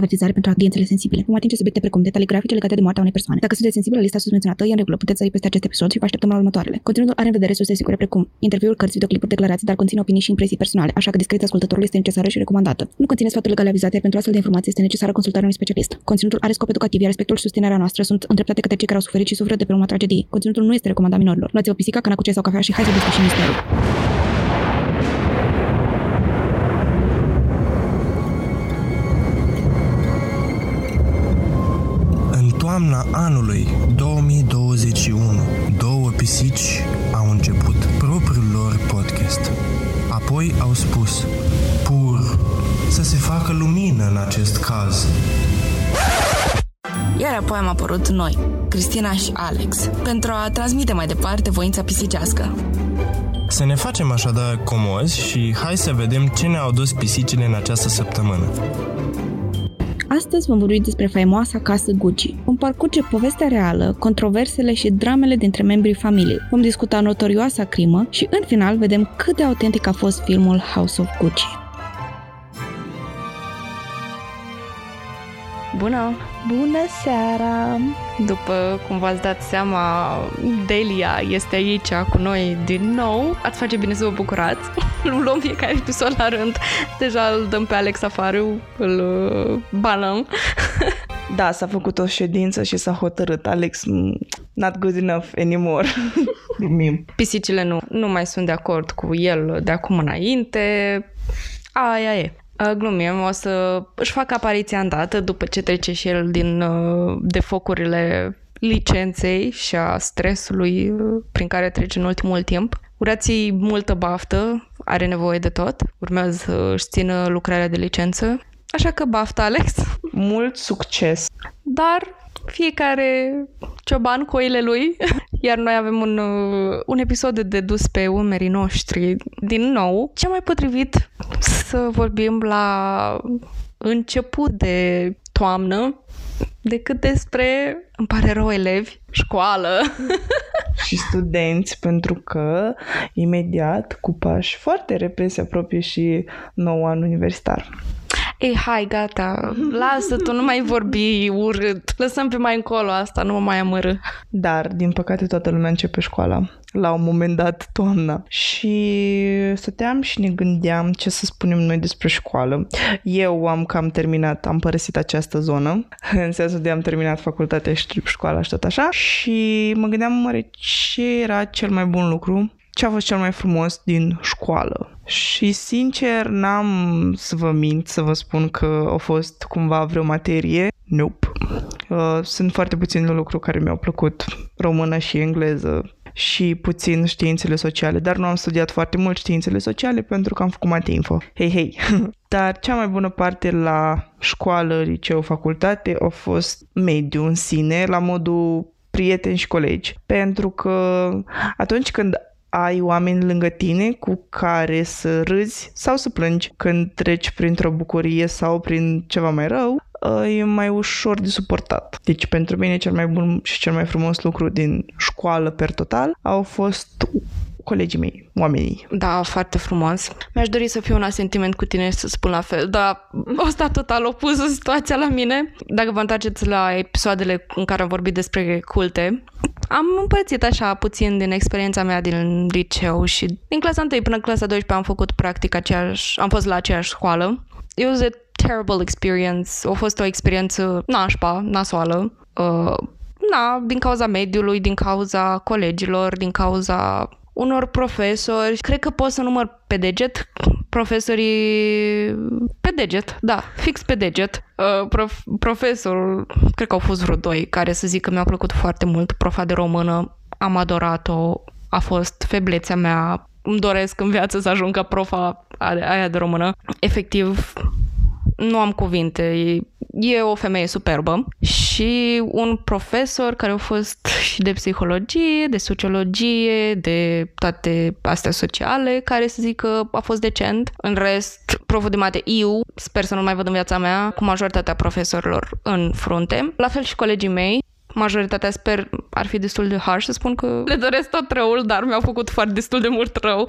mică avertizare pentru audiențele sensibile. Vom atinge subiecte precum detalii grafice legate de moartea unei persoane. Dacă sunteți sensibil la lista susmenționată, e în regulă, puteți sări peste acest episod și vă așteptăm la următoarele. Conținutul are în vedere surse sigure precum interviuri, cărți, videoclipuri, declarații, dar conține opinii și impresii personale, așa că discreția ascultătorului este necesară și recomandată. Nu conține sfaturi legale avizate, iar pentru astfel de informații este necesară consultarea unui specialist. Conținutul are scop educativ, iar respectul și susținerea noastră sunt îndreptate către cei care au suferit și suferă de pe urma tragediei. Conținutul nu este recomandat minorilor. Luați o pisică, cana cu ceai sau cafea și hai să descoperiți misterul. În toamna anului 2021, două pisici au început propriul lor podcast. Apoi au spus, pur să se facă lumină în acest caz. Iar apoi am apărut noi, Cristina și Alex, pentru a transmite mai departe voința pisicească. Să ne facem așadar comozi și hai să vedem ce ne-au dus pisicile în această săptămână. Astăzi vom vorbi despre faimoasa casă Gucci. Vom parcurge povestea reală, controversele și dramele dintre membrii familiei. Vom discuta notorioasa crimă și, în final, vedem cât de autentic a fost filmul House of Gucci. Bună! Bună seara! După cum v-ați dat seama, Delia este aici cu noi din nou. Ați face bine să vă bucurați. Îl luăm fiecare episod la rând. Deja îl dăm pe Alex afară, îl banăm. Da, s-a făcut o ședință și s-a hotărât. Alex, not good enough anymore. Pisicile nu mai sunt de acord cu el de acum înainte. Aia e. Glumim, o să își facă apariția îndată după ce trece și el de focurile licenței și a stresului prin care trece în ultimul timp. Urați-i multă baftă, are nevoie de tot, urmează să-și țină lucrarea de licență. Așa că baftă, Alex! Mult succes! Dar fiecare cioban cu oile lui, iar noi avem un episod de dedus pe umerii noștri din nou. Ce mai potrivit să vorbim la început de toamnă decât despre, îmi pare rău, elevi, școală și studenți, pentru că imediat, cu pași foarte repede, se apropie și nou an universitar. Ei, hai, gata, lasă, tu nu mai vorbi urât, lăsăm pe mai încolo asta, nu mă mai amără. Dar, din păcate, toată lumea începe școala, la un moment dat, toamna. Și stăteam și ne gândeam ce să spunem noi despre școală. Eu am cam terminat, am părăsit această zonă, în sensul de am terminat facultatea și școala și tot așa. Și mă gândeam, oare, ce era cel mai bun lucru? Ce a fost cel mai frumos din școală? Și sincer, n-am să vă mint, să vă spun că a fost cumva vreo materie. Nope. Sunt foarte puțini lucruri care mi-au plăcut, română și engleză, și puțin științele sociale, dar nu am studiat foarte mult științele sociale pentru că am făcut mate-info. Hei, hei! Dar cea mai bună parte la școală, liceu, facultate a fost mediul în sine, la modul prieteni și colegi. Pentru că atunci când ai oameni lângă tine cu care să râzi sau să plângi când treci printr-o bucurie sau prin ceva mai rău, e mai ușor de suportat. Deci pentru mine cel mai bun și cel mai frumos lucru din școală per total au fost colegii mei, oamenii. Da, foarte frumos. Mi-aș dori să fiu un asentiment cu tine și să spun la fel, dar o stat total opusă situația la mine. Dacă vă întoarceți la episoadele în care am vorbit despre culte, am împărțit așa puțin din experiența mea din liceu și din clasa 1 până clasa 12 am făcut practic am fost la aceeași școală. It was a terrible experience. A fost o experiență nașpa, nasoală. Din cauza mediului, din cauza colegilor, din cauza unor profesori. Cred că pot să număr pe deget profesorii pe deget, da, fix pe deget. Profesorul, cred că au fost vreo doi care să zic că mi-au plăcut foarte mult. Profa de română, am adorat-o, a fost feblețea mea, îmi doresc în viață să ajung ca profa aia de română. Efectiv, nu am cuvinte, e o femeie superbă. Și un profesor care a fost și de psihologie, de sociologie, de toate astea sociale, care să zic că a fost decent. În rest, proful de mate, sper să nu mai văd în viața mea, cu majoritatea profesorilor în frunte. La fel și colegii mei, majoritatea, sper, ar fi destul de harsh să spun că le doresc tot răul, dar mi-au făcut foarte destul de mult rău.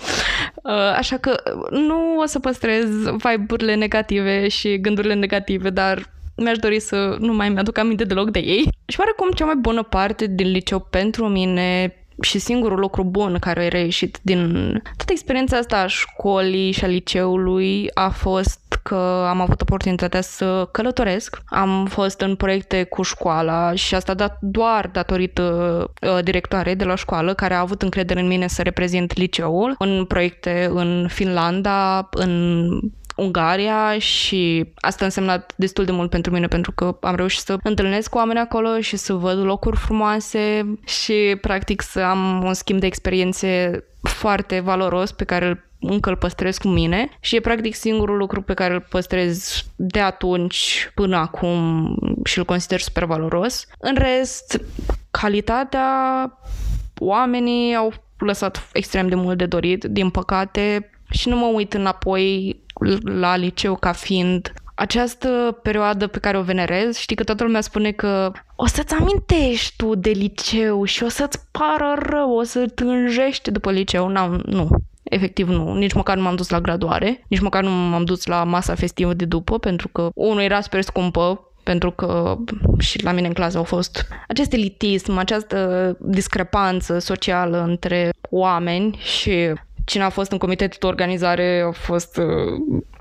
Așa că nu o să păstrez vibe-urile negative și gândurile negative, dar mi-aș dori să nu mai mi-aduc aminte deloc de ei. Și oarecum cea mai bună parte din liceu pentru mine și singurul lucru bun care a reieșit din toată experiența asta a școlii și a liceului a fost că am avut oportunitatea să călătoresc. Am fost în proiecte cu școala și asta doar datorită directoarei de la școală, care a avut încredere în mine să reprezint liceul în proiecte în Finlanda, în Ungaria, și asta a însemnat destul de mult pentru mine, pentru că am reușit să întâlnesc oameni acolo și să văd locuri frumoase și practic să am un schimb de experiențe foarte valoros pe care încă îl păstrez cu mine și e practic singurul lucru pe care îl păstrez de atunci până acum și îl consider super valoros. În rest, calitatea, oamenii au lăsat extrem de mult de dorit, din păcate, și nu mă uit înapoi la liceu ca fiind această perioadă pe care o venerez. Știi că toată lumea spune că o să-ți amintești tu de liceu și o să-ți pară rău, o să tânjești după liceu. Nu, efectiv nu. Nici măcar nu m-am dus la graduare, nici măcar nu m-am dus la masa festivă de după, pentru că unul era super scumpă, pentru că și la mine în clasă au fost acest elitism, această discrepanță socială între oameni și... Cine a fost în comitetul de organizare au fost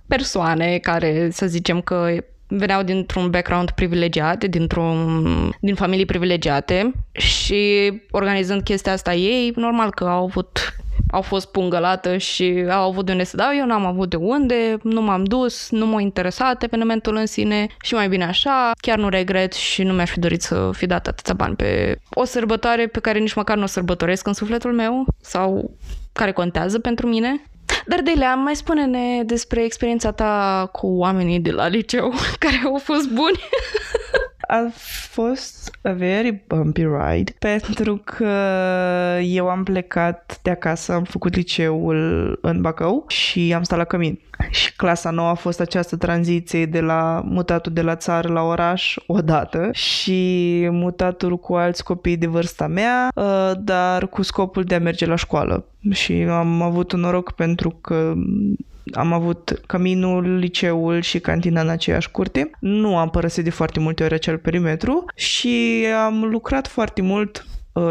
persoane care, să zicem că veneau dintr-un background privilegiat, din familii privilegiate, și organizând chestia asta ei, normal că au fost pungălată și au avut de unde să dau, eu n-am avut de unde, nu m-am dus, nu m-a interesat evenimentul în sine și mai bine așa, chiar nu regret și nu mi-aș fi dorit să fi dat atâția bani pe o sărbătoare pe care nici măcar nu o sărbătoresc în sufletul meu sau care contează pentru mine. Dar, Delea, mai spune-ne despre experiența ta cu oamenii de la liceu care au fost buni. A fost a very bumpy ride, pentru că eu am plecat de acasă, am făcut liceul în Bacău și am stat la Cămin. Și clasa nouă a fost această tranziție de la mutatul de la țară la oraș odată și mutatul cu alți copii de vârsta mea, dar cu scopul de a merge la școală. Și am avut un noroc pentru că am avut Căminul, liceul și cantina în aceeași curte. Nu am părăsit de foarte multe ori acel perimetru și am lucrat foarte mult,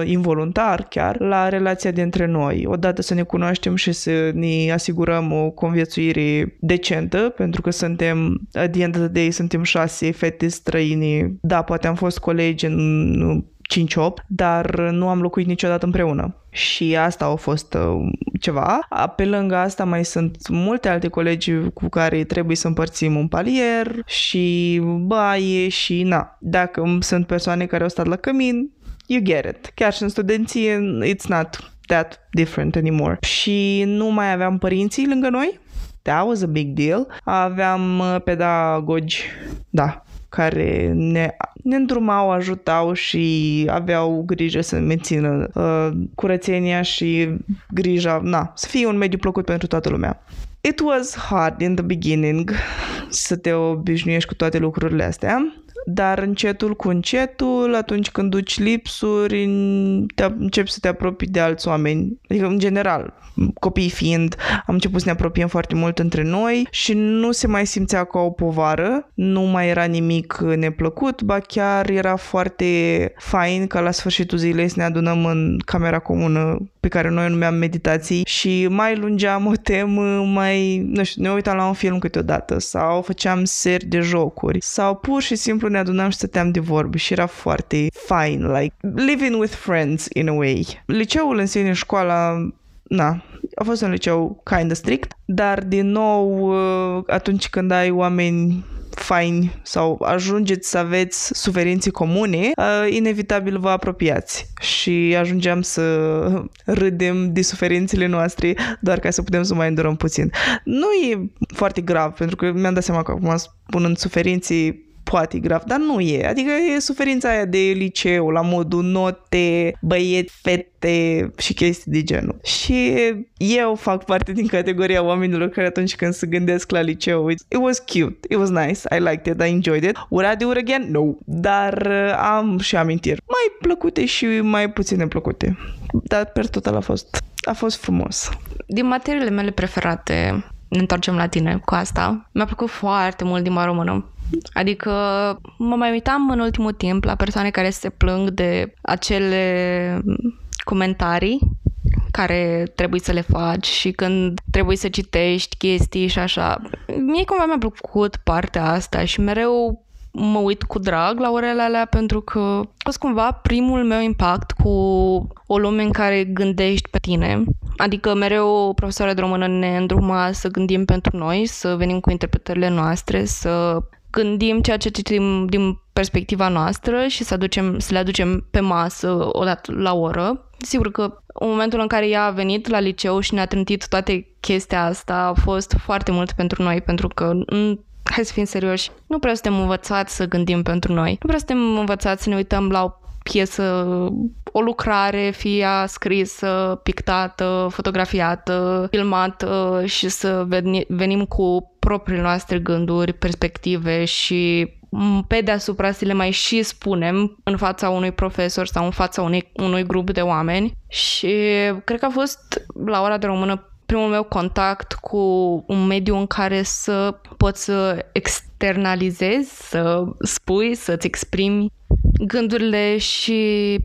involuntar chiar, la relația dintre noi. Odată să ne cunoaștem și să ne asigurăm o conviețuire decentă, pentru că suntem, at the end of the day, suntem 6 fete străini. Da, poate am fost colegi în 5-8, dar nu am locuit niciodată împreună. Și asta a fost ceva. Pe lângă asta mai sunt multe alte colegi cu care trebuie să împărțim un palier și baie și na. Dacă sunt persoane care au stat la Cămin, you get it. Chiar și în studenție, it's not that different anymore. Și nu mai aveam părinții lângă noi. That was a big deal. Aveam pedagogi, da, care ne îndrumau, ajutau și aveau grijă să mențină curățenia și grija, na, să fie un mediu plăcut pentru toată lumea. It was hard in the beginning să te obișnuiești cu toate lucrurile astea, dar încetul cu încetul, atunci când duci lipsuri, începi să te apropii de alți oameni. Adică, în general, copiii fiind, am început să ne apropiem foarte mult între noi și nu se mai simțea ca o povară, nu mai era nimic neplăcut, ba chiar era foarte fain ca la sfârșitul zilei să ne adunăm în camera comună pe care noi o numeam meditații și mai lungeam o temă, mai, nu știu, ne uitam la un film câteodată sau făceam seri de jocuri sau pur și simplu ne adunam și stăteam de vorbe și era foarte fain, like living with friends in a way. Liceul în sine, școala, na, a fost un liceu kind of strict, dar din nou atunci când ai oameni faini sau ajungeți să aveți suferințe comune, inevitabil vă apropiați și ajungeam să râdem de suferințele noastre doar ca să putem să mai îndurăm puțin. Nu e foarte grav, pentru că mi-am dat seama că acum spunând suferinții poate grav, dar nu e. Adică e suferința aia de liceu, la modul note, băieți, fete și chestii de genul. Și eu fac parte din categoria oamenilor care atunci când se gândesc la liceu, it was cute, it was nice, I liked it, I enjoyed it. Would I do it again? No. Dar am și amintiri mai plăcute și mai puține plăcute. Dar per total a fost frumos. Din materiile mele preferate, ne întoarcem la tine cu asta, mi-a plăcut foarte mult limba română. Adică mă mai uitam în ultimul timp la persoane care se plâng de acele comentarii care trebuie să le faci și când trebuie să citești chestii și așa. Mie cumva mi-a plăcut partea asta și mereu mă uit cu drag la orele alea pentru că a fost cumva primul meu impact cu o lume în care gândești pe tine. Adică mereu profesoara de română ne îndruma să gândim pentru noi, să venim cu interpretările noastre, să gândim ceea ce citim din perspectiva noastră și să le aducem pe masă o dată la oră. Sigur că în momentul în care ea a venit la liceu și ne-a trântit toate chestia asta a fost foarte mult pentru noi, pentru că hai să fim serioși, nu prea suntem învățați să gândim pentru noi. Nu prea suntem învățați să ne uităm la o piesă, o lucrare, fie ea scrisă, pictată, fotografiată, filmată și să venim cu propriile noastre gânduri, perspective și pe deasupra să le mai și spunem în fața unui profesor sau în fața unui grup de oameni. Și cred că a fost la ora de română primul meu contact cu un mediu în care să poți să externalizezi, să spui, să-ți exprimi gândurile și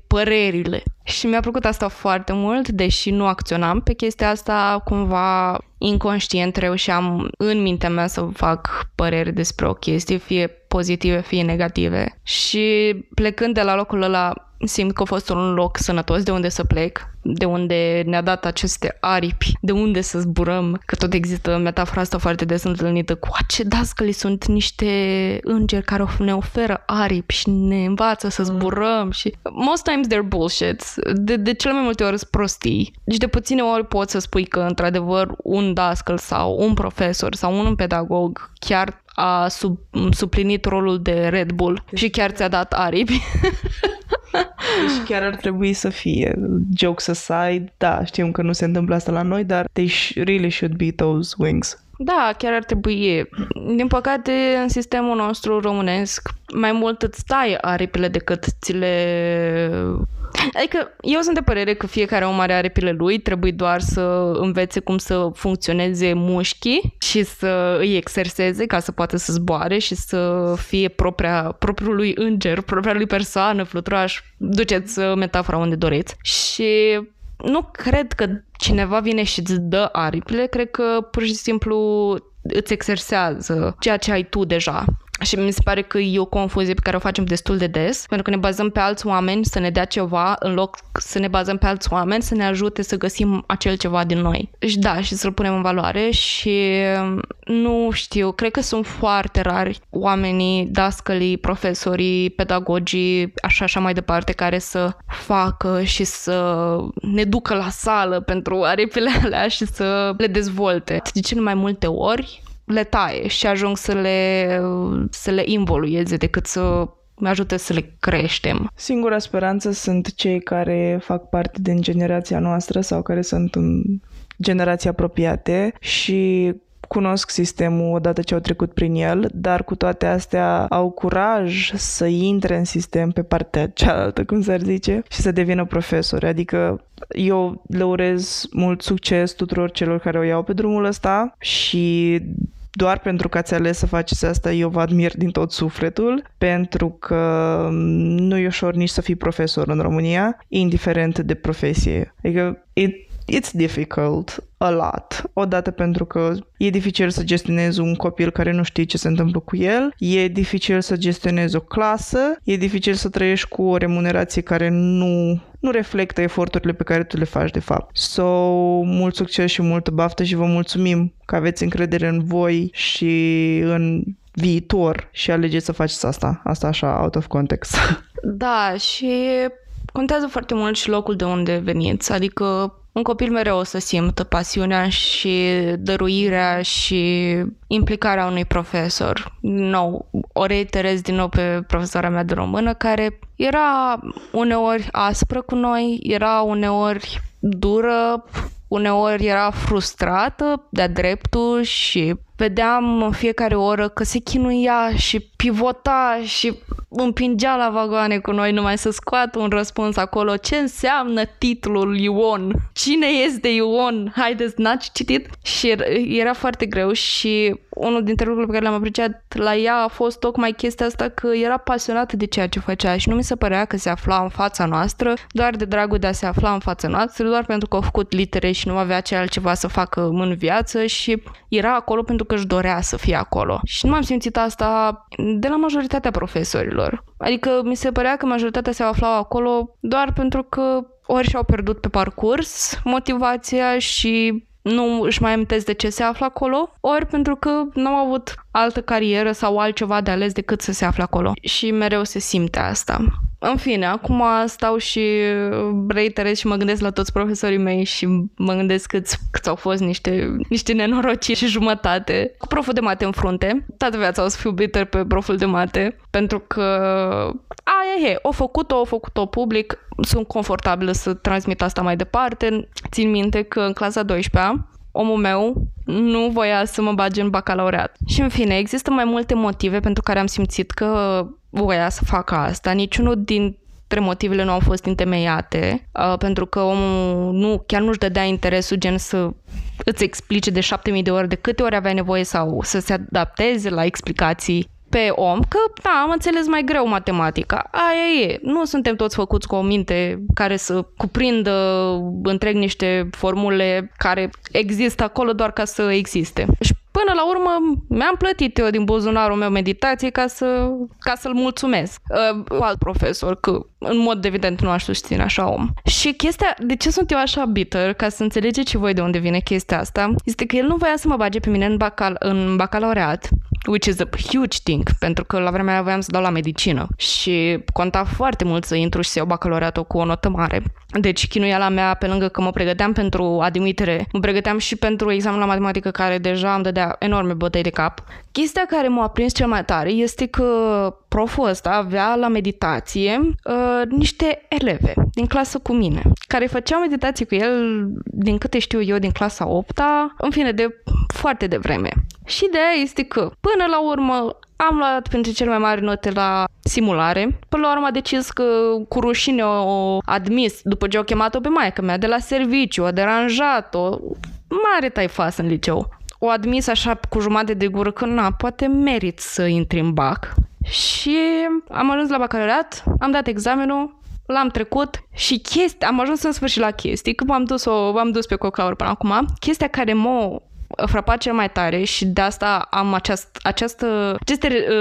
părerile. Și mi-a plăcut asta foarte mult, deși nu acționam pe chestia asta, cumva inconștient reușeam în mintea mea să fac păreri despre o chestie, fie pozitive, fie negative. Și plecând de la locul ăla, simt că a fost un loc sănătos de unde să plec, de unde ne-a dat aceste aripi, de unde să zburăm, că tot există metafora asta foarte des întâlnită cu acedascălii sunt niște îngeri care ne oferă aripi și ne învață să zburăm și most times they're bullshit. De cele mai multe ori sunt prostii. Deci de puține ori poți să spui că într-adevăr un dascăl sau un profesor sau un pedagog chiar a suplinit rolul de Red Bull și chiar ți-a dat aripi. Deci chiar ar trebui să fie. Jokes aside, da, știm că nu se întâmplă asta la noi, dar they really should be those wings. Da, chiar ar trebui. Din păcate, în sistemul nostru românesc, mai mult îți taie aripile decât ți le... Adică eu sunt de părere că fiecare om are aripile lui, trebuie doar să învețe cum să funcționeze mușchii și să îi exerseze ca să poată să zboare și să fie propriul lui înger, propria lui persoană, fluturaș, duceți metafora unde doriți. Și nu cred că cineva vine și îți dă aripile, cred că pur și simplu îți exersează ceea ce ai tu deja. Și mi se pare că e o confuzie pe care o facem destul de des, pentru că ne bazăm pe alți oameni să ne dea ceva, în loc să ne bazăm pe alți oameni să ne ajute să găsim acel ceva din noi. Și da, și să-l punem în valoare și nu știu, cred că sunt foarte rari oamenii, dascălii, profesorii, pedagogii, așa mai departe, care să facă și să ne ducă la sală pentru aripile alea și să le dezvolte. De ce nu mai multe ori le taie și ajung să le involueze decât să mă ajute să le creștem. Singura speranță sunt cei care fac parte din generația noastră sau care sunt în generații apropiate și cunosc sistemul odată ce au trecut prin el, dar cu toate astea au curaj să intre în sistem pe partea cealaltă, cum s-ar zice, și să devină profesori. Adică eu le urez mult succes tuturor celor care o iau pe drumul ăsta și doar pentru că ați ales să faceți asta, eu vă admir din tot sufletul, pentru că nu e ușor nici să fii profesor în România, indiferent de profesie. Adică it's difficult a lot. Odată pentru că e dificil să gestionezi un copil care nu știi ce se întâmplă cu el, e dificil să gestionezi o clasă, e dificil să trăiești cu o remunerație care nu reflectă eforturile pe care tu le faci de fapt. So, mult succes și multă baftă și vă mulțumim că aveți încredere în voi și în viitor și alegeți să faceți asta. Asta așa, out of context. Da, și contează foarte mult și locul de unde veniți, adică un copil mereu o să simtă pasiunea și dăruirea și implicarea unui profesor. Nou, o reiterez din nou pe profesoara mea de română, care era uneori aspră cu noi, era uneori dură, uneori era frustrată de-a dreptul și vedeam în fiecare oră că se chinuia și pivota și împingea la vagoane cu noi numai să scoată un răspuns acolo. Ce înseamnă titlul Ion? Cine este Ion? Haideți, n-ați citit? Și era foarte greu și unul dintre lucrurile pe care le-am apreciat la ea a fost tocmai chestia asta că era pasionată de ceea ce făcea și nu mi se părea că se afla în fața noastră doar de dragul de a se afla în fața noastră, doar pentru că a făcut litere și nu avea ce altceva să facă în viață și era acolo pentru că își dorea să fie acolo. Și nu am simțit asta de la majoritatea profesorilor. Adică mi se părea că majoritatea se aflau acolo doar pentru că ori și-au pierdut pe parcurs motivația și nu își mai amintesc de ce se află acolo, ori pentru că nu au avut altă carieră sau altceva de ales decât să se află acolo. Și mereu se simte asta. În fine, acum stau și reiterez și mă gândesc la toți profesorii mei și mă gândesc câți au fost niște nenorociri și jumătate. Cu proful de mate în frunte. Toată viața o să fiu bitter pe proful de mate, pentru că o făcut-o public, sunt confortabilă să transmit asta mai departe. Țin minte că în clasa 12-a, omul meu nu voia să mă bage în bacalaureat. Și în fine, există mai multe motive pentru care am simțit că voia să facă asta. Niciunul dintre motivele nu au fost întemeiate, pentru că omul chiar nu-și dădea interesul gen să îți explice de 7.000 de ori de câte ori avea nevoie sau să se adapteze la explicații pe om, că am înțeles mai greu matematica. Aia e. Nu suntem toți făcuți cu o minte care să cuprindă întreg niște formule care există acolo doar ca să existe. Și până la urmă mi-am plătit eu din buzunarul meu meditație ca să-l mulțumesc. Alt profesor, că în mod evident nu aș susține așa om. Și chestia, de ce sunt eu așa bitter, ca să înțelegeți și voi de unde vine chestia asta, este că el nu voia să mă bage pe mine în bacalaureat, which is a huge thing, pentru că la vremea aia voiam să dau la medicină și conta foarte mult să intru și să iau bacalaureatul cu o notă mare. Deci chinuiala mea, pe lângă că mă pregăteam pentru admitere, mă pregăteam și pentru examen la matematică, care deja îmi dădea enorme bătăi de cap. Chestia care m-a prins cel mai tare este că proful ăsta avea la meditație niște eleve din clasă cu mine, care făceau meditații cu el, din câte știu eu, din clasa 8-a, în fine, de foarte devreme. Și ideea este că, până la urmă, am luat printre cele mai mari note la simulare. Până la urmă a decis că cu rușine o admis după ce au chemat-o pe maică mea de la serviciu, a deranjat-o. Mare taifas în liceu. O admis așa cu jumate de gură că poate merit să intri în bac. Și am ajuns la bacalaureat, am dat examenul, l-am trecut și am ajuns în sfârșit la chestii, că m-am dus pe coclaur până acum. Chestia care m-a frapat cel mai tare și de asta am aceste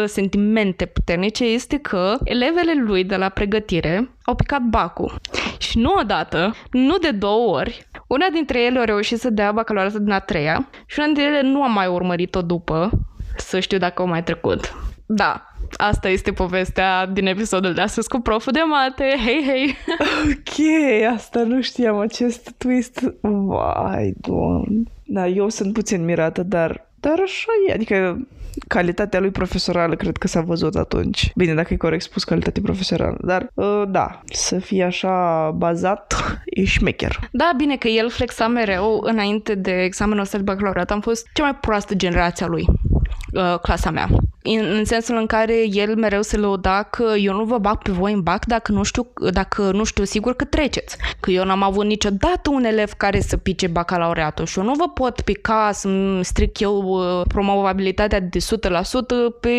sentimente puternice este că elevele lui de la pregătire au picat bacul. Și nu odată, nu de două ori, una dintre ele a reușit să dea bacalaureatul din a treia și una dintre ele nu a mai urmărit-o după să știu dacă au mai trecut. Da, asta este povestea din episodul de astăzi cu proful de mate. Hei, hei! Ok, asta nu știam, acest twist. Vai, Doamne! Da, eu sunt puțin mirată, dar așa e. Adică calitatea lui profesorală cred că s-a văzut atunci. Bine, dacă e corect spus calitate profesorală, dar da, să fie așa bazat e șmecher. Da, bine că el flexa mereu înainte de examenul ăsta de bacalaureat. Am fost cea mai proastă generație a lui, clasa mea. În sensul în care el mereu se lăuda că eu nu vă bag pe voi în bac dacă nu știu sigur că treceți. Că eu n-am avut niciodată un elev care să pice bacalaureatul și eu nu vă pot pica să-mi stric eu promovabilitatea de 100% pe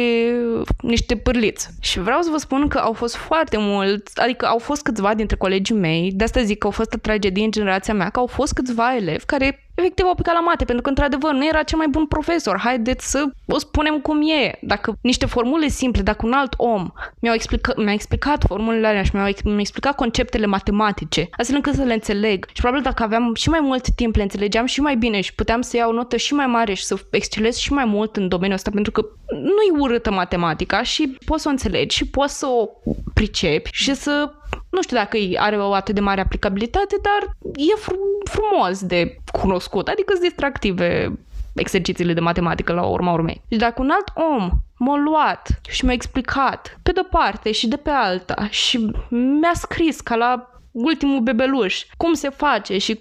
niște pârliți. Și vreau să vă spun că au fost foarte mulți, adică au fost câțiva dintre colegii mei, de asta zic că au fost o tragedie în generația mea, că au fost câțiva elevi care efectiv au picat la mate, pentru că într-adevăr nu era cel mai bun profesor. Haideți să o spunem cum e. Dacă niște formule simple, dacă un alt om mi-a explicat formulele alea și mi-a explicat conceptele matematice, astfel încât să le înțeleg. Și probabil dacă aveam și mai mult timp, le înțelegeam și mai bine și puteam să iau o notă și mai mare și să excelez și mai mult în domeniul ăsta, pentru că nu-i urâtă matematica și poți să o înțelegi și poți să o pricepi și să... Nu știu dacă are o atât de mare aplicabilitate, dar e frumos de cunoscut, adică sunt distractive exercițiile de matematică la urma urmei. Și dacă un alt om m-a luat și mi-a explicat pe de-o parte și de pe alta și mi-a scris ca la ultimul bebeluș cum se face și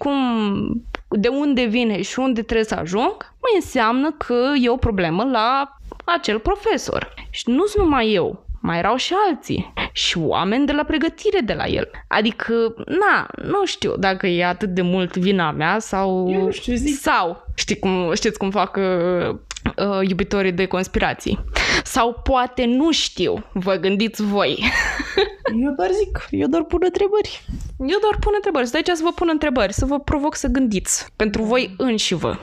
de unde vine și unde trebuie să ajung, mai înseamnă că e o problemă la acel profesor. Și nu sunt numai eu. Mai erau și alții. Și oameni de la pregătire de la el. Adică, nu știu dacă e atât de mult vina mea sau... Eu nu știu, știți cum fac iubitorii de conspirații. Sau poate nu știu, vă gândiți voi. Eu doar zic, eu doar pun întrebări. Eu doar pun întrebări. Să de aici să vă pun întrebări, să vă provoc să gândiți pentru voi înșivă.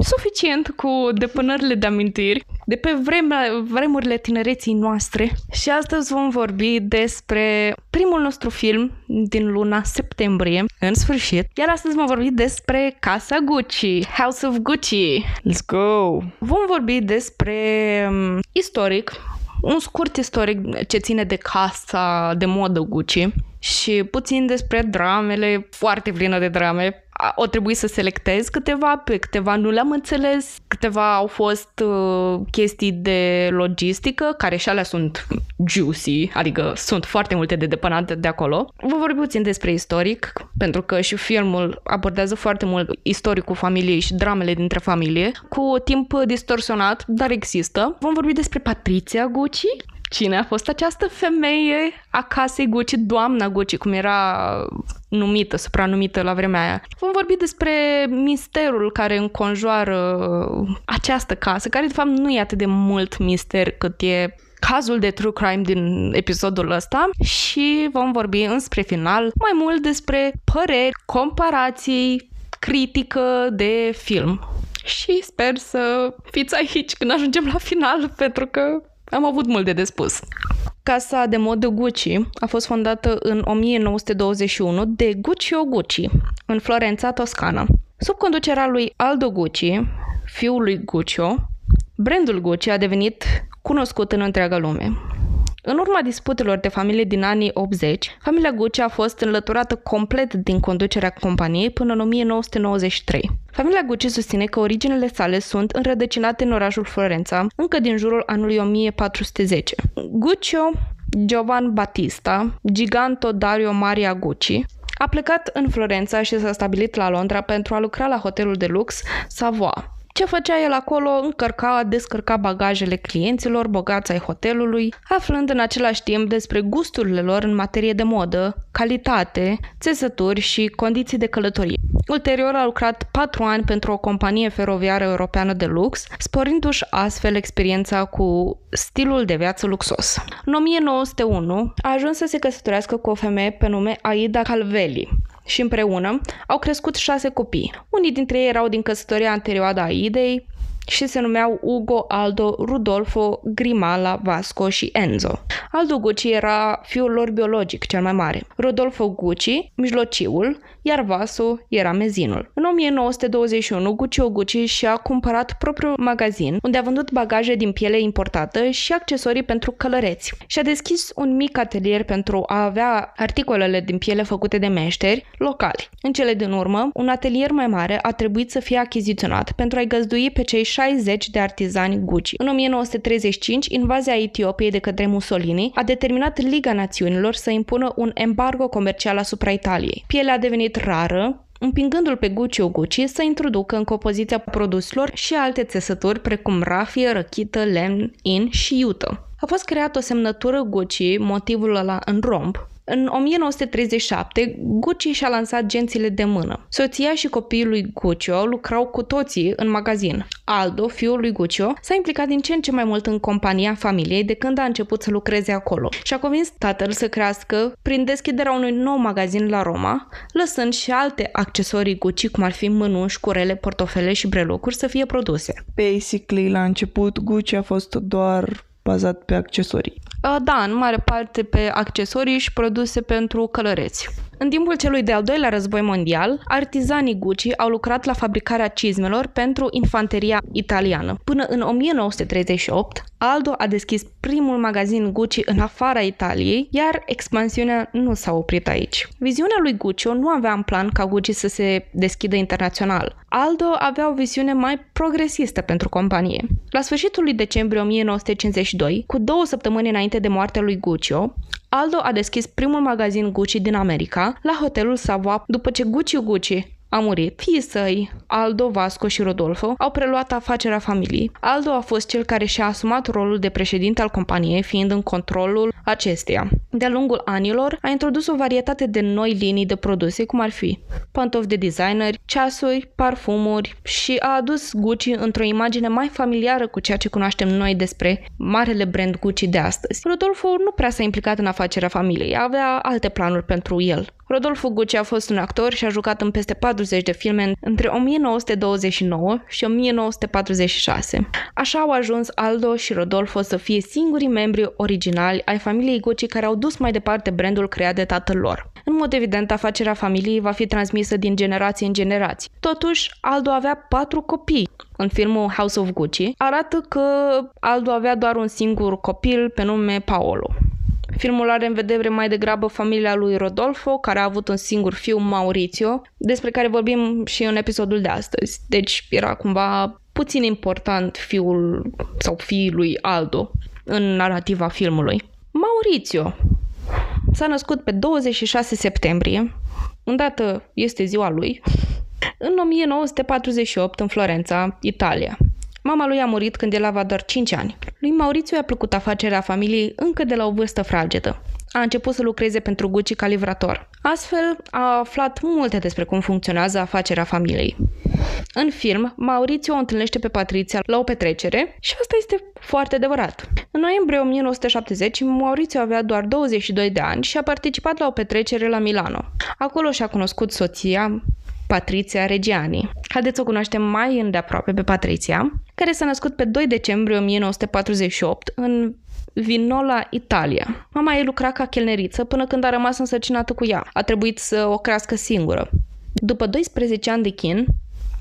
Suficient cu depănările de amintiri de pe vremurile tinereții noastre. Și astăzi vom vorbi despre primul nostru film din luna septembrie, în sfârșit. Iar astăzi vom vorbi despre Casa Gucci, House of Gucci. Let's go! Vom vorbi despre istoric, un scurt istoric ce ține de casa de modă Gucci și puțin despre dramele, foarte plină de drame. O trebuie să selectez câteva, pe câteva nu le-am înțeles, câteva au fost chestii de logistică, care și alea sunt juicy, adică sunt foarte multe de depănat de acolo. Vă vorbim puțin despre istoric, pentru că și filmul abordează foarte mult istoricul familiei și dramele dintre familie, cu timp distorsionat, dar există. Vom vorbi despre Patrizia Gucci. Cine a fost această femeie a casei Gucci, doamna Gucci, cum era numită, supranumită la vremea aia. Vom vorbi despre misterul care înconjoară această casă, care de fapt nu e atât de mult mister cât e cazul de true crime din episodul ăsta și vom vorbi înspre final mai mult despre păreri, comparații, critică de film. Și sper să fiți aici când ajungem la final, pentru că am avut mult de spus. Casa de modă Gucci a fost fondată în 1921 de Guccio Gucci, în Florența, Toscana. Sub conducerea lui Aldo Gucci, fiul lui Guccio, brandul Gucci a devenit cunoscut în întreaga lume. În urma disputelor de familie din anii 80, familia Gucci a fost înlăturată complet din conducerea companiei până în 1993. Familia Gucci susține că originele sale sunt înrădăcinate în orașul Florența, încă din jurul anului 1410. Guccio Giovan Battista, Giganto Dario Maria Gucci, a plecat în Florența și s-a stabilit la Londra pentru a lucra la hotelul de lux Savoy. Ce făcea el acolo? Încărca, descărca bagajele clienților bogați ai hotelului, aflând în același timp despre gusturile lor în materie de modă, calitate, țesături și condiții de călătorie. Ulterior a lucrat 4 ani pentru o companie feroviară europeană de lux, sporindu-și astfel experiența cu stilul de viață luxos. În 1901 a ajuns să se căsătorească cu o femeie pe nume Aida Calvelli. Și împreună au crescut 6 copii. Unii dintre ei erau din căsătoria anterioară a Aidei și se numeau Ugo, Aldo, Rodolfo, Grimala, Vasco și Enzo. Aldo Gucci era fiul lor biologic cel mai mare, Rodolfo Gucci, mijlociul, iar Vasu era mezinul. În 1921, Guccio Gucci și-a cumpărat propriul magazin, unde a vândut bagaje din piele importată și accesorii pentru călăreți. Și-a deschis un mic atelier pentru a avea articolele din piele făcute de meșteri locali. În cele din urmă, un atelier mai mare a trebuit să fie achiziționat pentru a-i găzdui pe cei 60 de artizani Gucci. În 1935, invazia Etiopiei de către Mussolini a determinat Liga Națiunilor să impună un embargo comercial asupra Italiei. Pielea a devenit rară, împingându-l pe Guccio Gucci să introducă în compoziția produselor și alte țesături precum rafie, răchită, lemn, in și iută. A fost creată o semnătură Gucci, motivul ăla în romb. În 1937, Gucci și-a lansat gențile de mână. Soția și copiii lui Guccio lucrau cu toții în magazin. Aldo, fiul lui Guccio, s-a implicat din ce în ce mai mult în compania familiei de când a început să lucreze acolo și a convins tatăl să crească prin deschiderea unui nou magazin la Roma, lăsând și alte accesorii Gucci, cum ar fi mânuși, curele, portofele și brelucuri, să fie produse. Basically, la început, Gucci a fost doar bazat pe accesorii. Da, în mare parte pe accesorii și produse pentru călăreți. În timpul celui de-al doilea război mondial, artizanii Gucci au lucrat la fabricarea cizmelor pentru infanteria italiană. Până în 1938, Aldo a deschis primul magazin Gucci în afara Italiei, iar expansiunea nu s-a oprit aici. Viziunea lui Guccio nu avea în plan ca Gucci să se deschidă internațional. Aldo avea o viziune mai progresistă pentru companie. La sfârșitul lui decembrie 1952, cu 2 săptămâni înainte de moartea lui Guccio, Aldo a deschis primul magazin Gucci din America, la hotelul Savoy, după ce Guccio Gucci a murit. Fiii săi, Aldo, Vasco și Rodolfo, au preluat afacerea familiei. Aldo a fost cel care și-a asumat rolul de președinte al companiei, fiind în controlul acesteia. De-a lungul anilor, a introdus o varietate de noi linii de produse, cum ar fi pantofi de designeri, ceasuri, parfumuri și a adus Gucci într-o imagine mai familiară cu ceea ce cunoaștem noi despre marele brand Gucci de astăzi. Rodolfo nu prea s-a implicat în afacerea familiei, avea alte planuri pentru el. Rodolfo Gucci a fost un actor și a jucat în peste 40 de filme între 1929 și 1946. Așa au ajuns Aldo și Rodolfo să fie singurii membri originali ai familiei Gucci care au dus mai departe brandul creat de tatăl lor. În mod evident, afacerea familiei va fi transmisă din generație în generație. Totuși, Aldo avea 4 copii. În filmul House of Gucci arată că Aldo avea doar un singur copil pe nume Paolo. Filmul are în vedere mai degrabă familia lui Rodolfo, care a avut un singur fiu, Maurizio, despre care vorbim și în episodul de astăzi. Deci era cumva puțin important fiul sau fiii lui Aldo în narativa filmului. Maurizio s-a născut pe 26 septembrie, îndată este ziua lui, în 1948 în Florența, Italia. Mama lui a murit când el avea doar 5 ani. Lui Maurizio i-a plăcut afacerea familiei încă de la o vârstă fragedă. A început să lucreze pentru Gucci ca livrator. Astfel, a aflat multe despre cum funcționează afacerea familiei. În film, Maurizio o întâlnește pe Patrizia la o petrecere și asta este foarte adevărat. În noiembrie 1970, Maurizio avea doar 22 de ani și a participat la o petrecere la Milano. Acolo și-a cunoscut soția, Patrizia Reggiani. Haideți o cunoaștem mai îndeaproape pe Patrizia, care s-a născut pe 2 decembrie 1948 în Vinola, Italia. Mama ei lucra ca chelneriță până când a rămas însărcinată cu ea. A trebuit să o crească singură. După 12 ani de chin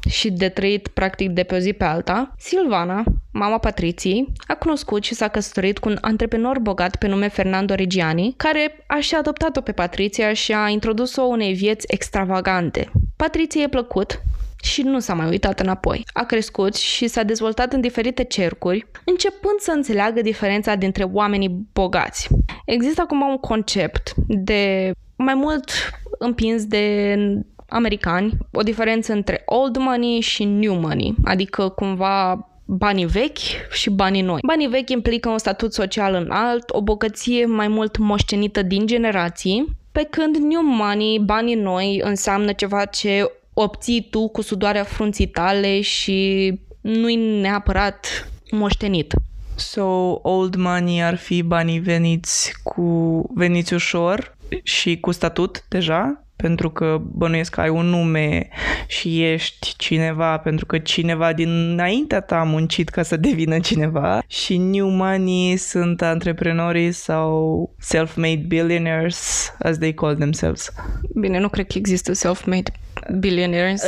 și de trăit practic de pe o zi pe alta, Silvana, mama Patriției, a cunoscut și s-a căsătorit cu un antreprenor bogat pe nume Fernando Regiani, care a și adoptat-o pe Patrizia și a introdus-o unei vieți extravagante. Patriției i-a plăcut și nu s-a mai uitat înapoi. A crescut și s-a dezvoltat în diferite cercuri, începând să înțeleagă diferența dintre oamenii bogați. Există acum un concept de mai mult împins de americani, o diferență între old money și new money, adică cumva banii vechi și banii noi. Banii vechi implică un statut social înalt, o bogăție mai mult moștenită din generații, pe când new money, banii noi, înseamnă ceva ce obții tu cu sudoarea frunții tale și nu-i neapărat moștenit. So, old money ar fi banii veniți ușor și cu statut deja? Pentru că bănuiesc că ai un nume și ești cineva, pentru că cineva dinaintea ta a muncit ca să devină cineva. Și new money sunt antreprenorii sau self-made billionaires, as they call themselves. Bine, nu cred că există self-made billionaires.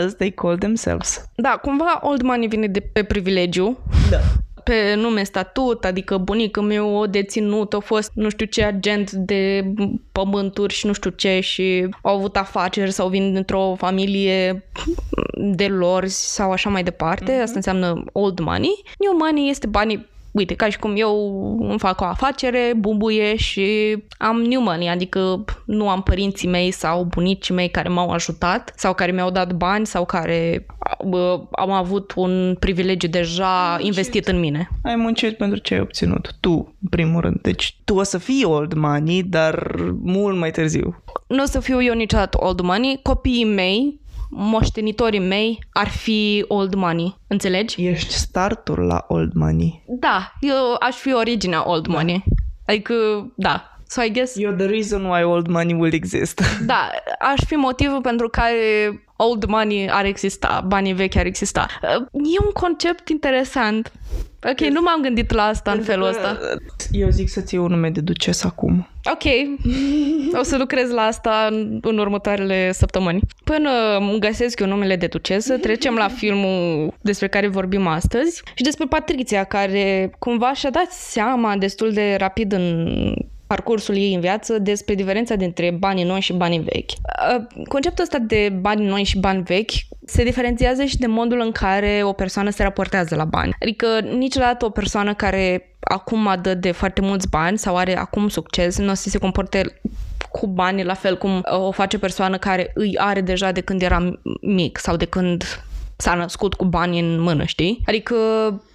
As they call themselves. Da, cumva old money vine de pe privilegiu. Da. Pe nume statut, adică bunicul meu o deținut, a fost nu știu ce agent de pământuri și nu știu ce și au avut afaceri sau vin dintr-o familie de lor sau așa mai departe. Asta înseamnă old money. New money este banii, uite, ca și cum eu îmi fac o afacere, bumbuie și am new money, adică nu am părinții mei sau bunicii mei care m-au ajutat sau care mi-au dat bani sau care am avut un privilegiu deja investit în mine. Ai muncit pentru ce ai obținut, tu, în primul rând. Deci tu o să fii old money, dar mult mai târziu. Nu o să fiu eu niciodată old money, copiii mei, moștenitorii mei ar fi old money. Înțelegi? Ești startul la old money. Da, eu aș fi originea old money. Adică, da. So I guess... You're the reason why old money will exist. Da, aș fi motivul pentru care old money ar exista, banii vechi ar exista. E un concept interesant. Ok, nu m-am gândit la asta în felul ăsta. Eu zic să-ți iei un nume de ducesă acum. Ok, o să lucrez la asta în următoarele săptămâni. Până găsesc eu numele de ducesă, trecem la filmul despre care vorbim astăzi și despre Patrizia, care cumva și-a dat seama destul de rapid în parcursul ei în viață despre diferența dintre banii noi și banii vechi. Conceptul ăsta de bani noi și bani vechi se diferențiază și de modul în care o persoană se raportează la bani. Adică niciodată o persoană care acum dă de foarte mulți bani sau are acum succes nu o să se comporte cu banii la fel cum o face persoană care îi are deja de când era mic sau de când s-a născut cu bani în mână, știi? Adică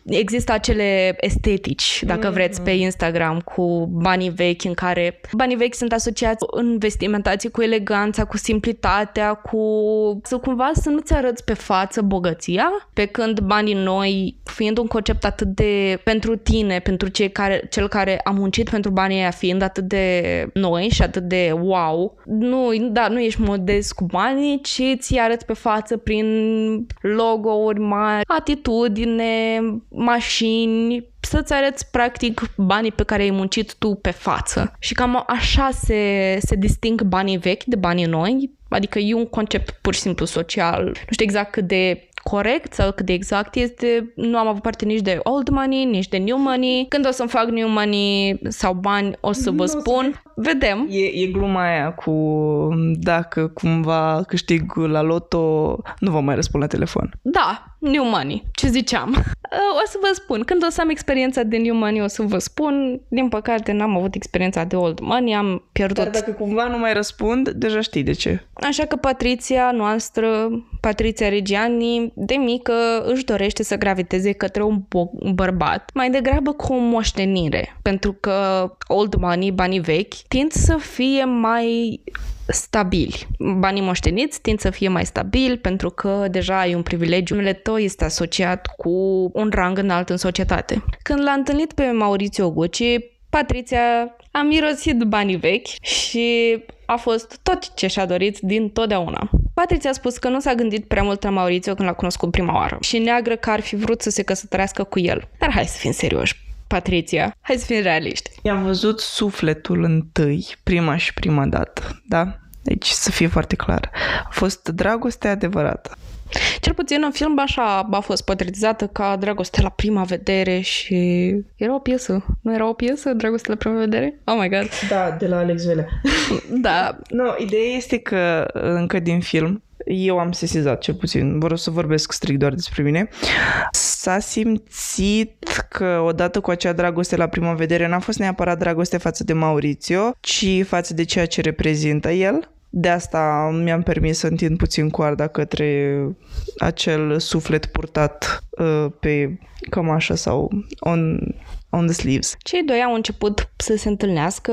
Există acele estetici, dacă vreți, pe Instagram, cu banii vechi, în care banii vechi sunt asociați în vestimentație cu eleganța, cu simplitatea, cumva să nu-ți arăți pe față bogăția, pe când banii noi, fiind un concept atât de pentru tine, pentru cel care a muncit pentru banii aia, fiind atât de noi și atât de wow, nu ești modest cu banii, ci ți arăți pe față prin logo-uri mari, atitudine, mașini, să-ți arăți practic banii pe care ai muncit tu pe față. Și cam așa se disting banii vechi de banii noi, adică e un concept pur și simplu social. Nu știu exact cât de corect sau cât de exact este, nu am avut parte nici de old money, nici de new money. Când o să-mi fac new money sau bani, o să vă spun. Vedem. E gluma aia cu dacă cumva câștig la loto, nu vă mai răspund la telefon. Da, new money. Ce ziceam? O să vă spun. Când o să am experiența de new money, o să vă spun. Din păcate, n-am avut experiența de old money, am pierdut. Dar dacă cumva nu mai răspund, deja știi de ce. Așa că Patrizia noastră, Patrizia Reggiani, de mică își dorește să graviteze către un bărbat, mai degrabă cu o moștenire, pentru că old money, banii vechi, tind să fie mai stabili. Banii moșteniți tind să fie mai stabili pentru că deja ai un privilegiu. Numele tău este asociat cu un rang înalt în societate. Când l-a întâlnit pe Maurizio Gucci, Patrizia a mirosit banii vechi și a fost tot ce și-a dorit din totdeauna. Patrizia a spus că nu s-a gândit prea mult la Maurizio când l-a cunoscut prima oară și neagră că ar fi vrut să se căsătorească cu el. Dar hai să fim serioși, Patrizia, hai să fim realiști. I-am văzut sufletul întâi, prima dată, da? Deci să fie foarte clar. A fost dragoste adevărată. Cel puțin în film așa a fost portretizată ca dragoste la prima vedere și era o piesă. Nu era o piesă? Dragoste la prima vedere? Oh my god. Da, de la Alex Velea. Da. No, ideea este că încă din film, eu am sesizat cel puțin, vreau să vorbesc strict doar despre mine, s-a simțit că odată cu acea dragoste la prima vedere n-a fost neapărat dragoste față de Maurizio, ci față de ceea ce reprezintă el. De asta mi-am permis să întind puțin coarda către acel suflet purtat pe cămașă sau on the sleeves. Cei doi au început să se întâlnească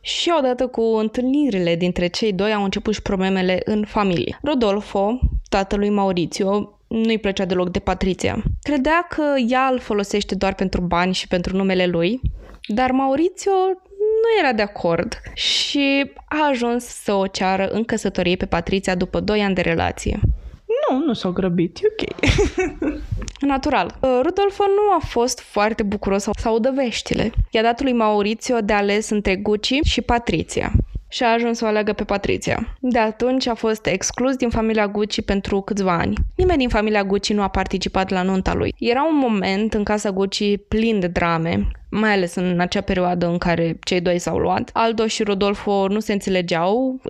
și odată cu întâlnirile dintre cei doi au început și problemele în familie. Rodolfo, tatălui Maurizio, nu-i plăcea deloc de Patrizia. Credea că ea îl folosește doar pentru bani și pentru numele lui, dar Maurizio nu era de acord și a ajuns să o ceară în căsătorie pe Patrizia după 2 ani de relație. Nu s-au grăbit, e ok. Natural. Rodolfo nu a fost foarte bucuros să audă veștile. I-a dat lui Maurizio de ales între Gucci și Patrizia și a ajuns să o aleagă pe Patrizia. De atunci a fost exclus din familia Gucci pentru câțiva ani. Nimeni din familia Gucci nu a participat la nunta lui. Era un moment în casa Gucci plin de drame, mai ales în acea perioadă în care cei doi s-au luat. Aldo și Rodolfo nu se înțelegeau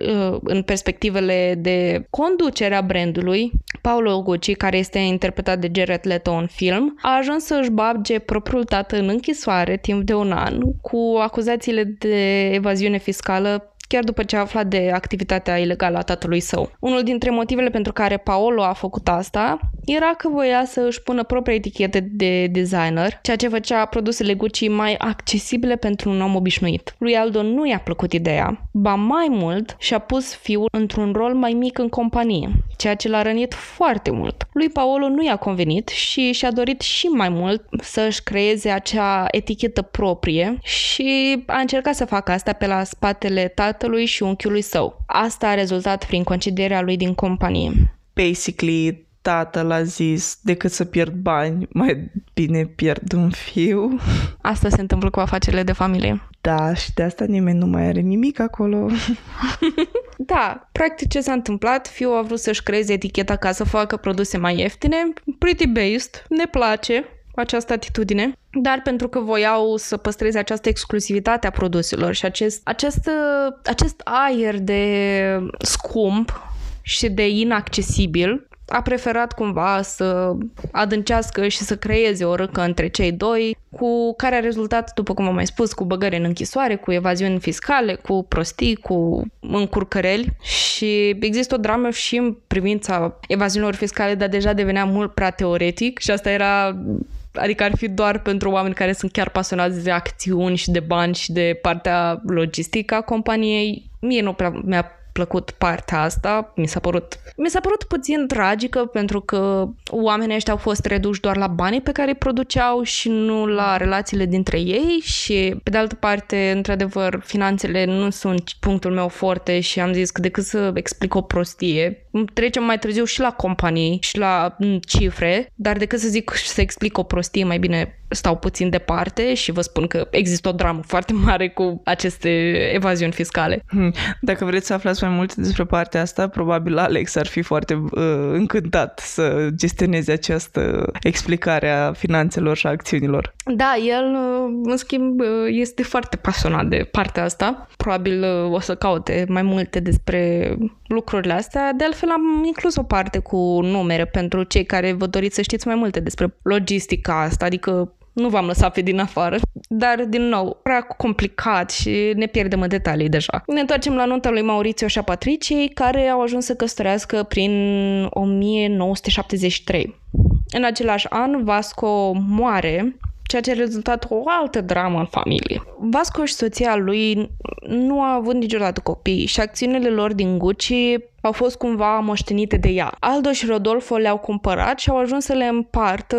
în perspectivele de conducerea brandului. Paolo Gucci, care este interpretat de Jared Leto în film, a ajuns să își bage propriul tată în închisoare timp de un an cu acuzațiile de evaziune fiscală, chiar după ce a aflat de activitatea ilegală a tatălui său. Unul dintre motivele pentru care Paolo a făcut asta era că voia să își pună propria etichetă de designer, ceea ce făcea produsele Gucci mai accesibile pentru un om obișnuit. Lui Aldo nu i-a plăcut ideea, ba mai mult și-a pus fiul într-un rol mai mic în companie, ceea ce l-a rănit foarte mult. Lui Paolo nu i-a convenit și și-a dorit și mai mult să-și creeze acea etichetă proprie și a încercat să facă asta pe la spatele tatălui și unchiului său. Asta a rezultat prin concedierea lui din companie. Basically, tatăl a zis, decât să pierd bani, mai bine pierd un fiu. Asta se întâmplă cu afacerile de familie. Da, și de asta nimeni nu mai are nimic acolo. Da, practic ce s-a întâmplat, fiul a vrut să-și creeze eticheta ca să facă produse mai ieftine, pretty based, ne place această atitudine, dar pentru că voiau să păstreze această exclusivitate a produselor și acest aer de scump și de inaccesibil, a preferat cumva să adâncească și să creeze o râcă între cei doi, cu care a rezultat, după cum am mai spus, cu băgări în închisoare, cu evaziuni fiscale, cu prostii, cu încurcăreli și există o dramă și în privința evaziunilor fiscale, dar deja devenea mult prea teoretic și asta era Adică ar fi doar pentru oameni care sunt chiar pasionați de acțiuni și de bani și de partea logistică a companiei. Mie nu prea mi-a plăcut partea asta, mi s-a părut puțin tragică, pentru că oamenii ăștia au fost reduși doar la banii pe care îi produceau și nu la relațiile dintre ei și, pe de altă parte, într-adevăr, finanțele nu sunt punctul meu forte și am zis că decât să explic o prostie, trecem mai târziu și la companii și la cifre, dar decât să zic și să explic o prostie, mai bine stau puțin departe și vă spun că există o dramă foarte mare cu aceste evaziuni fiscale. Dacă vreți să aflați mai multe despre partea asta, probabil Alex ar fi foarte încântat să gestioneze această explicare a finanțelor și a acțiunilor. Da, el, în schimb, este foarte pasionat de partea asta. Probabil o să caute mai multe despre lucrurile astea. De altfel, am inclus o parte cu numere pentru cei care vă doriți să știți mai multe despre logistica asta, adică nu v-am lăsat pe din afară, dar, din nou, prea complicat și ne pierdem în detalii deja. Ne întoarcem la nunta lui Maurizio și a Patriciei, care au ajuns să căsătorească prin 1973. În același an, Vasco moare, ceea ce a rezultat o altă dramă în familie. Vasco și soția lui nu a avut niciodată copii și acțiunile lor din Gucci au fost cumva moștenite de ea. Aldo și Rodolfo le-au cumpărat și au ajuns să le împartă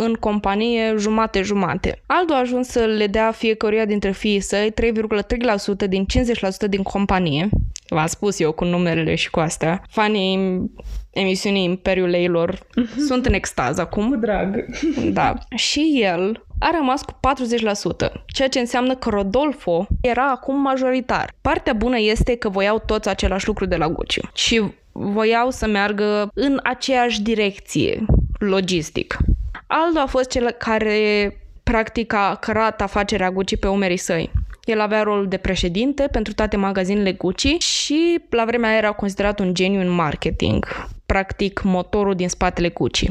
în companie jumate-jumate. Aldo a ajuns să le dea fiecăruia dintre fiii săi 3,3% din 50% din companie. V-am spus eu cu numerele și cu astea. Fanii emisiunii Imperiul Leilor sunt în extaz acum. Cu drag. Da. Și el a rămas cu 40%, ceea ce înseamnă că Rodolfo era acum majoritar. Partea bună este că voiau toți același lucru de la Gucci și voiau să meargă în aceeași direcție logistic. Aldo a fost cel care practic a cărat afacerea Gucci pe umerii săi. El avea rolul de președinte pentru toate magazinele Gucci și la vremea era considerat un geniu în marketing, practic motorul din spatele Gucci.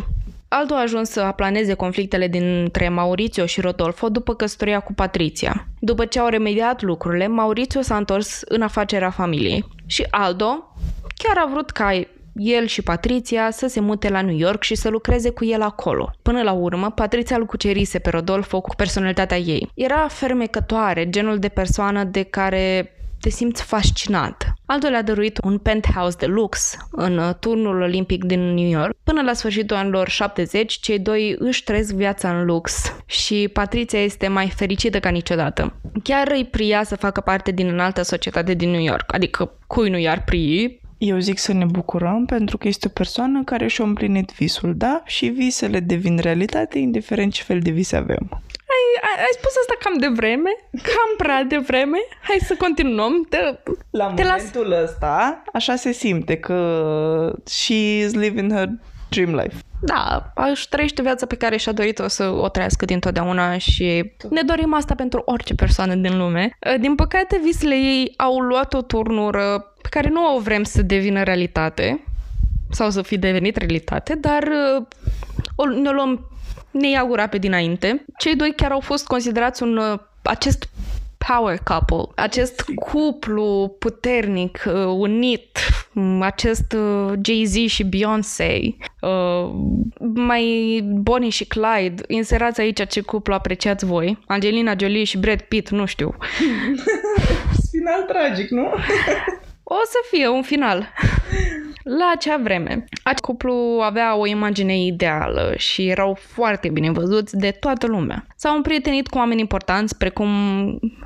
Aldo a ajuns să aplaneze conflictele dintre Maurizio și Rodolfo după căsătoria cu Patrizia. După ce au remediat lucrurile, Maurizio s-a întors în afacerea familiei și Aldo chiar a vrut ca el și Patrizia să se mute la New York și să lucreze cu el acolo. Până la urmă, Patrizia îl cucerise pe Rodolfo cu personalitatea ei. Era fermecătoare, genul de persoană de care te simți fascinat. Aldo le-a dăruit un penthouse de lux în turnul olimpic din New York. Până la sfârșitul anilor 70, cei doi își trăiesc viața în lux și Patrizia este mai fericită ca niciodată. Chiar îi pria să facă parte din înaltă societate din New York, adică cui nu i-ar prii? Eu zic să ne bucurăm pentru că este o persoană care și-a împlinit visul, da? Și visele devin realitate, indiferent ce fel de vise avem. Ai spus asta cam prea devreme. Hai să continuăm. La momentul ăsta, așa se simte că she is living her dream life. Da, își trăiește viața pe care și-a dorit-o să o trăiască dintotdeauna și ne dorim asta pentru orice persoană din lume. Din păcate, visele ei au luat o turnură pe care nu o vrem să devină realitate sau să fi devenit realitate, dar ne ia gura pe dinainte. Cei doi chiar au fost considerați acest power couple, acest cuplu puternic, unit, acest Jay-Z și Beyoncé, mai Bonnie și Clyde, inserați aici ce cuplu apreciați voi, Angelina Jolie și Brad Pitt, nu știu. Final tragic, nu? O să fie un final. La acea vreme, acest cuplu avea o imagine ideală și erau foarte bine văzuți de toată lumea. S-au împrietenit cu oameni importanți, precum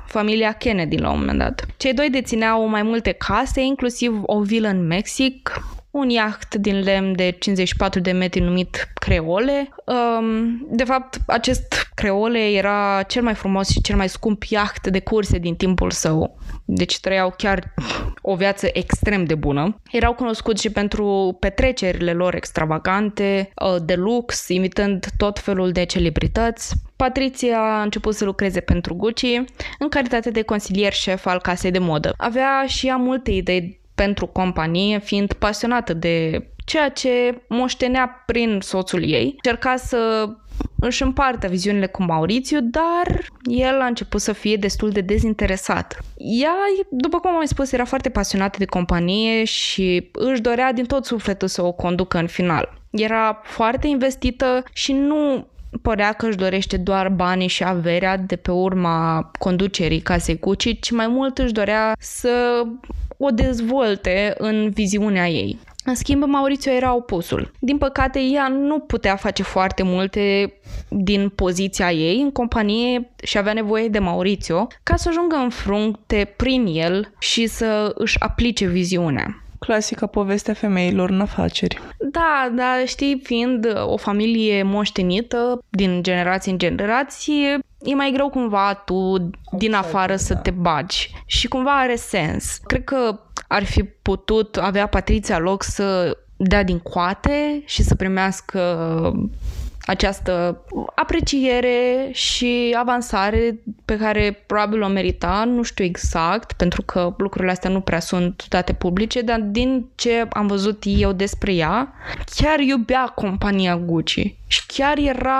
familia Kennedy la un moment dat. Cei doi dețineau mai multe case, inclusiv o vilă în Mexic, un iaht din lemn de 54 de metri numit Creole. De fapt, acest Creole era cel mai frumos și cel mai scump iaht de curse din timpul său. Deci trăiau chiar o viață extrem de bună. Erau cunoscuți și pentru petrecerile lor extravagante, de lux, imitând tot felul de celebrități. Patrizia a început să lucreze pentru Gucci în calitate de consilier șef al casei de modă. Avea și ea multe idei pentru companie, fiind pasionată de ceea ce moștenea prin soțul ei. Încerca să își împartă viziunile cu Maurizio, dar el a început să fie destul de dezinteresat. Ea, după cum am spus, era foarte pasionată de companie și își dorea din tot sufletul să o conducă în final. Era foarte investită și nu părea că își dorește doar banii și averea de pe urma conducerii casei Gucci, ci mai mult își dorea să o dezvolte în viziunea ei. În schimb, Maurizio era opusul. Din păcate, ea nu putea face foarte multe din poziția ei în companie și avea nevoie de Maurizio ca să ajungă în frunte prin el și să își aplice viziunea. Clasica povestea femeilor în afaceri. Da, dar știi, fiind o familie moștenită din generație în generație, e mai greu cumva tu din afară să te bagi. Și cumva are sens. Cred că ar fi putut avea Patrizia loc să dea din coate și să primească această apreciere și avansare pe care probabil o merita, nu știu exact, pentru că lucrurile astea nu prea sunt date publice, dar din ce am văzut eu despre ea, chiar iubea compania Gucci și chiar era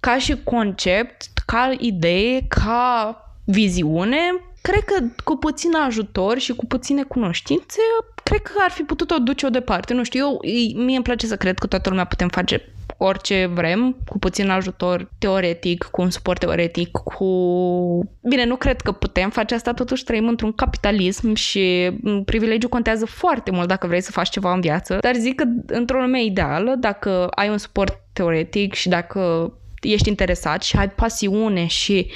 ca și concept, ca idee, ca viziune, cred că cu puțin ajutor și cu puține cunoștințe, cred că ar fi putut-o duce-o departe. Nu știu, eu, mie îmi place să cred că toată lumea putem face orice vrem, cu puțin ajutor teoretic, cu un suport teoretic, cu... Bine, nu cred că putem face asta, totuși trăim într-un capitalism și privilegiul contează foarte mult dacă vrei să faci ceva în viață, dar zic că într-o lume ideală, dacă ai un suport teoretic și dacă ești interesat și ai pasiune și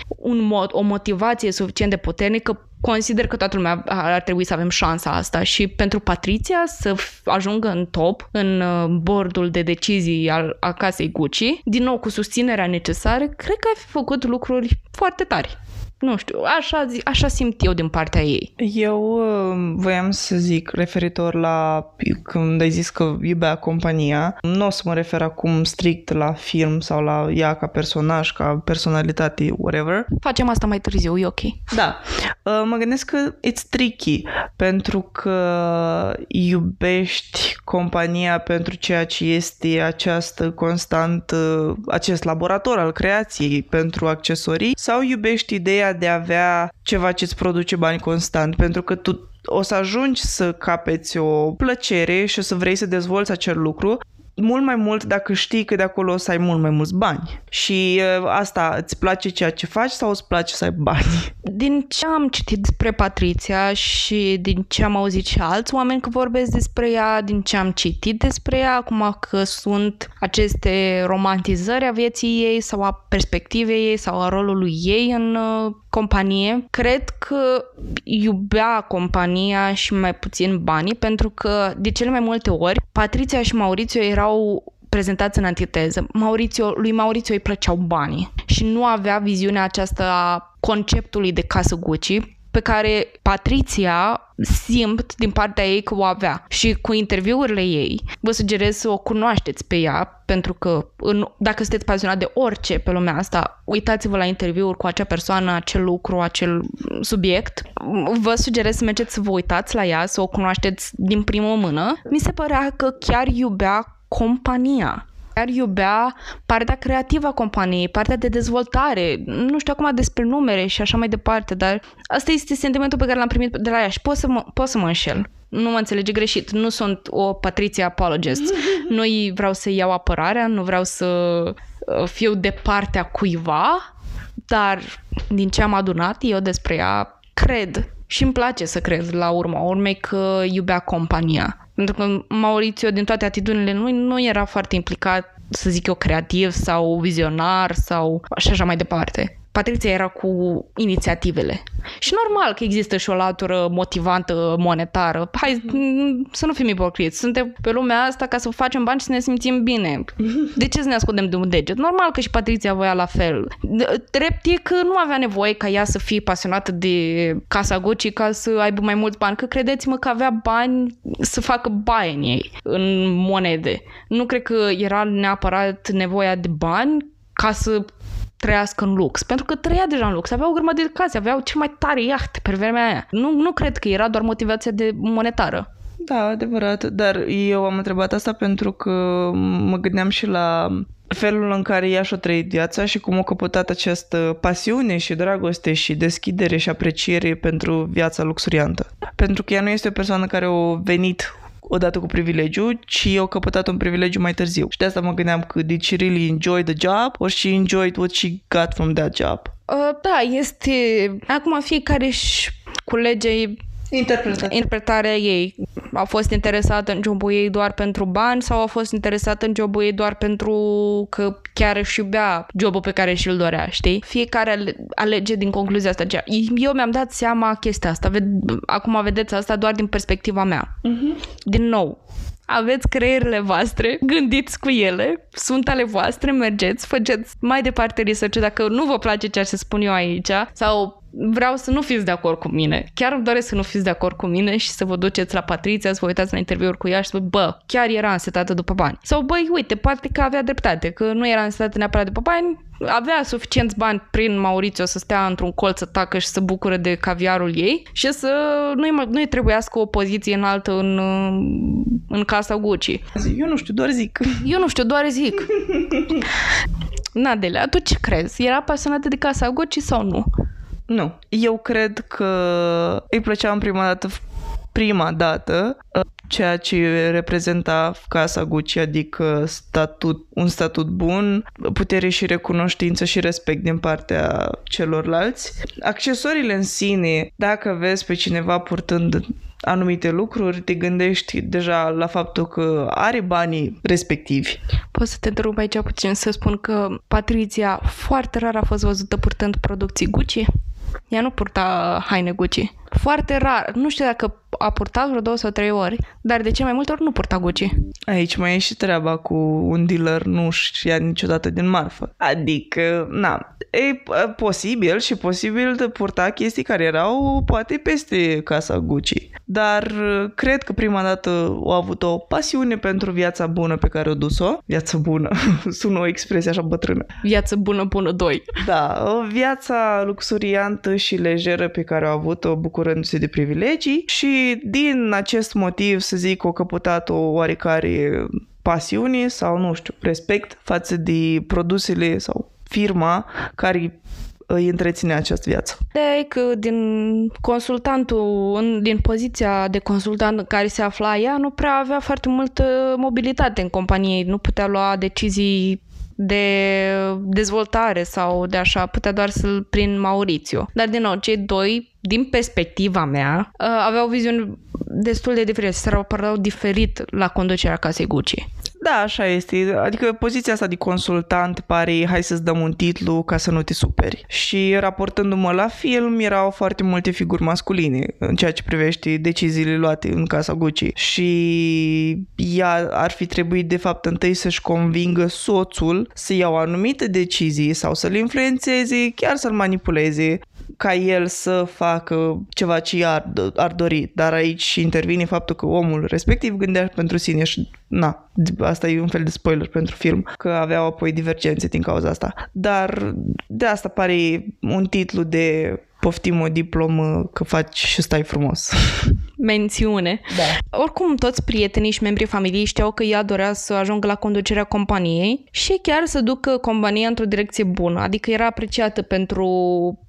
o motivație suficient de puternică, consider că toată lumea ar trebui să avem șansa asta și pentru Patrizia să ajungă în top, în bordul de decizii a casei Gucci, din nou cu susținerea necesară, cred că ai făcut lucruri foarte tari. Nu știu, așa simt eu din partea ei. Eu voiam să zic referitor la când ai zis că iubea compania, nu o să mă refer acum strict la film sau la ea ca personaj, ca personalitate, whatever. Facem asta mai târziu, e ok. Da. Mă gândesc că it's tricky, pentru că iubești compania pentru ceea ce este această constantă, acest laborator al creației pentru accesorii, sau iubești ideea de a avea ceva ce îți produce bani constant, pentru că tu o să ajungi să capeți o plăcere și o să vrei să dezvolți acel lucru mult mai mult dacă știi că de acolo o să ai mult mai mulți bani. Și asta, îți place ceea ce faci sau îți place să ai bani? Din ce am citit despre Patrizia și din ce am auzit și alți oameni că vorbesc despre ea, din ce am citit despre ea, acum că sunt aceste romantizări a vieții ei sau a perspectivei ei sau a rolului ei în companie, cred că iubea compania și mai puțin banii, pentru că de cele mai multe ori Patrizia și Maurizio erau prezentați în antiteză. Lui Maurizio îi plăceau banii și nu avea viziunea aceasta a conceptului de casă Gucci pe care Patrizia simt din partea ei că o avea. Și cu interviurile ei vă sugerez să o cunoașteți pe ea, pentru că dacă sunteți pasionat de orice pe lumea asta, uitați-vă la interviuri cu acea persoană, acel lucru, acel subiect. Vă sugerez să mergeți să vă uitați la ea, să o cunoașteți din primă mână. Mi se părea că chiar iubea compania. Chiar iubea partea creativă a companiei, partea de dezvoltare, nu știu acum despre numere și așa mai departe, dar asta este sentimentul pe care l-am primit de la ea și pot să mă înșel. Nu mă înțelege greșit, nu sunt o Patrizia apologist. Nu vreau să iau apărarea, nu vreau să fiu de partea cuiva, dar din ce am adunat eu despre ea, cred și îmi place să cred la urma urmei că iubea compania. Pentru că Maurizio, din toate atitudinile lui, nu era foarte implicat, să zic eu, creativ sau vizionar sau așa mai departe. Patrizia era cu inițiativele. Și normal că există și o latură motivantă monetară. Hai să nu fim ipocriți. Suntem pe lumea asta ca să facem bani și să ne simțim bine. De ce să ne ascundem de un deget? Normal că și Patrizia voia la fel. Drept e că nu avea nevoie ca ea să fie pasionată de casa Gucci ca să aibă mai mulți bani. Că credeți-mă că avea bani să facă baie în ei, în monede. Nu cred că era neapărat nevoia de bani ca să trăiască în lux, pentru că trăia deja în lux, avea o grămadă de case, aveau cel mai tare iaht pe vremea aia. Nu cred că era doar motivația de monetară. Da, adevărat, dar eu am întrebat asta pentru că mă gândeam și la felul în care ea și-a trăit viața și cum a căpătat această pasiune și dragoste și deschidere și apreciere pentru viața luxuriantă. Pentru că ea nu este o persoană care a venit odată cu privilegiu, ci eu căpătat un privilegiu mai târziu. Și de asta mă gândeam că did she really enjoy the job or she enjoyed what she got from that job? Da, este... Acum fiecare își culege interpretarea ei. A fost interesată în jobul ei doar pentru bani sau a fost interesată în jobul ei doar pentru că chiar își iubea jobul pe care și-l dorea, știi? Fiecare alege din concluzia asta. Eu mi-am dat seama chestia asta. Acum vedeți asta doar din perspectiva mea. Uh-huh. Din nou, aveți creierile voastre, gândiți cu ele, sunt ale voastre, mergeți, faceți mai departe research dacă nu vă place ce se spun eu aici sau... Vreau să nu fiți de acord cu mine. Chiar îmi doresc să nu fiți de acord cu mine și să vă duceți la Patrizia, să vă uitați la interviuri cu ea și să vă, bă, chiar era însetată după bani. Sau, băi, uite, poate că avea dreptate, că nu era însetată neapărat după bani, avea suficienți bani prin Maurizio să stea într-un colț să tacă și să bucure de caviarul ei și să nu-i trebuiască o poziție înaltă în casa Gucci. Eu nu știu, doar zic. Nadelia, tu ce crezi? Era pasionată de casa Gucci sau nu? Nu. Eu cred că îi plăcea în prima dată, ceea ce reprezenta casa Gucci, adică un statut bun, putere și recunoștință și respect din partea celorlalți. Accesoriile în sine, dacă vezi pe cineva purtând anumite lucruri, te gândești deja la faptul că are banii respectivi. Poți să te întrerup aici puțin să spun că Patrizia foarte rar a fost văzută purtând producții Gucci. Ea nu purta haine Gucci. Foarte rar. Nu știu dacă a purtat vreo 2 sau 3 ori, dar de ce mai multe ori nu purta Gucci. Aici mai e și treaba cu un dealer nu-și ia niciodată din marfă. Adică, na, e posibil și posibil de purta chestii care erau poate peste casa Gucci. Dar cred că prima dată a avut o pasiune pentru viața bună pe care o dus-o. Viață bună. Sună o expresie așa bătrână. Viață bună, bună, 2. Da, o viața luxuriantă și lejeră pe care a avut-o bucurându-se de privilegii și din acest motiv, să zic, o căpătat o oarecare pasiune sau, nu știu, respect față de produsele sau firma care îi întreține această viață. De că din poziția de consultant în care se afla ea, nu prea avea foarte multă mobilitate în companie, nu putea lua decizii de dezvoltare sau de așa, putea doar să-l prind Maurizio. Dar din nou, cei doi, din perspectiva mea, aveau viziuni destul de diferite, se raportau diferit la conducerea casei Gucci. Da, așa este. Adică poziția asta de consultant pare, hai să-ți dăm un titlu ca să nu te superi. Și raportându-mă la film, erau foarte multe figuri masculine în ceea ce privește deciziile luate în casa Gucci. Și ea ar fi trebuit, de fapt, întâi să-și convingă soțul să iau anumite decizii sau să-l influențeze, chiar să-l manipuleze, ca el să facă ceva ce ar dori. Dar aici intervine faptul că omul respectiv gândea pentru sine și, na, asta e un fel de spoiler pentru film, că aveau apoi divergențe din cauza asta. Dar de asta pare un titlu de poftim o diplomă că faci și stai frumos. Mențiune. Da. Oricum, toți prietenii și membrii familiei știau că ea dorea să ajungă la conducerea companiei și chiar să ducă compania într-o direcție bună. Adică era apreciată pentru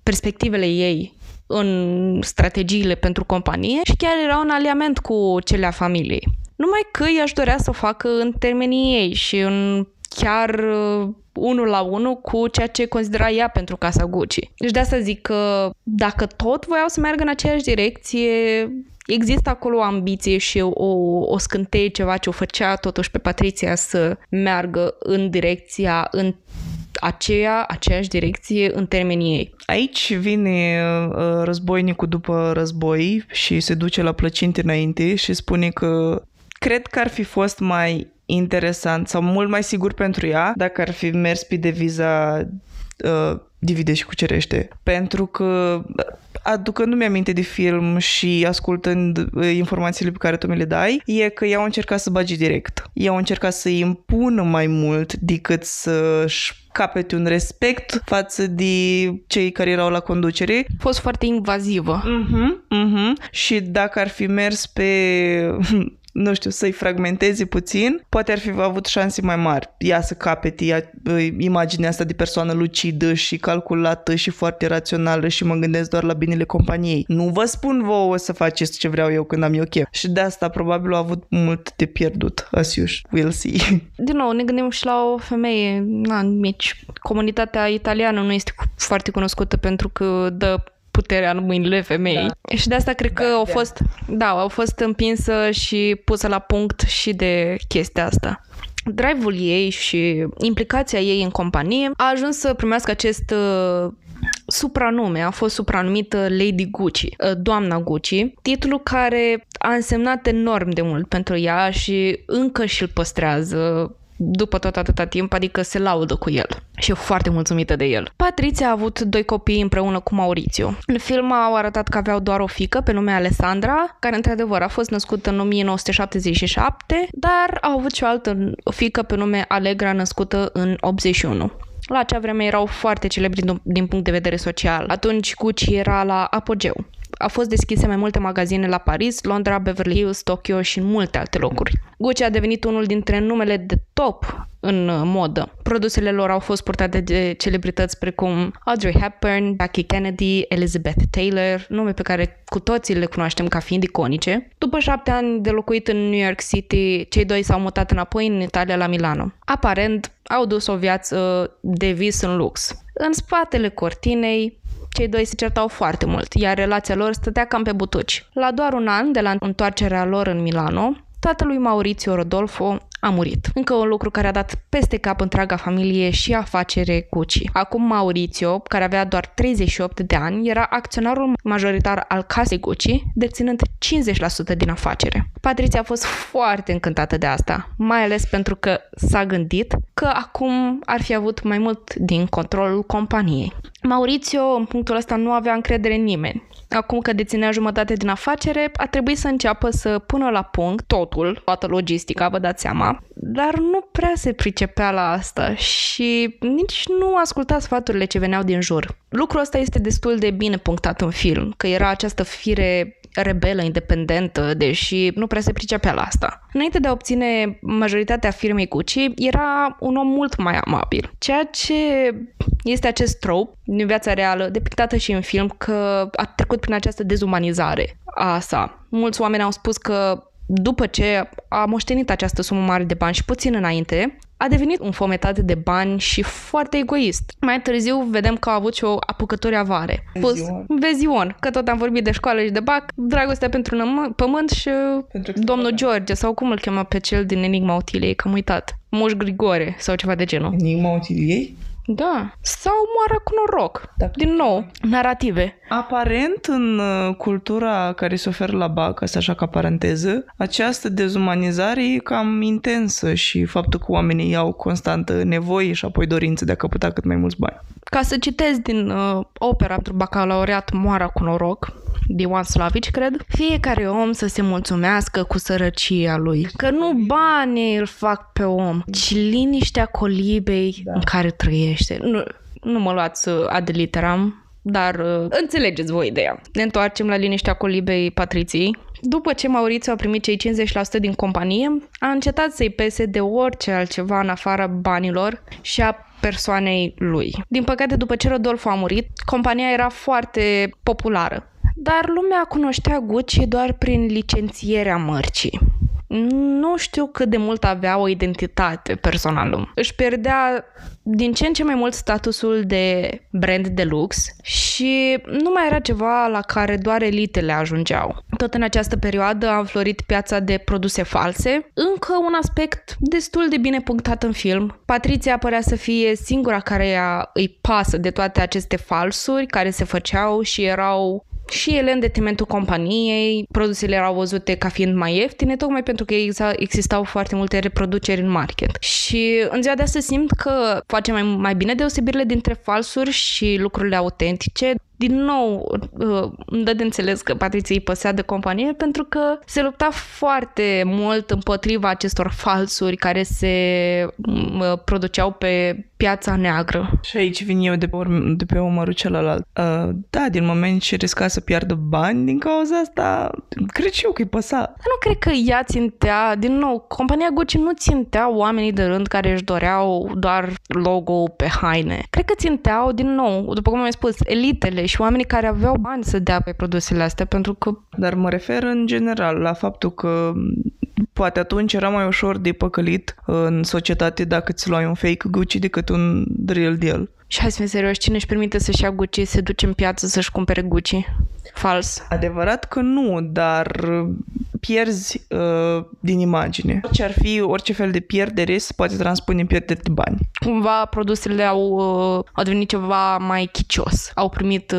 perspectivele ei în strategiile pentru companie și chiar era un aliament cu cele a familiei. Numai că ea își dorea să o facă în termenii ei și în chiar 1 la 1 cu ceea ce considera ea pentru casa Gucci. Deci de asta zic că dacă tot voiau să meargă în aceeași direcție, există acolo o ambiție și o scânteie, ceva ce o făcea totuși pe Patrizia să meargă în direcția aceeași direcție în termenii ei. Aici vine războinicul după război și se duce la plăcinte înainte și spune că cred că ar fi fost mai interesant sau mult mai sigur pentru ea dacă ar fi mers pe deviza divide și cucerește. Pentru că aducându-mi aminte de film și ascultând informațiile pe care tu mi le dai, e că ea a încercat să bage direct. Ea a încercat să-i impună mai mult decât să-și capete un respect față de cei care erau la conducere. A fost foarte invazivă. Și dacă ar fi mers pe nu știu, să-i fragmenteze puțin, poate ar fi avut șanse mai mari. Ea să capete imaginea asta de persoană lucidă și calculată și foarte rațională și mă gândesc doar la binele companiei. Nu vă spun vouă să faceți ce vreau eu când am eu chef. Și de asta probabil a avut mult de pierdut, Asiuș. We'll see. Din nou, ne gândim și la o femeie mici. Comunitatea italiană nu este foarte cunoscută pentru că dă puterea în mâinile femeii. Da. Și de asta cred că au fost împinsă și pusă la punct și de chestia asta. Drive-ul ei și implicația ei în companie a ajuns să primească acest supranume, a fost supranumită Lady Gucci, doamna Gucci, titlul care a însemnat enorm de mult pentru ea și încă și-l păstrează după tot atâta timp, adică se laudă cu el. Și e foarte mulțumită de el. Patrizia a avut 2 copii împreună cu Maurizio. În film au arătat că aveau doar o fiică pe nume Alessandra, care într-adevăr a fost născută în 1977, dar au avut și o altă fiică pe nume Allegra, născută în 81. La acea vreme erau foarte celebri din punct de vedere social. Atunci Gucci era la apogeu. A fost deschise mai multe magazine la Paris, Londra, Beverly Hills, Tokyo și în multe alte locuri. Gucci a devenit unul dintre numele de top în modă. Produsele lor au fost purtate de celebrități precum Audrey Hepburn, Jackie Kennedy, Elizabeth Taylor, nume pe care cu toții le cunoaștem ca fiind iconice. După 7 ani de locuit în New York City, cei doi s-au mutat înapoi în Italia la Milano. Aparent, au dus o viață de vis în lux. În spatele cortinei, cei doi se certau foarte mult, iar relația lor stătea cam pe butuci. La doar 1 an de la întoarcerea lor în Milano, tatălui Maurizio, Rodolfo, a murit. Încă un lucru care a dat peste cap întreaga familie și afacere Gucci. Acum Maurizio, care avea doar 38 de ani, era acționarul majoritar al casei Gucci, deținând 50% din afacere. Patrizia a fost foarte încântată de asta, mai ales pentru că s-a gândit că acum ar fi avut mai mult din controlul companiei. Maurizio, în punctul ăsta, nu avea încredere în nimeni. Acum că deținea jumătate din afacere, a trebuit să înceapă să pună la punct totul, toată logistica, vă dați seama, dar nu prea se pricepea la asta și nici nu asculta sfaturile ce veneau din jur. Lucrul ăsta este destul de bine punctat în film, că era această fire rebelă, independentă, deși nu prea se pricepea la asta. Înainte de a obține majoritatea firmei Gucci, era un om mult mai amabil. Ceea ce este acest trope din viața reală, depictată și în film, că a trecut prin această dezumanizare a sa. Mulți oameni au spus că după ce a moștenit această sumă mare de bani și puțin înainte, a devenit înfometat de bani și foarte egoist. Mai târziu vedem că a avut și o apucătură avare. Vezion, că tot am vorbit de școală și de bac, dragostea pentru pământ și pentru domnul George, sau cum îl chema pe cel din Enigma Otiliei, că am uitat. Moș Grigore sau ceva de genul. Enigma Otiliei? Da. Sau moara cu noroc. Da. Din nou, narative. Aparent, în cultura care se oferă la BAC, asta așa ca paranteză, această dezumanizare e cam intensă și faptul că oamenii au constantă nevoie și apoi dorință de a căpăta cât mai mulți bani. Ca să citez din opera pentru bacalaureat Moara cu noroc, de Ioan Slavici, cred, fiecare om să se mulțumească cu sărăcia lui. Că nu banii îl fac pe om, ci liniștea colibei în care trăiește. Nu mă luați ad literam, dar înțelegeți voi ideea. Ne întoarcem la liniștea colibei Patriției. După ce Maurizio a primit cei 50% din companie, a încetat să-i pese de orice altceva în afara banilor și a persoanei lui. Din păcate, după ce Rodolfo a murit, compania era foarte populară. Dar lumea cunoștea Gucci doar prin licențierea mărcii. Nu știu cât de mult avea o identitate personală. Își pierdea din ce în ce mai mult statusul de brand de lux și nu mai era ceva la care doar elitele ajungeau. Tot în această perioadă a înflorit piața de produse false, încă un aspect destul de bine punctat în film. Patrizia părea să fie singura care îi pasă de toate aceste falsuri care se făceau și erau și ele în detrimentul companiei. Produsele erau văzute ca fiind mai ieftine, tocmai pentru că existau foarte multe reproduceri în market. Și în ziua de astăzi simt că face mai bine deosebirile dintre falsuri și lucrurile autentice, Din nou, îmi dă de înțeles că Patrizia îi păsea de companie pentru că se lupta foarte mult împotriva acestor falsuri care se produceau pe piața neagră. Și aici vin eu de pe omărul celălalt. Da, din moment ce risca să piardă bani din cauza asta, cred și eu că-i păsa. Dar nu cred că ea țintea, din nou, compania Gucci nu țintea oamenii de rând care își doreau doar logo pe haine. Cred că ținteau, din nou, după cum am spus, elitele și oamenii care aveau bani să dea pe produsele astea, pentru că... Dar mă refer în general la faptul că poate atunci era mai ușor de păcălit în societate dacă ți luai un fake Gucci decât un real deal. Și hai să fim serioși, cine își permite să-și ia Gucci, se duce în piață să-și cumpere Gucci? Fals. Adevărat că nu, dar pierzi din imagine. Orice ar fi, orice fel de pierdere se poate transpune în pierdere de bani. Cumva produsele au devenit ceva mai chicios. Au primit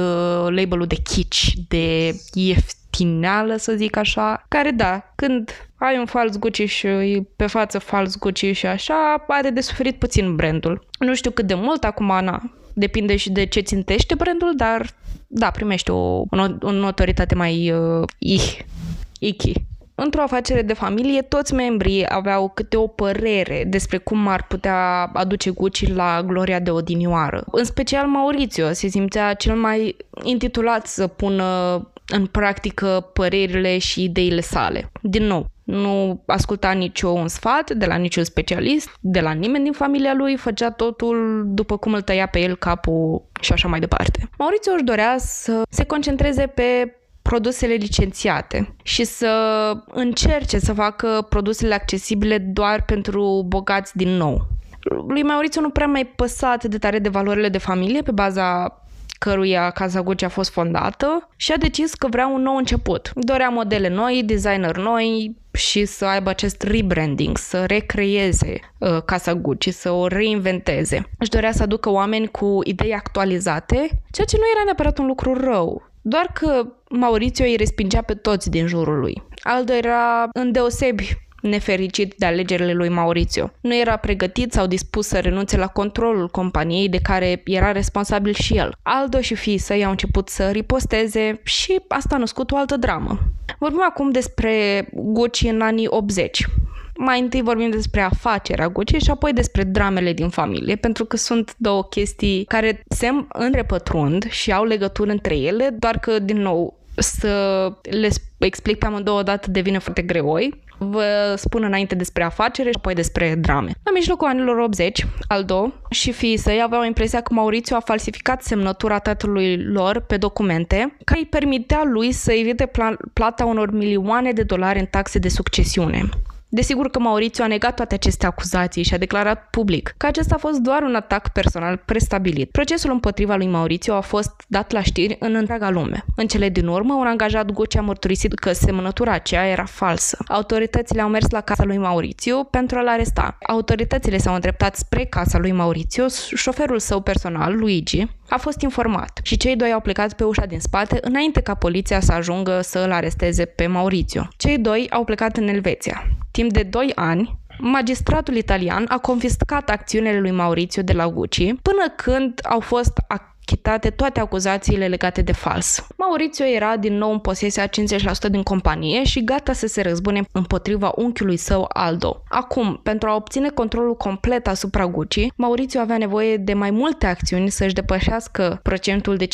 label-ul de kitsch, de ieftineală, să zic așa, care da, când ai un fals Gucci și pe față fals Gucci și așa, are de suferit puțin brandul. Nu știu cât de mult acum, Ana, depinde și de ce țintește brandul, dar da, primești o notoritate mai ichi. Într-o afacere de familie, toți membrii aveau câte o părere despre cum ar putea aduce Gucci la gloria de odinioară. În special Maurizio se simțea cel mai intitulat să pună în practică părerile și ideile sale. Din nou, nu asculta niciun sfat de la niciun specialist, de la nimeni din familia lui, făcea totul după cum îl tăia pe el capul și așa mai departe. Maurizio își dorea să se concentreze pe produsele licențiate și să încerce să facă produsele accesibile doar pentru bogați din nou. Lui Maurizio nu prea mai păsa atât de tare de valorile de familie pe baza căruia casa Gucci a fost fondată și a decis că vrea un nou început. Dorea modele noi, designer noi și să aibă acest rebranding, să recreeze casa Gucci, să o reinventeze. Își dorea să aducă oameni cu idei actualizate, ceea ce nu era neapărat un lucru rău, doar că Maurizio îi respingea pe toți din jurul lui. Aldo era îndeosebi nefericit de alegerile lui Maurizio. Nu era pregătit sau dispus să renunțe la controlul companiei de care era responsabil și el. Aldo și fiii săi au început să riposteze și asta a născut o altă dramă. Vorbim acum despre Gucci în anii 80. Mai întâi vorbim despre afacerea Gucci și apoi despre dramele din familie, pentru că sunt două chestii care se înrepătrund și au legătură între ele, doar că, din nou, să le explic pe amândouă odată devine foarte greoi. Vă spun înainte despre afacere și apoi despre drame. La mijlocul anilor 80, Aldo și fiii săi aveau impresia că Maurizio a falsificat semnătura tatălui lor pe documente, care îi permitea lui să evite plata unor milioane de dolari în taxe de succesiune. Desigur că Maurizio a negat toate aceste acuzații și a declarat public că acesta a fost doar un atac personal prestabilit. Procesul împotriva lui Maurizio a fost dat la știri în întreaga lume. În cele din urmă, un angajat Gucci a mărturisit că semnătura aceea era falsă. Autoritățile au mers la casa lui Maurizio pentru a-l aresta. Autoritățile s-au îndreptat spre casa lui Maurizio, șoferul său personal, Luigi, a fost informat și cei doi au plecat pe ușa din spate înainte ca poliția să ajungă să îl aresteze pe Maurizio. Cei doi au plecat în Elveția. Timp de 2 ani, magistratul italian a confiscat acțiunile lui Maurizio de la Gucci până când au fost achitate toate acuzațiile legate de fals. Maurizio era din nou în posesia 50% din companie și gata să se răzbune împotriva unchiului său Aldo. Acum, pentru a obține controlul complet asupra Gucci, Maurizio avea nevoie de mai multe acțiuni să-și depășească procentul de 50%.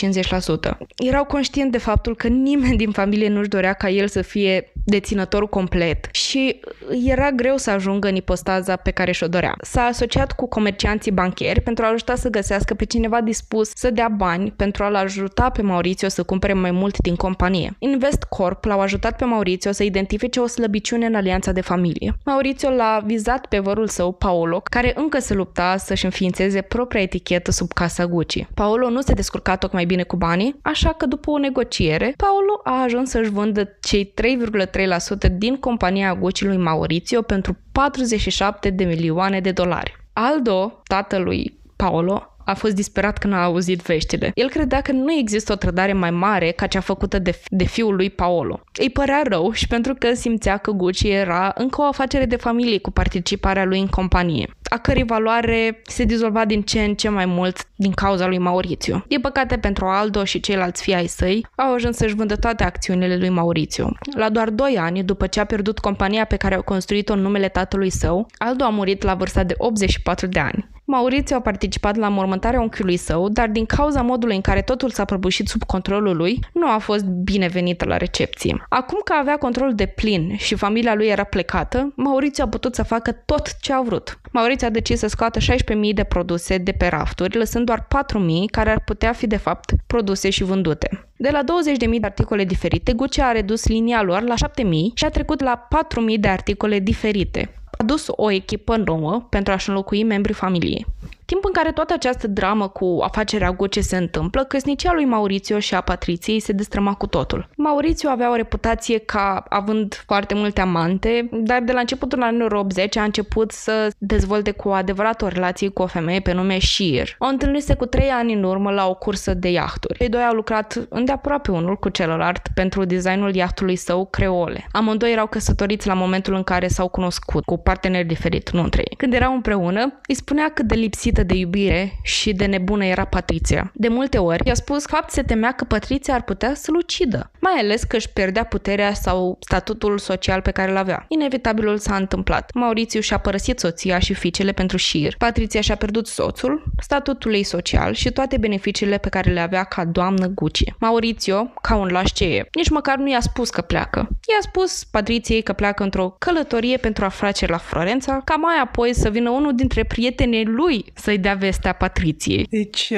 Erau conștient de faptul că nimeni din familie nu-și dorea ca el să fie deținător complet și era greu să ajungă în ipostaza pe care și-o dorea. S-a asociat cu comercianții bancheri pentru a ajuta să găsească pe cineva dispus să dea bani pentru a-l ajuta pe Maurizio să cumpere mai mult din companie. InvestCorp l-au ajutat pe Maurizio să identifice o slăbiciune în alianța de familie. Maurizio l-a vizat pe vărul său, Paolo, care încă se lupta să-și înființeze propria etichetă sub casa Gucci. Paolo nu se descurca tocmai bine cu banii, așa că după o negociere, Paolo a ajuns să-și vândă cei 3,3% din compania Gucci lui Maurizio pentru 47 de milioane de dolari. Aldo, tatălui Paolo, a fost disperat când a auzit veștile. El credea că nu există o trădare mai mare ca cea făcută de fiul lui Paolo. Îi părea rău și pentru că simțea că Gucci era încă o afacere de familie cu participarea lui în companie. a cărei valoare se dizolva din ce în ce mai mult din cauza lui Maurizio. Din păcate pentru Aldo și ceilalți fii ai săi, au ajuns să-și vândă toate acțiunile lui Maurizio. La doar 2 ani, după ce a pierdut compania pe care a construit-o în numele tatălui său, Aldo a murit la vârsta de 84 de ani. Maurizio a participat la mormântarea unchiului său, dar din cauza modului în care totul s-a prăbușit sub controlul lui, nu a fost binevenită la recepție. Acum că avea control deplin și familia lui era plecată, Maurizio a putut să facă tot ce a vrut. Maurizio a decis să scoată 16.000 de produse de pe rafturi, lăsând doar 4.000 care ar putea fi de fapt produse și vândute. De la 20.000 de articole diferite, Gucci a redus linia lor la 7.000 și a trecut la 4.000 de articole diferite. A dus o echipă în Romă pentru a-și înlocui membrii familiei. Timp în care toată această dramă cu afacerea Gucci se întâmplă, căsnicia lui Maurizio și a Patriției se destrăma cu totul. Maurizio avea o reputație ca având foarte multe amante, dar de la începutul anilor 80 a început să dezvolte cu adevărat o relație cu o femeie pe nume Shir. O întâlnise cu 3 ani în urmă la o cursă de iahturi. Cei doi au lucrat îndeaproape unul cu celălalt pentru designul iahtului său Creole. Amândoi erau căsătoriți la momentul în care s-au cunoscut, cu parteneri diferiți, nu între ei. Când erau împreună, îi spunea cât de lipsit de iubire și de nebună era Patrizia. De multe ori i-a spus că se temea că Patrizia ar putea să-l ucidă, mai ales că își pierdea puterea sau statutul social pe care l-avea. Inevitabilul s-a întâmplat. Maurizio și-a părăsit soția și fiicele pentru Shir. Patrizia și-a pierdut soțul, statutul ei social și toate beneficiile pe care le avea ca doamnă Gucci. Maurizio, ca un laș ce e, nici măcar nu i-a spus că pleacă. I-a spus Patriției că pleacă într-o călătorie pentru afaceri la Florența, ca mai apoi să vină unul dintre prietenii lui să-i dea vestea Patriției. Deci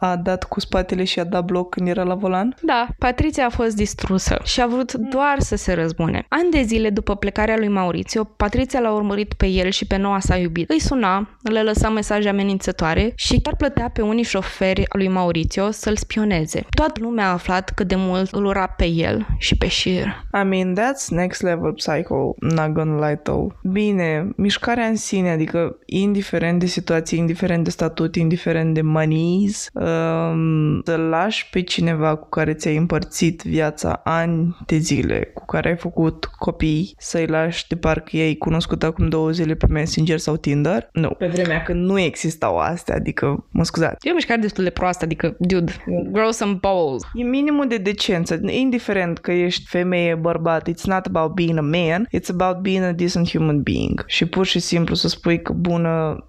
a dat cu spatele și a dat bloc când era la volan? Da, Patriția a fost distrusă și a vrut doar să se răzbune. Ani de zile după plecarea lui Maurizio, Patriția l-a urmărit pe el și pe noua sa iubită. Îi suna, le lăsa mesaje amenințătoare și chiar plătea pe unii șoferi lui Maurizio să-l spioneze. Toată lumea a aflat cât de mult îl ura pe el și pe Shir. I mean, that's next level psycho, not gonna lie though. Bine, mișcarea în sine, adică indiferent de situații, indiferent de statut, indiferent de monies, să lași pe cineva cu care ți-ai împărțit viața ani de zile, cu care ai făcut copii, să-i lași de parcă i-ai cunoscut acum 2 zile pe Messenger sau Tinder? Nu. Pe vremea când nu existau astea, adică, mă scuzați. E o mișcare destul de proastă, adică, dude, grow some balls. E minimul de decență, indiferent că ești femeie, bărbat, it's not about being a man, it's about being a decent human being. Și pur și simplu să spui că, bună,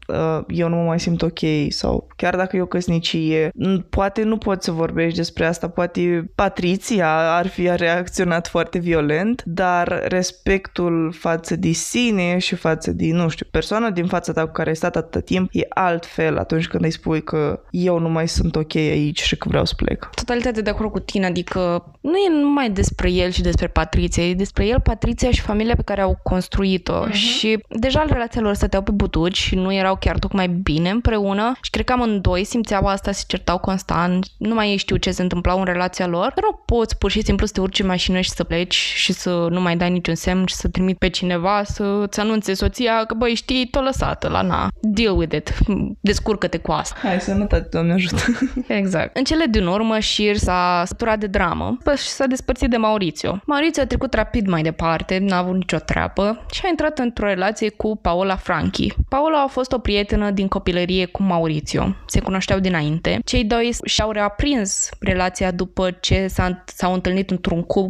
eu nu mă mai simt ok, sau chiar dacă e o căsnicie, poate nu poți să vorbești despre asta, poate Patriția ar fi reacționat foarte violent, dar respectul față de sine și față de, nu știu, persoana din fața ta cu care ai stat atâta timp e altfel atunci când îi spui că eu nu mai sunt ok aici și că vreau să plec. Totalitate de acord cu tine, adică nu e numai despre el și despre Patriția, e despre el, Patriția și familia pe care au construit-o și deja relația lor stăteau pe butuci și nu erau chiar tocmai bine împreună și cred că amândoi simțeau asta, se certau constant, nu mai știu ce se întâmpla în relația lor, dar nu poți pur și simplu să te urci în mașină și să pleci și să nu mai dai niciun semn și să trimiți pe cineva să-ți anunțe soția că, băi, știi, tot lăsată la na, deal with it, descurcă-te cu asta. Hai, sănătate, Doamne ajută. Exact. În cele din urmă, Shir s-a săturat de dramă și s-a despărțit de Maurizio. Maurizio a trecut rapid mai departe, n-a avut nicio treabă și a intrat într-o relație cu Paola Franchi. Paola a fost o prietenă din copilărie cu Maurizio. Se cunoșteau dinainte. Cei doi și-au reaprins relația după ce s-au întâlnit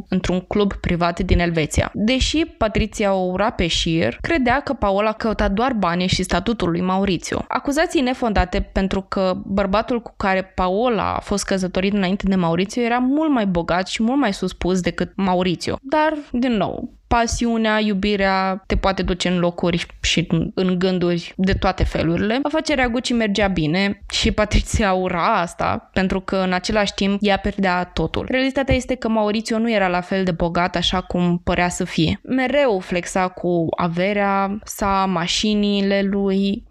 într-un club privat din Elveția. Deși Patriția o ura pe Shir, credea că Paola căuta doar banii și statutul lui Maurizio. Acuzații nefondate pentru că bărbatul cu care Paola a fost căsătorit înainte de Maurizio era mult mai bogat și mult mai suspus decât Maurizio. Dar, din nou, pasiunea, iubirea te poate duce în locuri și în gânduri de toate felurile. Afacerea Gucci mergea bine și Patriția ura asta, pentru că în același timp ea pierdea totul. Realitatea este că Maurizio nu era la fel de bogat așa cum părea să fie. Mereu flexa cu averea sa, mașinile lui,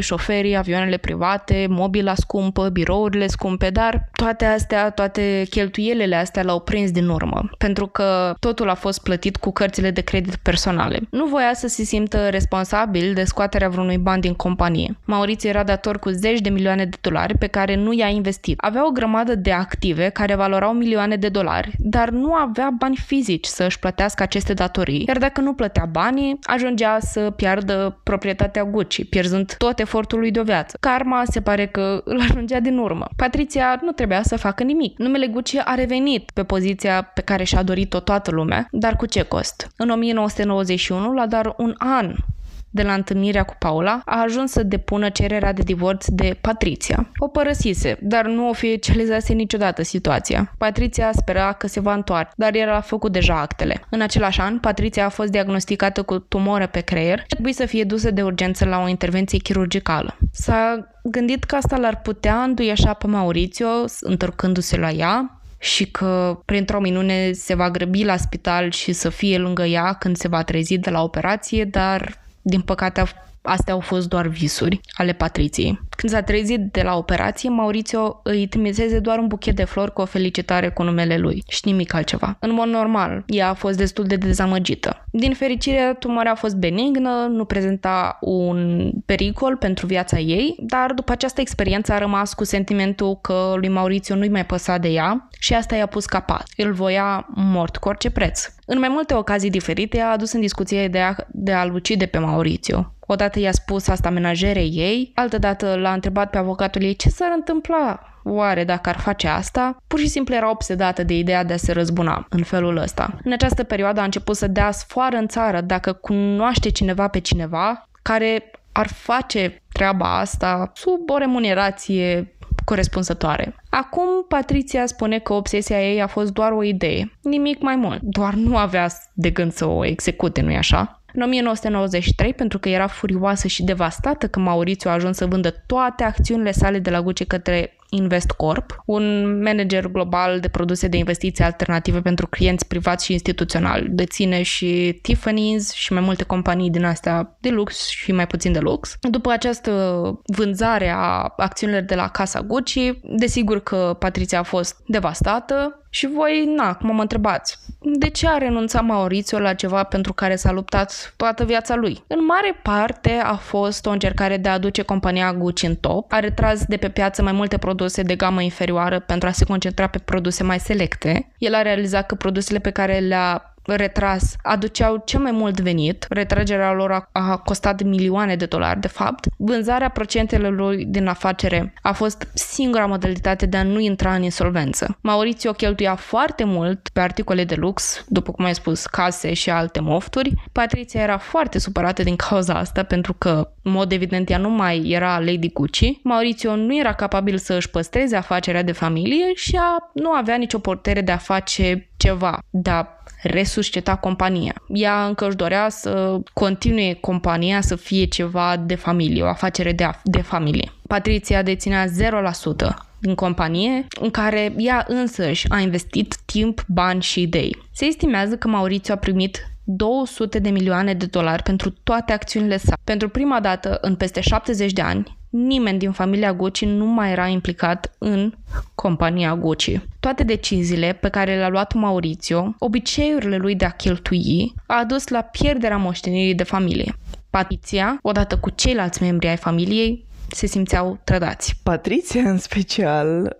șoferii, avioanele private, mobila scumpă, birourile scumpe, dar toate cheltuielile astea l-au prins din urmă, pentru că tot totul a fost plătit cu cărțile de credit personale. Nu voia să se simtă responsabil de scoaterea vreunui ban din companie. Maurizio era dator cu zeci de milioane de dolari pe care nu i-a investit. Avea o grămadă de active care valorau milioane de dolari, dar nu avea bani fizici să își plătească aceste datorii, iar dacă nu plătea banii, ajungea să piardă proprietatea Gucci, pierzând tot efortul lui de o viață. Karma se pare că îl ajungea din urmă. Patrizia nu trebuia să facă nimic. Numele Gucci a revenit pe poziția pe care și-a dorit-o toată lumea, dar cu ce cost? În 1991, la doar un an de la întâlnirea cu Paola, a ajuns să depună cererea de divorț de Patrizia. O părăsise, dar nu oficializase niciodată situația. Patrizia spera că se va întoarce, dar el a făcut deja actele. În același an, Patrizia a fost diagnosticată cu tumoră pe creier și a trebuit să fie dusă de urgență la o intervenție chirurgicală. S-a gândit că asta l-ar putea înduieșa pe Maurizio, întorcându-se la ea, și că printr-o minune se va grăbi la spital și să fie lângă ea când se va trezi de la operație, dar din păcate, astea au fost doar visuri ale Patriției. Când s-a trezit de la operație, Maurizio îi trimisese doar un buchet de flori cu o felicitare cu numele lui și nimic altceva. În mod normal, ea a fost destul de dezamăgită. Din fericire, tumoarea a fost benignă, nu prezenta un pericol pentru viața ei, dar după această experiență a rămas cu sentimentul că lui Maurizio nu-i mai păsa de ea și asta i-a pus capac. Îl voia mort cu orice preț. În mai multe ocazii diferite, a adus în discuție ideea de a-l ucide pe Maurizio. Odată i-a spus asta menajerei ei, altădată l-a întrebat pe avocatul ei ce s-ar întâmpla oare dacă ar face asta. Pur și simplu era obsedată de ideea de a se răzbuna în felul ăsta. În această perioadă a început să dea sfoară în țară dacă cunoaște cineva pe cineva care ar face treaba asta sub o remunerație corespunzătoare. Acum, Patrizia spune că obsesia ei a fost doar o idee, nimic mai mult. Doar nu avea de gând să o execute, nu-i așa? În 1993, pentru că era furioasă și devastată că Maurizio a ajuns să vândă toate acțiunile sale de la Gucci către InvestCorp, un manager global de produse de investiții alternative pentru clienți privați și instituționali. Deține și Tiffany's și mai multe companii din astea de lux și mai puțin de lux. După această vânzare a acțiunilor de la casa Gucci, desigur că Patrizia a fost devastată. Și voi, cum mă întrebați, de ce a renunțat Maurizio la ceva pentru care s-a luptat toată viața lui? În mare parte a fost o încercare de a aduce compania Gucci în top, a retras de pe piață mai multe produse de gamă inferioară pentru a se concentra pe produse mai selecte. El a realizat că produsele pe care le-a retras aduceau cel mai mult venit, retragerea lor a costat milioane de dolari, de fapt. Vânzarea procentelor lui din afacere a fost singura modalitate de a nu intra în insolvență. Maurizio cheltuia foarte mult pe articole de lux, după cum ai spus, case și alte mofturi. Patrizia era foarte supărată din cauza asta, pentru că, în mod evident, ea nu mai era Lady Gucci. Maurizio nu era capabil să își păstreze afacerea de familie și nu avea nicio putere de a face ceva, dar resuscita compania. Ea încă își dorea să continue compania să fie ceva de familie, o afacere de familie. Patrizia deținea 0% din companie, în care ea însăși a investit timp, bani și idei. Se estimează că Maurizio a primit 200 de milioane de dolari pentru toate acțiunile sale. Pentru prima dată în peste 70 de ani, nimeni din familia Gucci nu mai era implicat în compania Gucci. Toate deciziile pe care le-a luat Maurizio, obiceiurile lui de a cheltui, a dus la pierderea moștenirii de familie. Patrizia, odată cu ceilalți membri ai familiei, se simțeau trădați. Patrizia, în special,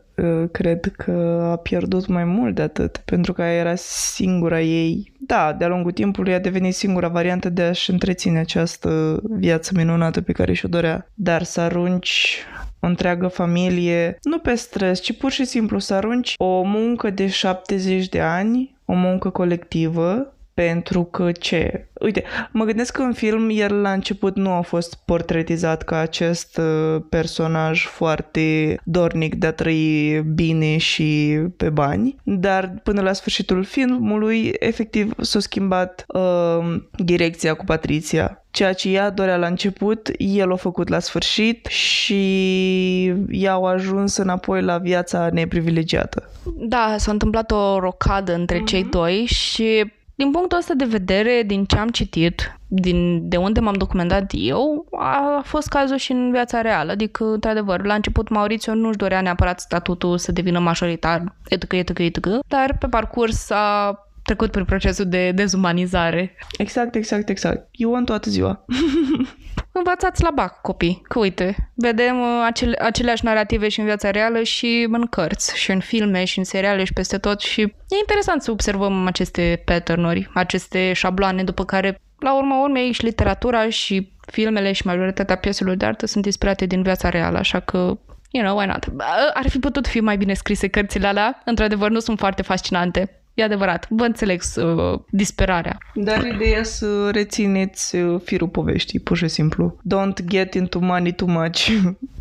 cred că a pierdut mai mult de atât, pentru că era singura ei. Da, de-a lungul timpului a devenit singura variantă de a-și întreține această viață minunată pe care și-o dorea. Dar să arunci o întreagă familie, nu pe stres, ci pur și simplu să arunci o muncă de 70 de ani, o muncă colectivă, pentru că ce? Uite, mă gândesc că în film el la început nu a fost portretizat ca acest personaj foarte dornic de a trăi bine și pe bani, dar până la sfârșitul filmului efectiv s-a schimbat direcția cu Patrizia. Ceea ce ea dorea la început, el o făcut la sfârșit și i-au ajuns înapoi la viața neprivilegiată. Da, s-a întâmplat o rocadă între cei doi și din punctul ăsta de vedere, din ce am citit, de unde m-am documentat eu, a fost cazul și în viața reală. Adică, într-adevăr, la început Maurizio nu-și dorea neapărat statutul să devină majoritar, etc., dar pe parcurs a trecut prin procesul de dezumanizare. Exact. Eu am toată ziua. Învățați la bac, copii. Că uite, vedem aceleași narative și în viața reală și în cărți, și în filme, și în seriale, și peste tot. Și e interesant să observăm aceste pattern-uri, aceste șabloane după care, la urma urmei, și literatura și filmele și majoritatea pieselor de artă sunt inspirate din viața reală, așa că... You know, why not? Ar fi putut fi mai bine scrise cărțile alea. Într-adevăr, nu sunt foarte fascinante. E adevărat. Vă înțeleg disperarea. Dar ideea să rețineți firul poveștii, pur și simplu. Don't get into money too much.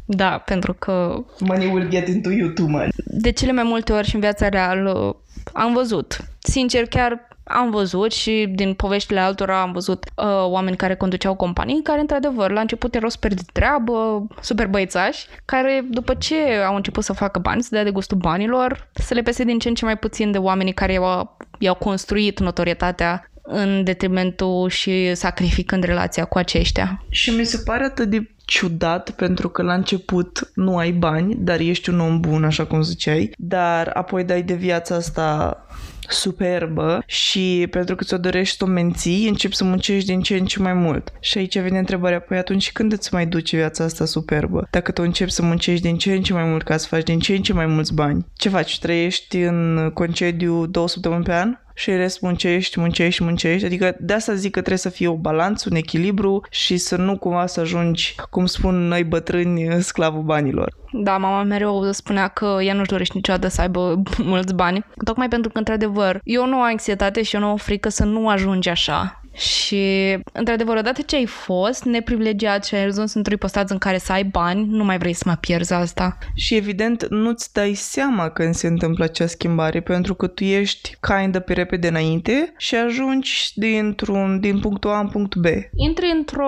Da, pentru că... Money will get into you too much. De cele mai multe ori și în viața reală am văzut. Sincer, chiar... Am văzut și din poveștile altora am văzut oameni care conduceau companii care, într-adevăr, la început erau super de treabă, super băiețași, care, după ce au început să facă bani, să dea de gustul banilor, să le pese din ce în ce mai puțin de oamenii care i-au construit notorietatea în detrimentul și sacrificând relația cu aceștia. Și mi se pare atât de ciudat, pentru că la început nu ai bani, dar ești un om bun, așa cum ziceai, dar apoi dai de viața asta... superbă și pentru că ți-o dorești să o menții, începi să muncești din ce în ce mai mult. Și aici vine întrebarea, păi atunci când îți mai duce viața asta superbă? Dacă tu începi să muncești din ce în ce mai mult ca să faci din ce în ce mai mulți bani, ce faci? Trăiești în concediu 2 săptămâni pe an? Și în rest muncești. Adică de asta zic că trebuie să fie o balanță, un echilibru și să nu cumva să ajungi, cum spun noi bătrâni, sclavul banilor. Da, mama mereu spunea că ea nu-și dorește niciodată să aibă mulți bani. Tocmai pentru că, într-adevăr, eu nu am anxietate și eu nu am frică să nu ajungi așa. Și, într-adevăr, odată ce ai fost neprivilegiat și ai ajuns într-o ipostază în care să ai bani, nu mai vrei să mai pierzi asta. Și, evident, nu-ți dai seama când se întâmplă acea schimbare, pentru că tu ești kind of pe repede înainte și ajungi din punctul A în punctul B. Intri într-o...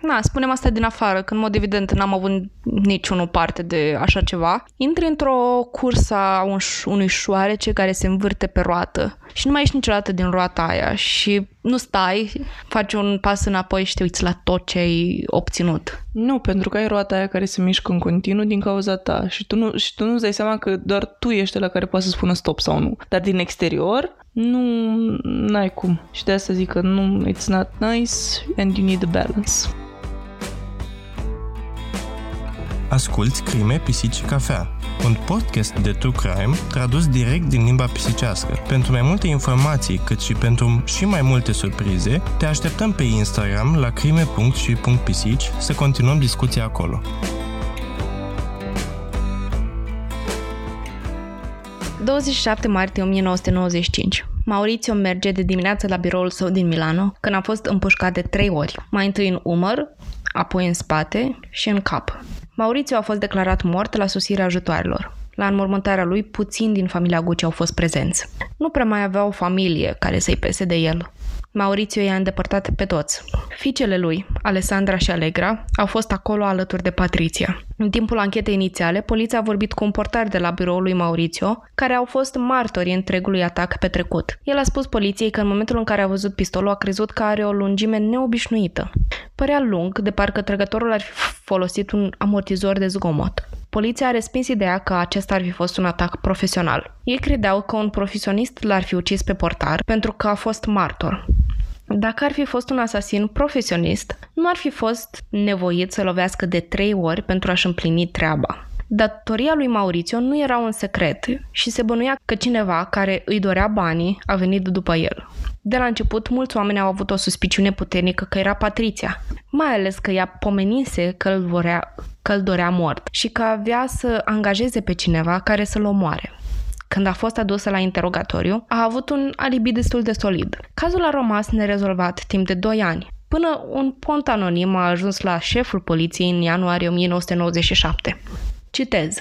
Na, spunem asta din afară, că în mod evident n-am avut niciunul parte de așa ceva. Intri într-o cursă a unui șoarece care se învârte pe roată și nu mai ești niciodată din roata aia și nu stai, faci un pas înapoi și te uiți la tot ce ai obținut. Nu, pentru că ai roata aia care se mișcă în continuu din cauza ta și tu nu-ți dai seama că doar tu ești ăla care poate să spună stop sau nu. Dar din exterior... Nu, n-ai cum. Și de asta zic că nu, it's not nice and you need a balance. Asculți Crime, Pisici și Cafea, un podcast de True Crime tradus direct din limba pisicească. Pentru mai multe informații, cât și pentru și mai multe surprize, te așteptăm pe Instagram la crime.și.pisici să continuăm discuția acolo. Martie 27, 1995. Maurizio merge de dimineață la biroul său din Milano, când a fost împușcat de 3 ori, mai întâi în umăr, apoi în spate și în cap. Maurizio a fost declarat mort la sosirea ajutoarelor. La înmormântarea lui, puțini din familia Gucci au fost prezenți. Nu prea mai avea o familie care să-i pese de el. Maurizio i-a îndepărtat pe toți. Fiicele lui, Alessandra și Allegra, au fost acolo alături de Patrizia. În timpul anchetei inițiale, poliția a vorbit cu un portar de la biroul lui Maurizio, care au fost martori întregului atac petrecut. El a spus poliției că în momentul în care a văzut pistolul, a crezut că are o lungime neobișnuită. Părea lung, de parcă trăgătorul ar fi folosit un amortizor de zgomot. Poliția a respins ideea că acesta ar fi fost un atac profesional. Ei credeau că un profesionist l-ar fi ucis pe portar pentru că a fost martor. Dacă ar fi fost un asasin profesionist, nu ar fi fost nevoit să lovească de 3 ori pentru a-și împlini treaba. Datoria lui Maurizio nu era un secret și se bănuia că cineva care îi dorea banii a venit după el. De la început, mulți oameni au avut o suspiciune puternică că era Patrizia, mai ales că ea pomenise că îl dorea mort și că avea să angajeze pe cineva care să-l omoare. Când a fost adusă la interogatoriu, a avut un alibi destul de solid. Cazul a rămas nerezolvat timp de 2 ani, până un pont anonim a ajuns la șeful poliției în ianuarie 1997. Citez.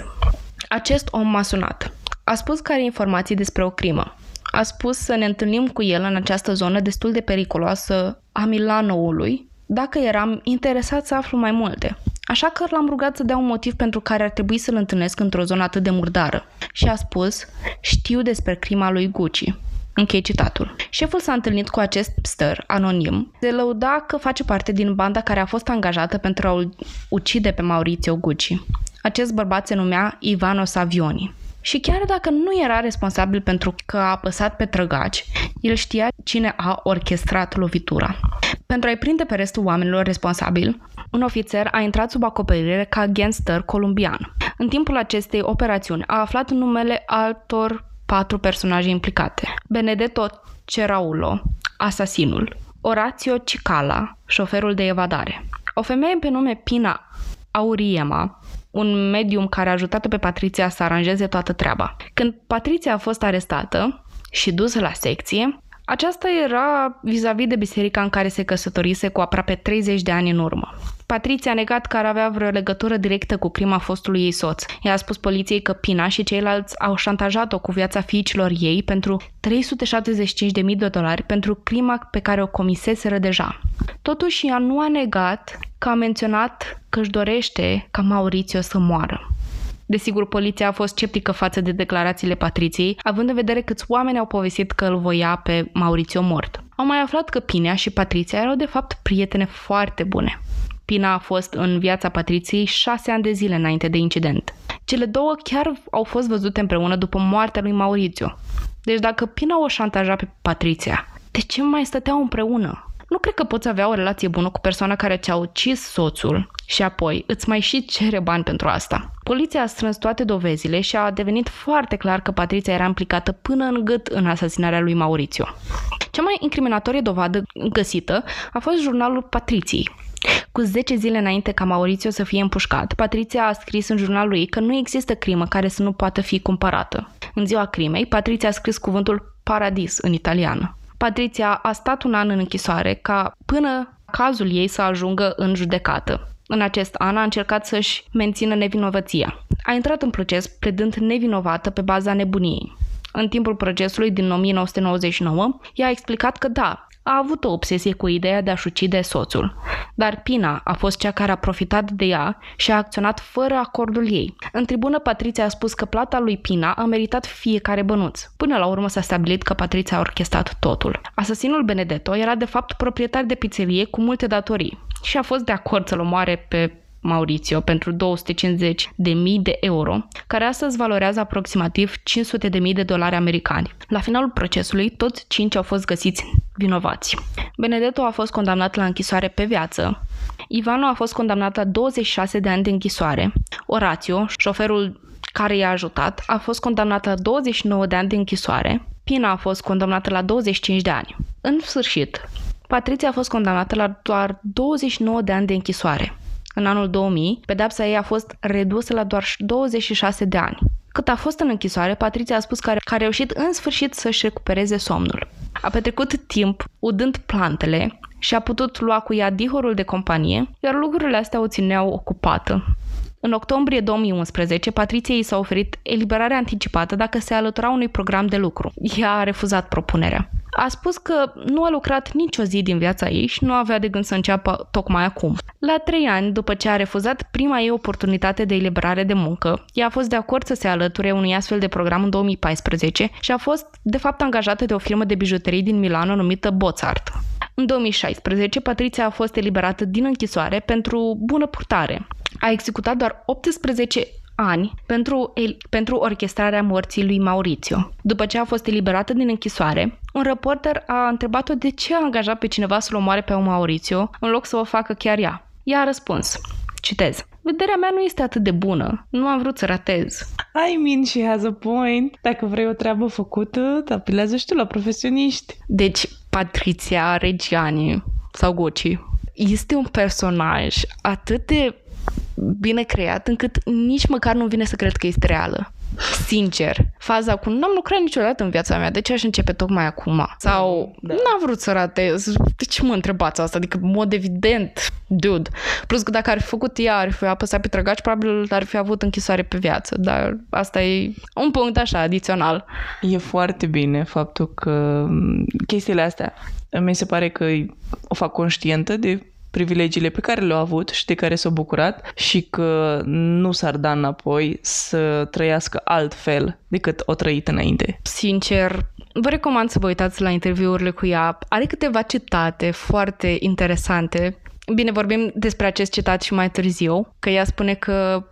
Acest om m-a sunat. A spus că are informații despre o crimă. A spus să ne întâlnim cu el în această zonă destul de periculoasă a Milanoului, dacă eram interesat să aflu mai multe. Așa că l-am rugat să dea un motiv pentru care ar trebui să-l întâlnesc într-o zonă atât de murdară. Și a spus, știu despre crima lui Gucci. Închei citatul. Șeful s-a întâlnit cu acest pster anonim, se lăuda că face parte din banda care a fost angajată pentru a-l ucide pe Maurizio Gucci. Acest bărbat se numea Ivano Savioni. Și chiar dacă nu era responsabil pentru că a apăsat pe trăgaci, el știa cine a orchestrat lovitura. Pentru a-i prinde pe restul oamenilor responsabili, un ofițer a intrat sub acoperire ca gangster columbian. În timpul acestei operațiuni a aflat numele altor 4 personaje implicate: Benedetto Ceraulo, asasinul; Orazio Cicala, șoferul de evadare; o femeie pe nume Pina Auriemma, un medium care a ajutat-o pe Patrizia să aranjeze toată treaba. Când Patrizia a fost arestată și dusă la secție, aceasta era vis-a-vis de biserica în care se căsătorise cu aproape 30 de ani în urmă. Patrizia a negat că ar avea vreo legătură directă cu crima fostului ei soț. Ea a spus poliției că Pina și ceilalți au șantajat-o cu viața fiicilor ei pentru $375.000 pentru crima pe care o comiseseră deja. Totuși, ea nu a negat că a menționat că își dorește ca Maurizio să moară. Desigur, poliția a fost sceptică față de declarațiile Patriției, având în vedere câți oameni au povestit că îl voia pe Maurizio mort. Au mai aflat că Pina și Patrizia erau de fapt prietene foarte bune. Pina a fost în viața Patriției 6 ani de zile înainte de incident. Cele două chiar au fost văzute împreună după moartea lui Maurizio. Deci dacă Pina o șantaja pe Patrizia, de ce mai stăteau împreună? Nu cred că poți avea o relație bună cu persoana care ți-a ucis soțul și apoi îți mai și cere bani pentru asta. Poliția a strâns toate dovezile și a devenit foarte clar că Patrizia era implicată până în gât în asasinarea lui Maurizio. Cea mai incriminatorie dovadă găsită a fost jurnalul Patriției. Cu 10 zile înainte ca Maurizio să fie împușcat, Patrizia a scris în jurnalul ei că nu există crimă care să nu poată fi cumpărată. În ziua crimei, Patrizia a scris cuvântul paradis în italiană. Patrizia a stat 1 an în închisoare ca până cazul ei să ajungă în judecată. În acest an a încercat să-și mențină nevinovăția. A intrat în proces pledând nevinovată pe baza nebuniei. În timpul procesului din 1999, ea a explicat că da, a avut o obsesie cu ideea de a-și ucide soțul, dar Pina a fost cea care a profitat de ea și a acționat fără acordul ei. În tribună, Patrizia a spus că plata lui Pina a meritat fiecare bănuț. Până la urmă s-a stabilit că Patrizia a orchestrat totul. Asasinul Benedetto era de fapt proprietar de pizzerie cu multe datorii și a fost de acord să-l omoare pe Maurizio pentru €250.000, care astăzi valorează aproximativ $500.000 americani. La finalul procesului, toți 5 au fost găsiți vinovați. Benedetto a fost condamnat la închisoare pe viață, Ivano a fost condamnat la 26 de ani de închisoare, Orazio, șoferul care i-a ajutat, a fost condamnat la 29 de ani de închisoare, Pina a fost condamnată la 25 de ani. În sfârșit, Patrizia a fost condamnată la doar 29 de ani de închisoare. În anul 2000, pedepsa ei a fost redusă la doar 26 de ani. Cât a fost în închisoare, Patrizia a spus că a reușit în sfârșit să-și recupereze somnul. A petrecut timp udând plantele și a putut lua cu ea dihorul de companie, iar lucrurile astea o țineau ocupată. În octombrie 2011, Patrizia i s-a oferit eliberarea anticipată dacă se alătura unui program de lucru. Ea a refuzat propunerea. A spus că nu a lucrat nicio zi din viața ei și nu avea de gând să înceapă tocmai acum. La 3 ani, după ce a refuzat prima ei oportunitate de eliberare de muncă, ea a fost de acord să se alăture unui astfel de program în 2014 și a fost, de fapt, angajată de o firmă de bijuterii din Milano numită Bozart. În 2016, Patrizia a fost eliberată din închisoare pentru bună purtare. A executat doar 18 ani pentru orchestrarea morții lui Maurizio. După ce a fost eliberată din închisoare, un reporter a întrebat-o de ce a angajat pe cineva să-l omoare pe Maurizio în loc să o facă chiar ea. Ea a răspuns, citez, vederea mea nu este atât de bună, nu am vrut să ratez. I mean, she has a point. Dacă vrei o treabă făcută, te apilează și tu la profesioniști. Deci, Patrizia Reggiani sau Gucci este un personaj atât de bine creat, încât nici măcar nu vine să cred că este reală. Sincer, faza cu n-am lucrat niciodată în viața mea, de ce aș începe tocmai acum? Sau n-am vrut să ratez, de ce mă întrebați asta? Adică, în mod evident, dude. Plus că dacă ar fi făcut ea, ar fi apăsat pe trăgaci, probabil ar fi avut închisoare pe viață, dar asta e un punct așa, adițional. E foarte bine faptul că chestiile astea, mi se pare că o fac conștientă de privilegiile pe care le-au avut și de care s-au bucurat și că nu s-ar da înapoi să trăiască altfel decât o trăit înainte. Sincer, vă recomand să vă uitați la interviurile cu ea. Are câteva citate foarte interesante. Bine, vorbim despre acest citat și mai târziu, că ea spune că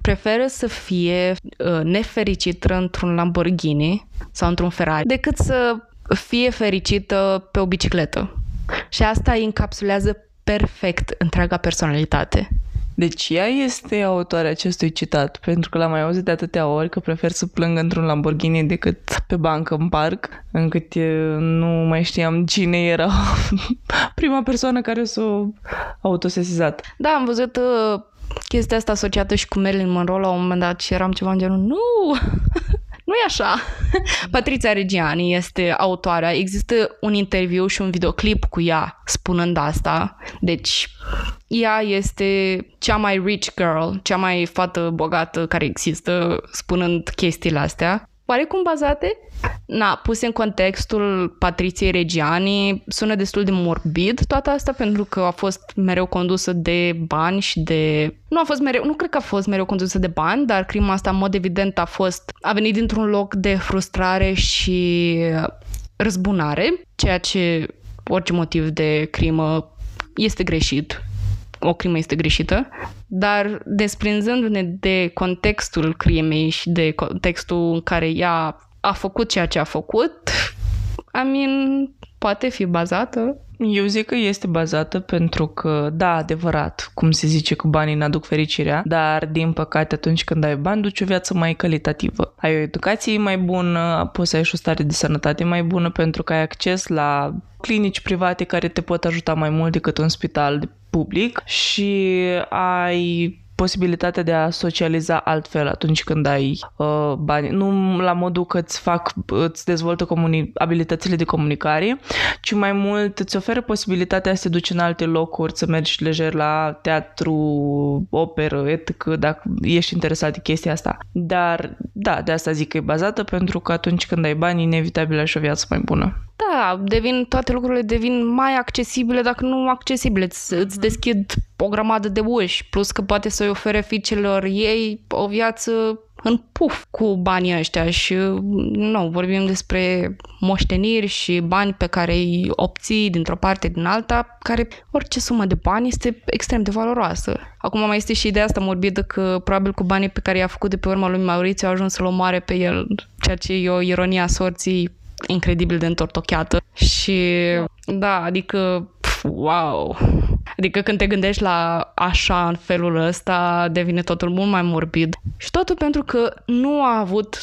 preferă să fie nefericit într-un Lamborghini sau într-un Ferrari decât să fie fericită pe o bicicletă. Și asta îi încapsulează perfect întreaga personalitate. Deci ea este autoarea acestui citat, pentru că l-am mai auzit de atâtea ori că prefer să plâng într-un Lamborghini decât pe bancă în parc, încât nu mai știam cine era prima persoană care s-a autosesizat. Da, am văzut chestia asta asociată și cu Marilyn Monroe la un moment dat și eram ceva în genul, nu e așa. Patrizia Reggiani este autoarea. Există un interviu și un videoclip cu ea spunând asta. Deci, ea este cea mai rich girl, cea mai fată bogată care există, spunând chestiile astea. Oarecum bazate? Puse în contextul Patriției Reggiani, sună destul de morbid toată asta, pentru că a fost mereu condusă de bani și de... Nu cred că a fost mereu condusă de bani, dar crima asta, în mod evident, a venit dintr-un loc de frustrare și răzbunare, ceea ce orice motiv de crimă este greșit. O crimă este greșită, dar desprinzându-ne de contextul crimei și de contextul în care ea a făcut ceea ce a făcut, poate fi bazată. Eu zic că este bazată pentru că, da, adevărat, cum se zice că banii n-aduc fericirea, dar, din păcate, atunci când ai bani, duci o viață mai calitativă. Ai o educație mai bună, poți să ai și o stare de sănătate mai bună pentru că ai acces la clinici private care te pot ajuta mai mult decât un spital public și ai posibilitatea de a socializa altfel atunci când ai bani. Nu la modul că îți dezvoltă abilitățile de comunicare, ci mai mult îți oferă posibilitatea să te duci în alte locuri, să mergi lejer la teatru, operă, etc., dacă ești interesat de chestia asta. Dar, da, de asta zic că e bazată, pentru că atunci când ai bani, inevitabil ai și o viață mai bună. Da, toate lucrurile devin mai accesibile, dacă nu accesibile. Îți deschid o grămadă de uși, plus că poate să-i ofere fiicelor ei o viață în puf cu banii ăștia și, vorbim despre moșteniri și bani pe care îi obții dintr-o parte, din alta, care orice sumă de bani este extrem de valoroasă. Acum mai este și ideea asta morbidă că probabil cu banii pe care i-a făcut de pe urma lui Maurizio a ajuns să-l omoare pe el, ceea ce e o ironie a sorții incredibil de întortocheată și da, adică wow! Adică când te gândești la așa în felul ăsta, devine totul mult mai morbid. Și totul pentru că nu a avut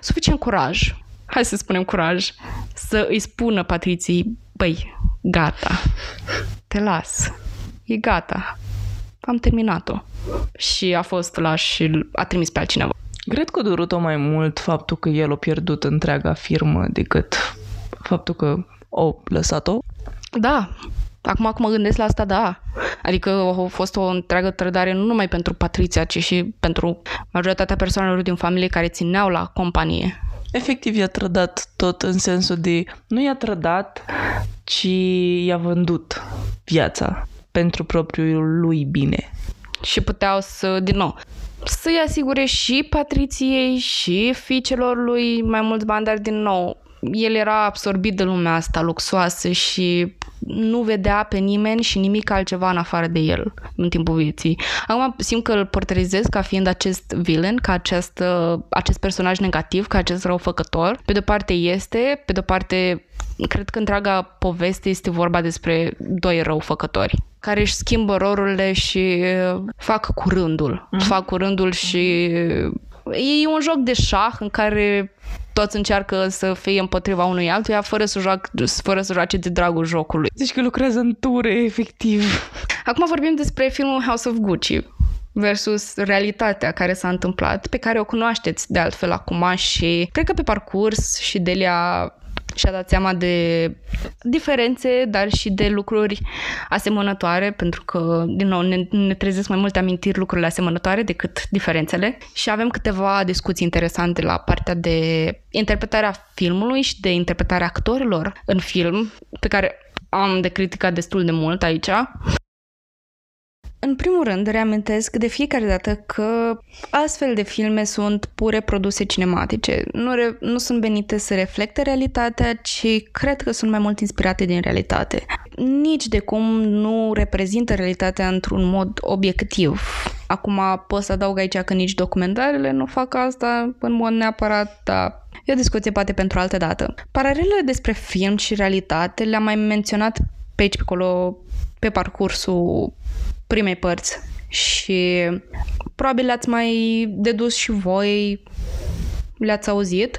suficient curaj, hai să spunem curaj, să îi spună Patriției, băi, gata, te las, e gata, am terminat-o. Și a fost la și a trimis pe altcineva. Cred că a durut-o mai mult faptul că el a pierdut întreaga firmă decât faptul că au lăsat-o. Da, acum mă gândesc la asta, da. Adică a fost o întreagă trădare nu numai pentru Patriția, ci și pentru majoritatea persoanelor din familie care țineau la companie. Efectiv, i-a trădat tot în sensul de... Nu i-a trădat, ci i-a vândut viața pentru propriul lui bine. Și puteau să-i asigure și Patriției și fiicelor lui mai mulți bani, dar din nou, el era absorbit de lumea asta luxoasă și nu vedea pe nimeni și nimic altceva în afară de el în timpul vieții. Acum simt că îl portretizez ca fiind acest villain, ca acest personaj negativ, ca acest răufăcător. Pe de-o parte este, pe de-o parte cred că întreaga poveste este vorba despre doi răufăcători care își schimbă rolurile și fac curândul și e un joc de șah în care toți încearcă să fie împotriva unui altuia fără să joace de dragul jocului. Deci că lucrează în ture, efectiv. Acum vorbim despre filmul House of Gucci versus realitatea care s-a întâmplat, pe care o cunoașteți de altfel acum și cred că pe parcurs și Delia și-a dat seama de diferențe, dar și de lucruri asemănătoare, pentru că, din nou, ne trezesc mai multe amintiri lucrurile asemănătoare decât diferențele și avem câteva discuții interesante la partea de interpretarea filmului și de interpretarea actorilor în film, pe care am de criticat destul de mult aici. În primul rând, reamintesc de fiecare dată că astfel de filme sunt pure produse cinematice. Nu sunt venite să reflecte realitatea, ci cred că sunt mai mult inspirate din realitate. Nici de cum nu reprezintă realitatea într-un mod obiectiv. Acum pot să adaug aici că nici documentarele nu fac asta în mod neapărat, dar e o discuție poate pentru altă dată. Paralelele despre film și realitate le-am mai menționat pe aici, pe acolo, pe parcursul primei părți și probabil le-ați mai dedus și voi, le-ați auzit.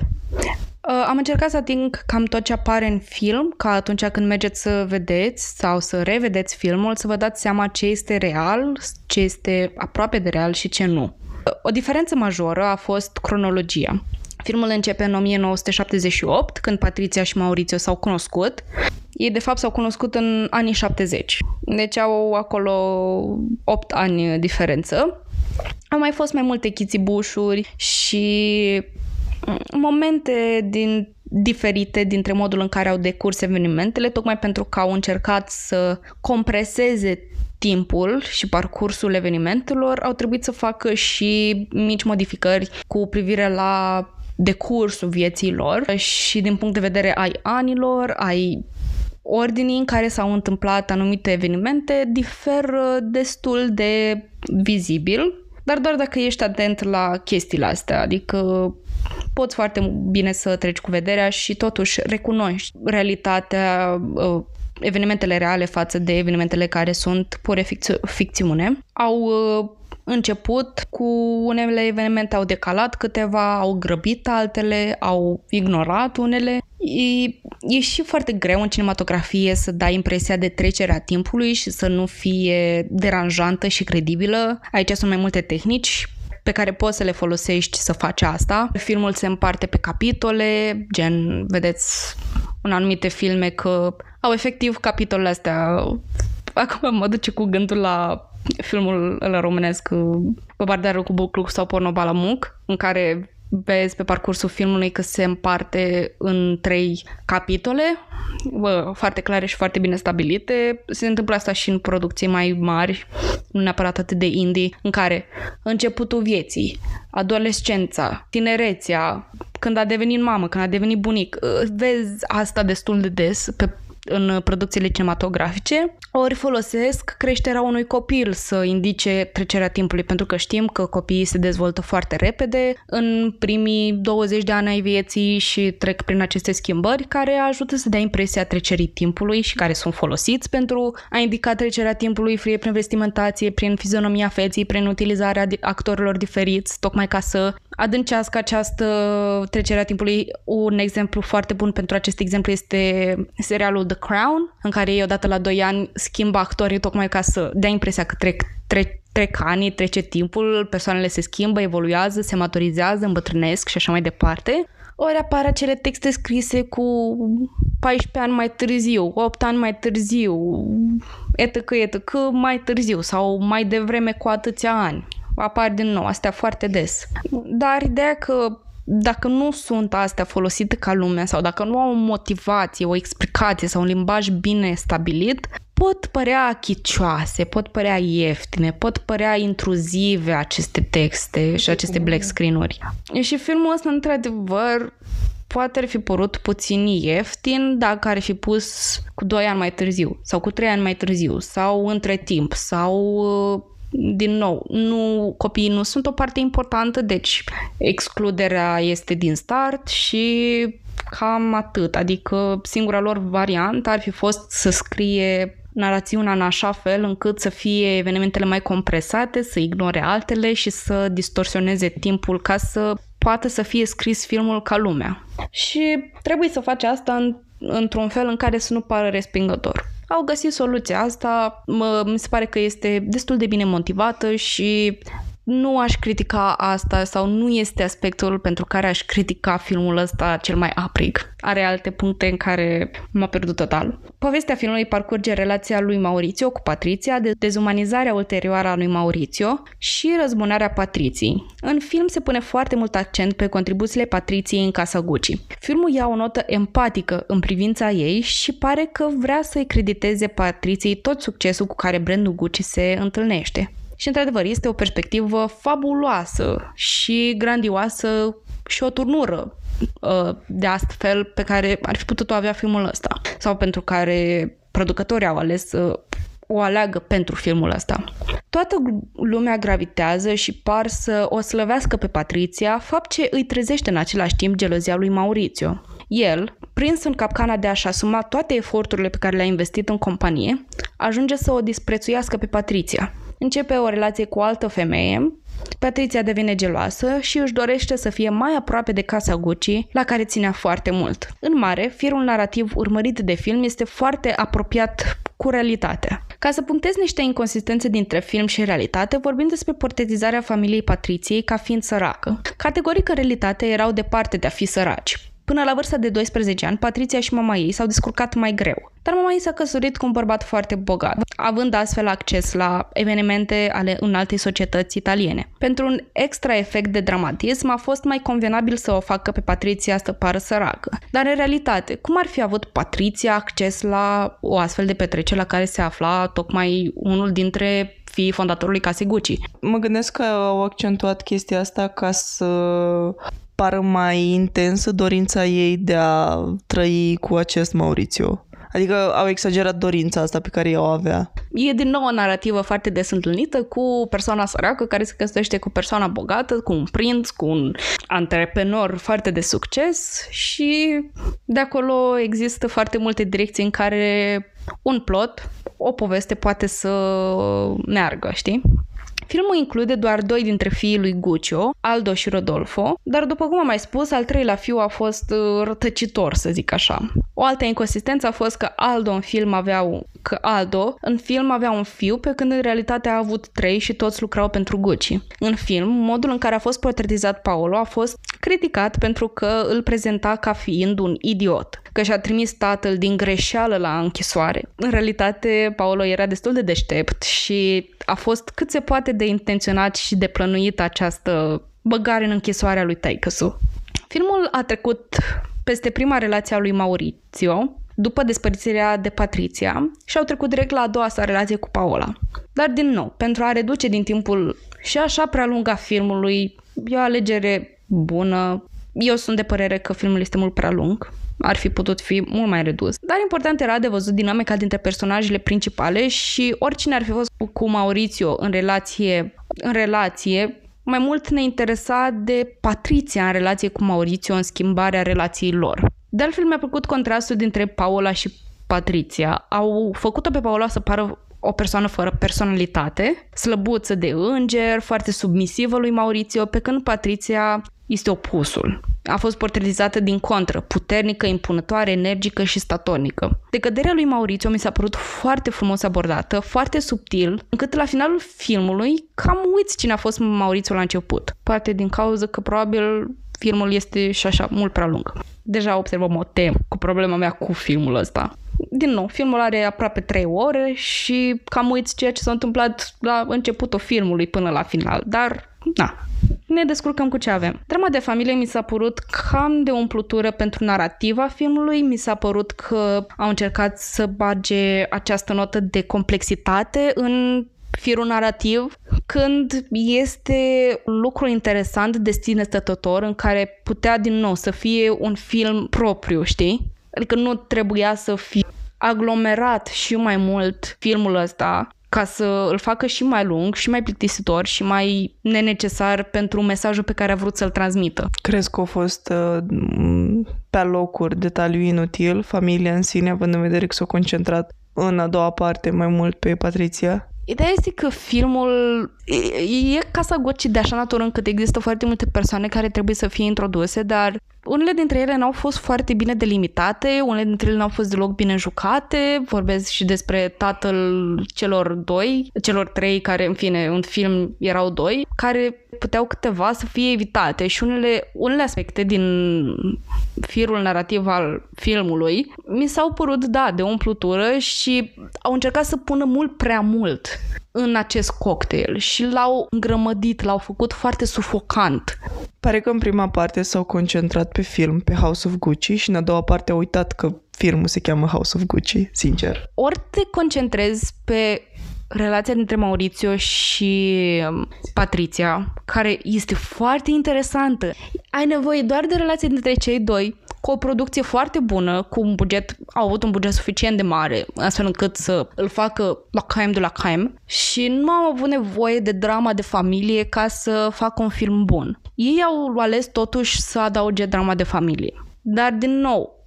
Am încercat să ating cam tot ce apare în film, ca atunci când mergeți să vedeți sau să revedeți filmul, să vă dați seama ce este real, ce este aproape de real și ce nu. O diferență majoră a fost cronologia. Filmul începe în 1978, când Patrizia și Maurizio s-au cunoscut. Ei, de fapt, s-au cunoscut în anii 70. Deci au acolo 8 ani diferență. Au mai fost mai multe chitibușuri și momente diferite dintre modul în care au decurs evenimentele, tocmai pentru că au încercat să compreseze timpul și parcursul evenimentelor, au trebuit să facă și mici modificări cu privire la decursul vieții lor și din punct de vedere ai anilor, ai ordinii în care s-au întâmplat anumite evenimente, diferă destul de vizibil, dar doar dacă ești atent la chestiile astea, adică poți foarte bine să treci cu vederea și totuși recunoști realitatea, evenimentele reale față de evenimentele care sunt pure ficțiune. Au început cu unele evenimente, au decalat câteva, au grăbit altele, au ignorat unele. E și foarte greu în cinematografie să dai impresia de trecerea timpului și să nu fie deranjantă și credibilă. Aici sunt mai multe tehnici pe care poți să le folosești să faci asta. Filmul se împarte pe capitole, gen, vedeți în anumite filme că au efectiv capitolele astea. Acum mă duce cu gândul la filmul ăla românesc Bombardarul cu Bucluc sau Pornobalamuc, în care vezi pe parcursul filmului că se împarte în 3 capitole, foarte clare și foarte bine stabilite. Se întâmplă asta și în producții mai mari, nu neapărat atât de indie, în care începutul vieții, adolescența, tinerețea, când a devenit mamă, când a devenit bunic, vezi asta destul de des în producțiile cinematografice, ori folosesc creșterea unui copil să indice trecerea timpului, pentru că știm că copiii se dezvoltă foarte repede în primii 20 de ani ai vieții și trec prin aceste schimbări care ajută să dea impresia trecerii timpului și care sunt folosiți pentru a indica trecerea timpului, fie prin vestimentație, prin fizionomia feței, prin utilizarea actorilor diferiți, tocmai ca să adâncească această trecere a timpului. Un exemplu foarte bun pentru acest exemplu este serialul The Crown, în care ei odată la 2 ani schimbă actorii tocmai ca să dea impresia că trec ani, trece timpul, persoanele se schimbă, evoluează, se maturizează, îmbătrânesc și așa mai departe. Ori apar acele texte scrise cu 14 ani mai târziu, 8 ani mai târziu, etc. mai târziu sau mai devreme cu atâția ani. Apar din nou, astea foarte des. Dar ideea că dacă nu sunt astea folosite ca lumea sau dacă nu au o motivație, o explicație sau un limbaj bine stabilit, pot părea chicioase, pot părea ieftine, pot părea intruzive aceste texte și aceste black screen-uri. Și filmul ăsta, într-adevăr, poate ar fi părut puțin ieftin dacă ar fi pus cu 2 ani mai târziu sau cu 3 ani mai târziu sau între timp sau... Din nou, copiii nu sunt o parte importantă, deci excluderea este din start și cam atât. Adică singura lor variantă ar fi fost să scrie narațiunea în așa fel încât să fie evenimentele mai compresate, să ignore altele și să distorsioneze timpul ca să poată să fie scris filmul ca lumea. Și trebuie să faci asta într-un fel în care să nu pară respingător. Au găsit soluția asta, mi se pare că este destul de bine motivată și nu aș critica asta sau nu este aspectul pentru care aș critica filmul ăsta cel mai aprig. Are alte puncte în care m-a pierdut total. Povestea filmului parcurge relația lui Maurizio cu Patrizia, dezumanizarea ulterioară a lui Maurizio și răzbunarea Patriției. În film se pune foarte mult accent pe contribuțiile Patriției în casa Gucci. Filmul ia o notă empatică în privința ei și pare că vrea să-i crediteze Patriției tot succesul cu care brandul Gucci se întâlnește. Și, într-adevăr, este o perspectivă fabuloasă și grandioasă și o turnură de astfel pe care ar fi putut-o avea filmul ăsta sau pentru care producătorii au ales să o aleagă pentru filmul ăsta. Toată lumea gravitează și par să o slăvească pe Patrizia, fapt ce îi trezește în același timp gelozia lui Maurizio. El, prins în capcana de a-și asuma toate eforturile pe care le-a investit în companie, ajunge să o disprețuiască pe Patrizia. Începe o relație cu o altă femeie, Patrizia devine geloasă și își dorește să fie mai aproape de casa Gucci, la care ținea foarte mult. În mare, firul narrativ urmărit de film este foarte apropiat cu realitatea. Ca să punctez niște inconsistențe dintre film și realitate, vorbim despre portretizarea familiei Patriției ca fiind săracă. Categoric, în realitate, erau departe de a fi săraci. Până la vârsta de 12 ani, Patrizia și mama ei s-au descurcat mai greu, dar mama ei s-a căsătorit cu un bărbat foarte bogat, având astfel acces la evenimente ale înaltei societăți italiene. Pentru un extra efect de dramatism, a fost mai convenabil să o facă pe Patrizia să pară săracă. Dar în realitate, cum ar fi avut Patrizia acces la o astfel de petrecere la care se afla tocmai unul dintre fii fondatorului casei Gucci? Mă gândesc că au accentuat chestia asta ca să pară mai intensă dorința ei de a trăi cu acest Maurizio. Adică au exagerat dorința asta pe care ea o avea. E din nou o narativă foarte des întâlnită cu persoana săracă care se căsătorește cu persoana bogată, cu un prinț, cu un antreprenor foarte de succes și de acolo există foarte multe direcții în care un plot, o poveste poate să meargă, știi? Filmul include doar 2 dintre fiii lui Guccio, Aldo și Rodolfo, dar după cum am mai spus, al 3-lea fiu a fost rătăcitor, să zic așa. O altă inconsistență a fost că Aldo în film avea un fiu, pe când în realitate a avut 3 și toți lucrau pentru Gucci. În film, modul în care a fost portretizat Paolo a fost criticat pentru că îl prezenta ca fiind un idiot, că și-a trimis tatăl din greșeală la închisoare. În realitate, Paolo era destul de deștept și a fost cât se poate de intenționat și de plănuit această băgare în închisoarea lui Taika-su. Filmul a trecut peste prima relație a lui Maurizio, după despărțirea de Patrizia, și au trecut direct la a doua sa relație cu Paola. Dar, din nou, pentru a reduce din timpul și așa prea lung a filmului, e o alegere bună. Eu sunt de părere că filmul este mult prea lung. Ar fi putut fi mult mai redus. Dar important era de văzut dinamica dintre personajele principale și oricine ar fi fost cu Maurizio în relație, mai mult ne interesa de Patrizia în relație cu Maurizio, în schimbarea relației lor. De altfel, mi-a plăcut contrastul dintre Paola și Patrizia. Au făcut-o pe Paola să pară o persoană fără personalitate, slăbuță de înger, foarte submisivă lui Maurizio, pe când Patrizia este opusul. A fost portretizată din contră, puternică, impunătoare, energică și statornică. Decăderea lui Maurizio mi s-a părut foarte frumos abordată, foarte subtil, încât la finalul filmului cam uiți cine a fost Maurizio la început. Poate din cauza că probabil filmul este și așa mult prea lung. Deja observăm o temă cu problema mea cu filmul ăsta. Din nou, filmul are aproape 3 ore și cam uiți ceea ce s-a întâmplat la începutul filmului până la final, dar na, ne descurcăm cu ce avem. Drama de familie mi s-a părut cam de umplutură pentru narativa filmului, mi s-a părut că au încercat să bage această notă de complexitate în firul narativ, când este un lucru interesant, destin stătător, în care putea din nou să fie un film propriu, știi? Adică nu trebuia să fie aglomerat și mai mult filmul ăsta ca să îl facă și mai lung, și mai plictisitor, și mai nenecesar pentru mesajul pe care a vrut să-l transmită. Crezi că a fost pe locuri detaliu inutil, familia în sine, având în vedere că s-a concentrat în a doua parte mai mult pe Patrizia? Ideea este că filmul e casa Gucci de așa natură încât există foarte multe persoane care trebuie să fie introduse, dar unele dintre ele n-au fost foarte bine delimitate, unele dintre ele n-au fost deloc bine jucate, vorbesc și despre tatăl celor trei care, în fine, în film erau doi, care puteau câteva să fie evitate și unele aspecte din firul narrativ al filmului mi s-au părut, de umplutură și au încercat să pună mult prea mult în acest cocktail și l-au îngrămădit, l-au făcut foarte sufocant. Pare că în prima parte s-au concentrat pe film, pe House of Gucci și în a doua parte au uitat că filmul se cheamă House of Gucci, sincer. Ori te concentrezi pe relația dintre Maurizio și Patrizia, care este foarte interesantă. Ai nevoie doar de relația dintre cei doi, cu o producție foarte bună, cu un buget, au avut un buget suficient de mare, astfel încât să îl facă la Crime de la Crime și nu au avut nevoie de drama de familie ca să facă un film bun. Ei au ales totuși să adauge drama de familie. Dar, din nou,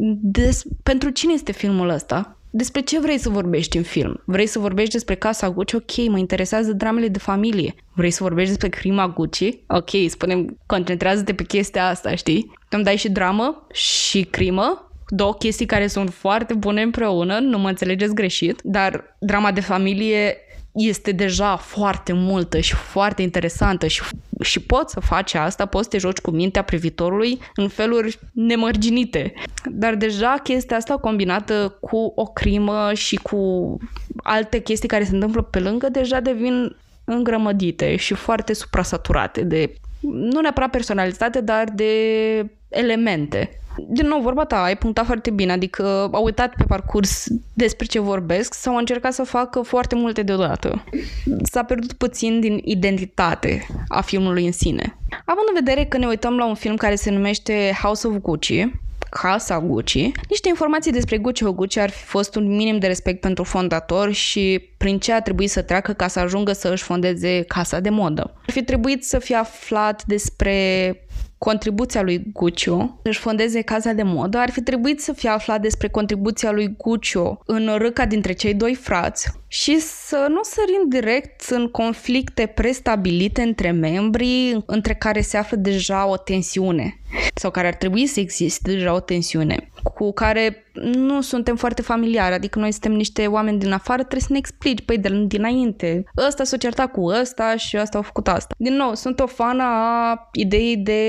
pentru cine este filmul ăsta? Despre ce vrei să vorbești în film? Vrei să vorbești despre casa Gucci? Ok, mă interesează dramele de familie. Vrei să vorbești despre crima Gucci? Ok, spunem, concentrează-te pe chestia asta, știi? Îmi dai și dramă și crimă, două chestii care sunt foarte bune împreună, nu mă înțelegeți greșit, dar drama de familie este deja foarte multă și foarte interesantă și poți să faci asta, poți să te joci cu mintea privitorului în feluri nemărginite. Dar deja chestia asta combinată cu o crimă și cu alte chestii care se întâmplă pe lângă deja devin îngrămădite și foarte suprasaturate de, nu neapărat personalitate, dar de elemente. Din nou, vorba ta, ai punctat foarte bine, adică au uitat pe parcurs despre ce vorbesc sau au încercat să facă foarte multe deodată. S-a pierdut puțin din identitate a filmului în sine. Având în vedere că ne uităm la un film care se numește House of Gucci, Casa Gucci, niște informații despre Guccio Gucci ar fi fost un minim de respect pentru fondator și prin ce a trebuit să treacă ca să ajungă să își fondeze casa de modă. Ar fi trebuit să fie aflat despre contribuția lui Guccio să-și fondeze casa de modă, ar fi trebuit să fie aflat despre contribuția lui Guccio în râca dintre cei doi frați și să nu sărim direct în conflicte prestabilite între membrii, între care se află deja o tensiune sau care ar trebui să existe deja o tensiune, cu care nu suntem foarte familiari, adică noi suntem niște oameni din afară, trebuie să ne explici, păi de dinainte, ăsta s-a certat cu ăsta și ăsta a făcut asta. Din nou, sunt o fană a ideii de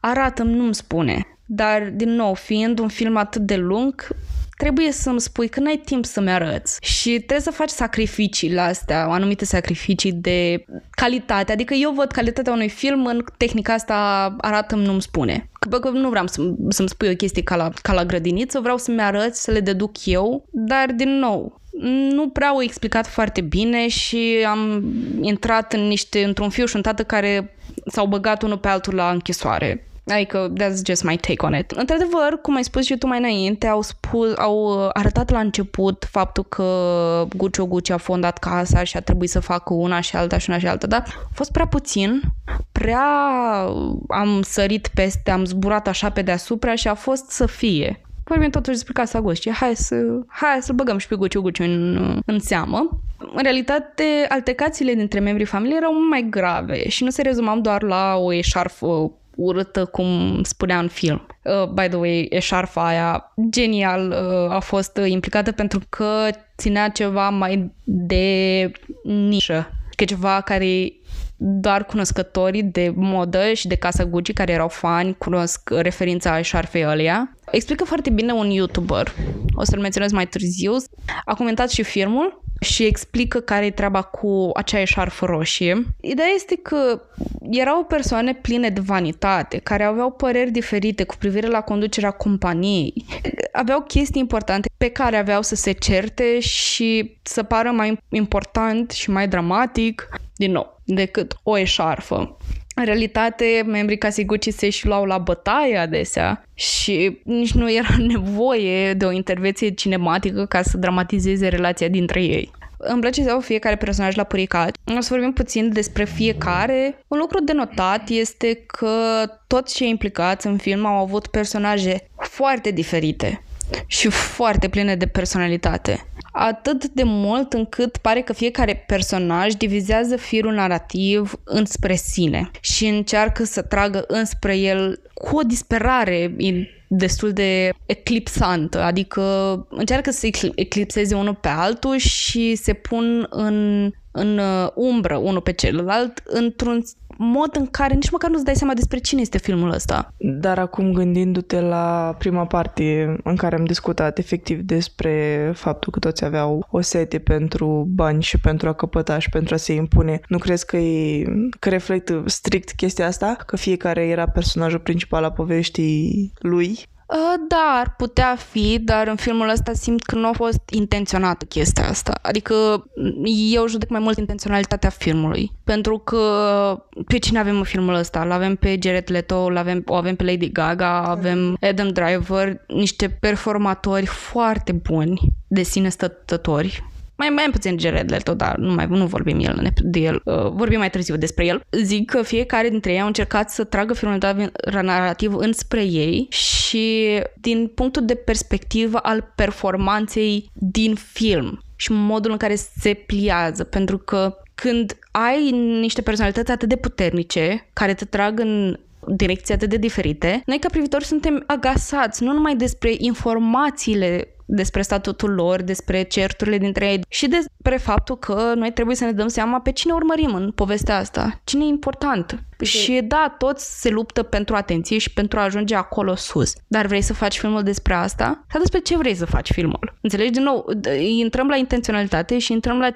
arată-mi, nu-mi spune. Dar, din nou, fiind un film atât de lung, trebuie să-mi spui că n-ai timp să-mi arăți și trebuie să faci sacrificiile astea, anumite sacrificii de calitate. Adică eu văd calitatea unui film în tehnica asta arată-mi, nu-mi spune. Că nu vreau să-mi spui o chestie ca la grădiniță, vreau să-mi arăți, să le deduc eu, dar din nou, nu prea au explicat foarte bine și am intrat într-un fiu și un tată care s-au băgat unul pe altul la închisoare. Adică, that's just my take on it. Într-adevăr, cum ai spus și tu mai înainte, au arătat la început faptul că Guccio Gucci a fondat casa și a trebuit să facă una și alta și una și alta, dar a fost prea puțin, prea am sărit peste, am zburat așa pe deasupra și a fost să fie. Vorbim totuși despre casa Gucci. Hai să-l băgăm și pe Guccio Gucci în seamă. În realitate, altercațiile dintre membrii familiei erau mult mai grave și nu se rezumam doar la o eșarfă urâtă, cum spunea în film. By the way, eșarfa aia genial a fost implicată pentru că ținea ceva mai de nișă. Că ceva care doar cunoscătorii de modă și de casa Gucci, care erau fani, cunosc referința eșarfei ăleia. Explică foarte bine un YouTuber, o să-l menționez mai târziu, a comentat și filmul și explică care-i treaba cu acea eșarfă roșie. Ideea este că erau persoane pline de vanitate, care aveau păreri diferite cu privire la conducerea companiei. Aveau chestii importante pe care aveau să se certe și să pară mai important și mai dramatic, din nou, decât o eșarfă. În realitate, membrii casei Gucci se și luau la bătaie adesea și nici nu era nevoie de o intervenție cinematică ca să dramatizeze relația dintre ei. Îmi place să au fiecare personaj la puricat. O să vorbim puțin despre fiecare. Un lucru de notat este că toți cei implicați în film au avut personaje foarte diferite și foarte pline de personalitate. atât de mult încât pare că fiecare personaj divizează firul narrativ înspre sine și încearcă să tragă înspre el cu o disperare destul de eclipsantă, adică încearcă să eclipseze unul pe altul și se pun în umbră unul pe celălalt într-un mod în care nici măcar nu-ți dai seama despre cine este filmul ăsta. Dar acum, gândindu-te la prima parte în care am discutat efectiv despre faptul că toți aveau o sete pentru bani și pentru a căpăta și pentru a se impune, nu crezi că reflectă strict chestia asta? Că fiecare era personajul principal al poveștii lui? Da, ar putea fi, dar în filmul ăsta simt că nu a fost intenționată chestia asta. Adică eu judec mai mult intenționalitatea filmului. Pentru că pe cine avem în filmul ăsta? L-avem pe Jared Leto, o avem pe Lady Gaga, avem Adam Driver, niște performatori foarte buni, de sine stătători. Mai am puțin Jared Leto, dar nu vorbim de el. Vorbim mai târziu despre el. Zic că fiecare dintre ei au încercat să tragă filmul narrativ înspre ei și din punctul de perspectivă al performanței din film și modul în care se pliază, pentru că când ai niște personalități atât de puternice care te trag în direcții atât de diferite, noi ca privitori suntem agasați nu numai despre informațiile despre statutul lor, despre certurile dintre ei și despre faptul că noi trebuie să ne dăm seama pe cine urmărim în povestea asta, cine e important. Și da, toți se luptă pentru atenție și pentru a ajunge acolo sus. Dar vrei să faci filmul despre asta? Sau despre ce vrei să faci filmul? Înțelegi? Din nou, intrăm la intenționalitate și intrăm la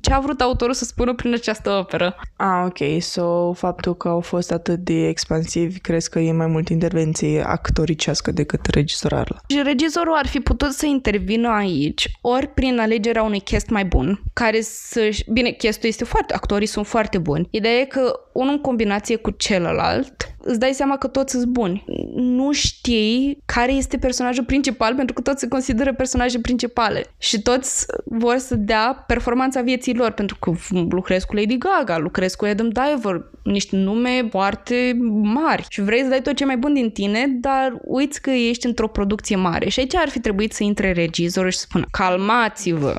ce a vrut autorul să spună prin această operă. Ok. So, faptul că au fost atât de expansivi, crezi că e mai mult intervenție actoricească decât regizorală? Și regizorul ar fi putut să intervină aici, ori prin alegerea unui cast mai bun, care să... Bine, castul este foarte... Actorii sunt foarte buni. Ideea e că unul combinație cu celălalt, îți dai seama că toți sunt buni. Nu știi care este personajul principal, pentru că toți se consideră personaje principale și toți vor să dea performanța vieții lor, pentru că lucrez cu Lady Gaga, lucrez cu Adam Driver, niște nume foarte mari și vrei să dai tot ce mai bun din tine, dar uiți că ești într-o producție mare și aici ar fi trebuit să intre regizorul și să spună: calmați-vă!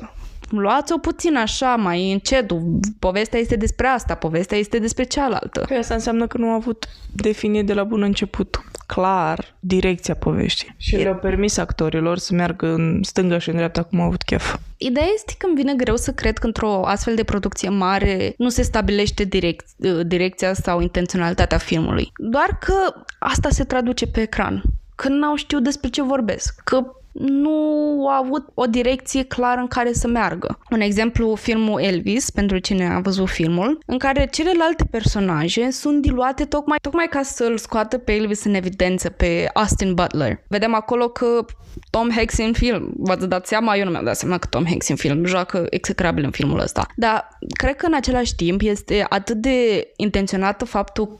Luați-o puțin așa, mai încet. Povestea este despre asta, povestea este despre cealaltă. Păi asta înseamnă că nu a avut definit de la bun început clar direcția poveștii. Și le-au permis actorilor să meargă în stânga și în dreapta cum au avut chef. Ideea este că îmi vine greu să cred că într-o astfel de producție mare nu se stabilește direcția sau intenționalitatea filmului. Doar că asta se traduce pe ecran. Că n-au știut despre ce vorbesc. Că nu a avut o direcție clară în care să meargă. Un exemplu, filmul Elvis, pentru cine a văzut filmul, în care celelalte personaje sunt diluate tocmai ca să-l scoată pe Elvis în evidență, pe Austin Butler. Vedem acolo că Tom Hanks în film, v-ați dat seama? Eu nu mi-am dat seama că Tom Hanks în film joacă execrabil în filmul ăsta. Dar cred că în același timp este atât de intenționată faptul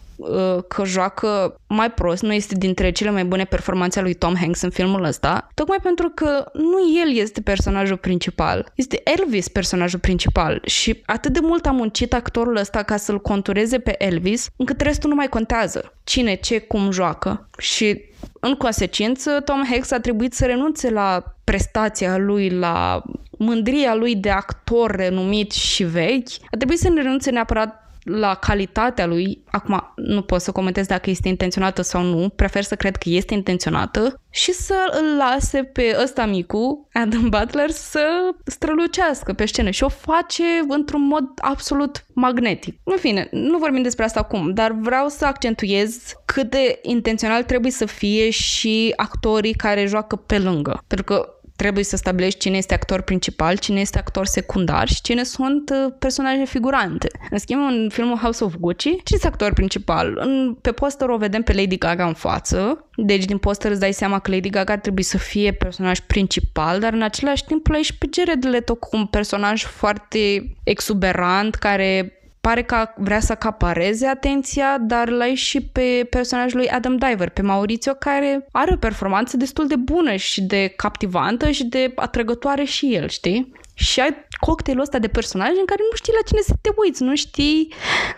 că joacă mai prost, nu este dintre cele mai bune performanțe a lui Tom Hanks în filmul ăsta, tocmai pentru că nu el este personajul principal, este Elvis personajul principal și atât de mult a muncit actorul ăsta ca să-l contureze pe Elvis, încât restul nu mai contează. Cine, ce, cum joacă. Și în consecință, Tom Hanks a trebuit să renunțe la prestația lui, la mândria lui de actor renumit și vechi. A trebuit să ne renunțe neapărat la calitatea lui. Acum nu pot să comentez dacă este intenționată sau nu, prefer să cred că este intenționată, și să îl lase pe ăsta micu, Adam Butler, să strălucească pe scenă și o face într-un mod absolut magnetic. În fine, nu vorbim despre asta acum, dar vreau să accentuez cât de intențional trebuie să fie și actorii care joacă pe lângă, pentru că trebuie să stabilești cine este actor principal, cine este actor secundar și cine sunt personaje figurante. În schimb, în filmul House of Gucci, cine este actor principal? Pe poster o vedem pe Lady Gaga în față, deci din poster îți dai seama că Lady Gaga trebuie să fie personaj principal, dar în același timp ai și pe Jared Leto cu un personaj foarte exuberant, care pare că vrea să acapareze atenția, dar l-ai și pe personajul lui Adam Driver, pe Maurizio, care are o performanță destul de bună și de captivantă și de atrăgătoare și el, știi? și ai cocktailul ăsta de personaje în care nu știi la cine să te uiți, nu știi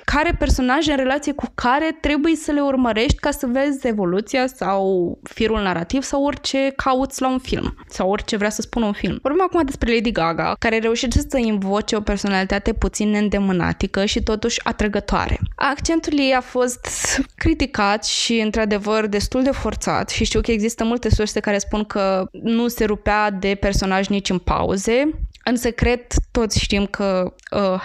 care personaje în relație cu care trebuie să le urmărești ca să vezi evoluția sau firul narrativ sau orice cauți la un film sau orice vrea să spună un film. Vorbim acum despre Lady Gaga, care reușește să invoce o personalitate puțin neîndemânatică și totuși atrăgătoare. Accentul ei a fost criticat și într-adevăr destul de forțat și știu că există multe surse care spun că nu se rupea de personaj nici în pauze. În secret, toți știm că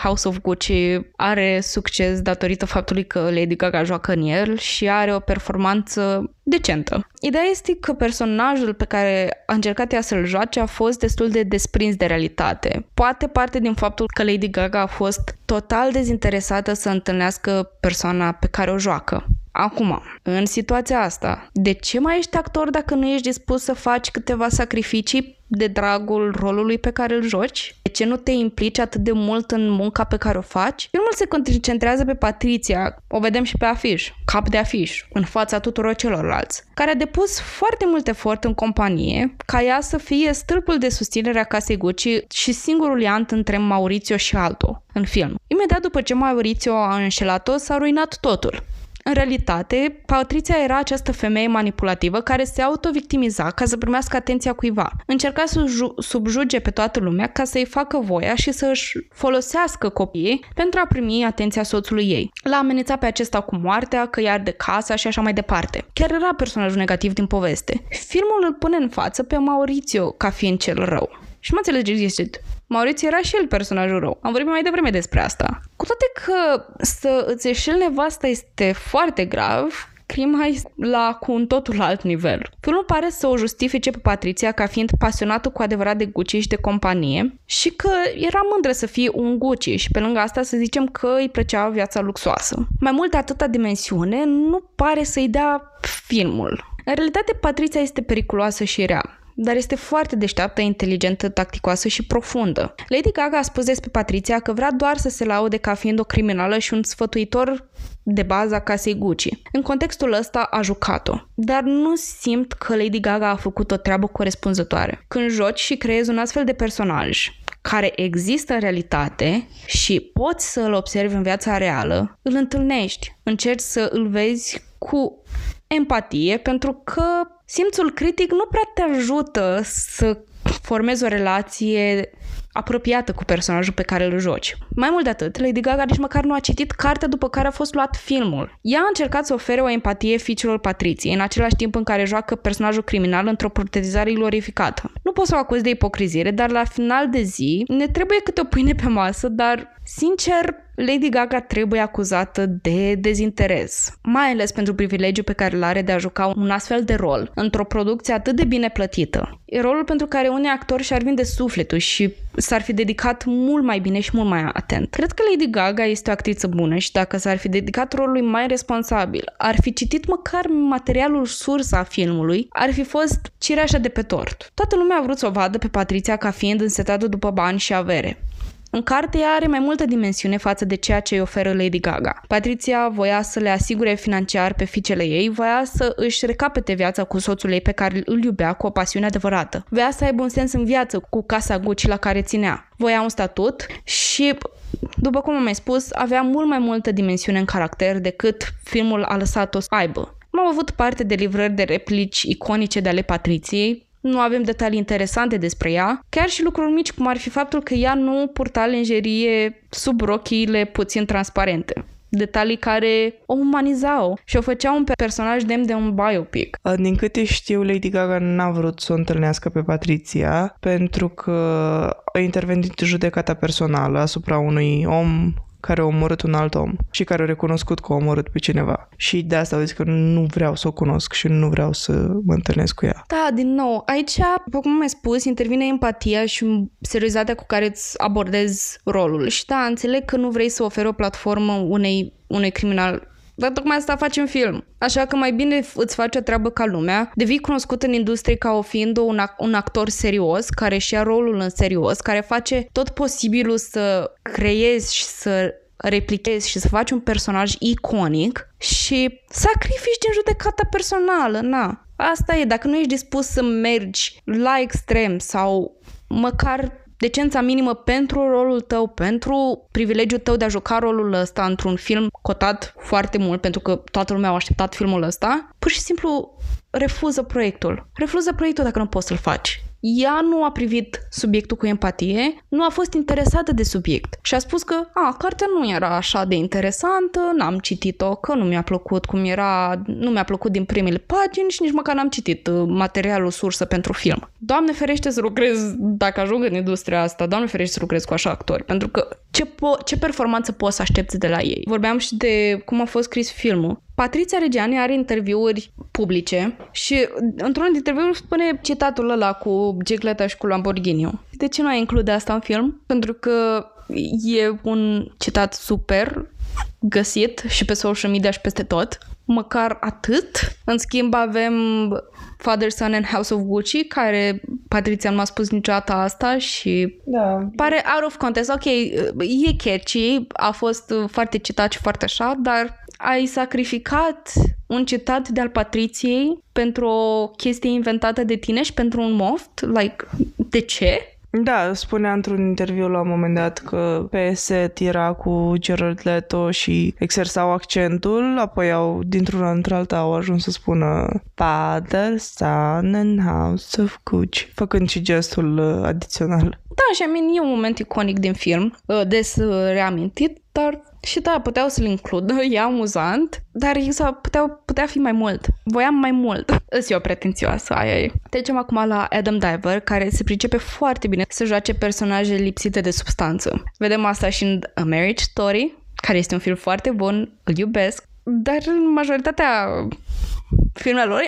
House of Gucci are succes datorită faptului că Lady Gaga joacă în el și are o performanță decentă. Ideea este că personajul pe care a încercat ea să-l joace a fost destul de desprins de realitate. Poate parte din faptul că Lady Gaga a fost total dezinteresată să întâlnească persoana pe care o joacă. Acum, în situația asta, de ce mai ești actor dacă nu ești dispus să faci câteva sacrificii de dragul rolului pe care îl joci? De ce nu te implici atât de mult în munca pe care o faci? Filmul se concentrează pe Patrizia, o vedem și pe afiș, cap de afiș, în fața tuturor celorlalți, care a depus foarte mult efort în companie ca ea să fie stâlpul de susținere a casei Gucci și singurul liant între Maurizio și Aldo în film. Imediat după ce Maurizio a înșelat-o, s-a ruinat totul. În realitate, Patrizia era această femeie manipulativă care se autovictimiza ca să primească atenția cuiva. Încerca să subjuge pe toată lumea ca să-i facă voia și să își folosească copiii pentru a primi atenția soțului ei. L-a amenințat pe acesta cu moartea, că i arde casa și așa mai departe. Chiar era personajul negativ din poveste. Filmul îl pune în față pe Maurizio ca fiind cel rău. Și mă înțelegeți greșit. Maurizio era și el personajul rău. Am vorbit mai devreme despre asta. Cu toate că să îți eșeli nevasta este foarte grav, Crima este la cu un totul alt nivel. Filmul pare să o justifice pe Patrizia ca fiind pasionată cu adevărat de Gucci și de companie și că era mândră să fie un Gucci și pe lângă asta să zicem că îi plăcea viața luxoasă. Mai mult de atâta dimensiune nu pare să-i dea filmul. În realitate, Patrizia este periculoasă și rea, dar este foarte deșteaptă, inteligentă, tacticoasă și profundă. Lady Gaga a spus despre Patrizia că vrea doar să se laude ca fiind o criminală și un sfătuitor de bază a casei Gucci. În contextul ăsta a jucat-o, dar nu simt că Lady Gaga a făcut o treabă corespunzătoare. Când joci și creezi un astfel de personaj care există în realitate și poți să-l observi în viața reală, îl întâlnești, încerci să îl vezi cu empatie, pentru că simțul critic nu prea te ajută să formezi o relație apropiată cu personajul pe care îl joci. Mai mult de atât, Lady Gaga nici măcar nu a citit cartea după care a fost luat filmul. Ea a încercat să ofere o empatie fiicelor Patriției, în același timp în care joacă personajul criminal într-o protezare glorificată. Nu pot să o acuz de ipocrizie, dar la final de zi ne trebuie câte o pâine pe masă, dar, sincer, Lady Gaga trebuie acuzată de dezinteres, mai ales pentru privilegiul pe care îl are de a juca un astfel de rol într-o producție atât de bine plătită. E rolul pentru care unii actori și-ar vinde sufletul și s-ar fi dedicat mult mai bine și mult mai atent. Cred că Lady Gaga este o actriță bună și dacă s-ar fi dedicat rolului mai responsabil, ar fi citit măcar materialul sursa filmului, ar fi fost cireașa de pe tort. Toată lumea a vrut să o vadă pe Patrizia ca fiind însetată după bani și avere. În carte ea are mai multă dimensiune față de ceea ce îi oferă Lady Gaga. Patrizia voia să le asigure financiar pe fiicele ei, voia să își recapete viața cu soțul ei pe care îl iubea cu o pasiune adevărată. Voia să aibă un sens în viață cu casa Gucci la care ținea. Voia un statut și, după cum am mai spus, avea mult mai multă dimensiune în caracter decât filmul a lăsat-o să aibă. Am avut parte de livrări de replici iconice de ale Patriției, nu avem detalii interesante despre ea, chiar și lucruri mici, cum ar fi faptul că ea nu purta lenjerie sub rochiile puțin transparente. Detalii care o umanizau și o făceau un personaj demn de un biopic. Din câte știu, Lady Gaga n-a vrut să o întâlnească pe Patrizia pentru că a intervenit judecata personală asupra unui om care a omorât un alt om și care a recunoscut că a omorât pe cineva. Și de asta au zis că nu vreau să o cunosc și nu vreau să mă întâlnesc cu ea. Da, din nou, aici, după cum am spus, intervine empatia și seriozitatea cu care îți abordezi rolul. Și da, înțeleg că nu vrei să oferi o platformă unui criminal, dar tocmai asta faci în film. Așa că mai bine îți faci o treabă ca lumea, devii cunoscut în industrie ca fiind un actor serios, care își ia rolul în serios, care face tot posibilul să creezi și să replichezi și să faci un personaj iconic și sacrifici din judecata personală, na. Asta e, dacă nu ești dispus să mergi la extrem sau măcar decența minimă pentru rolul tău, pentru privilegiul tău de a juca rolul ăsta într-un film cotat foarte mult, pentru că toată lumea a așteptat filmul ăsta, pur și simplu refuză proiectul. Refuză proiectul dacă nu poți să-l faci. Ea nu a privit subiectul cu empatie, nu a fost interesată de subiect și a spus că, cartea nu era așa de interesantă, n-am citit-o, că nu mi-a plăcut cum era, nu mi-a plăcut din primele pagini și nici măcar n-am citit materialul sursă pentru film. Doamne ferește să lucrez, dacă ajung în industria asta, Doamne ferește să lucrez cu așa actori, pentru că ce performanță poți să aștepți de la ei? Vorbeam și de cum a fost scris filmul. Patrizia Reggiani are interviuri publice și într-unul dintre interviuri spune citatul ăla cu Gicleta și cu Lamborghini. De ce nu ai include asta în film? Pentru că e un citat super găsit și pe social media și peste tot. Măcar atât. În schimb avem Father, Son and House of Gucci, care Patrizia nu m-a spus niciodată asta și pare out of context. Ok, e catchy, a fost foarte citat și foarte așa, dar ai sacrificat un citat de-al Patriției pentru o chestie inventată de tine și pentru un moft? Like, de ce? Da, spunea într-un interviu la un moment dat că pe set era cu Gerard Leto și exersau accentul, apoi dintr-una într-alta au ajuns să spună Father, Son and House of Gucci, făcând și gestul adițional. Da, și e un moment iconic din film, des reamintit, dar și da, puteau să-l includă, e amuzant, dar putea fi mai mult. Voiam mai mult. Îs eu pretențioasă, aia e. Trecem acum la Adam Driver, care se pricepe foarte bine să joace personaje lipsite de substanță. Vedem asta și în A Marriage Story, care este un film foarte bun, îl iubesc, dar în majoritatea filmelor,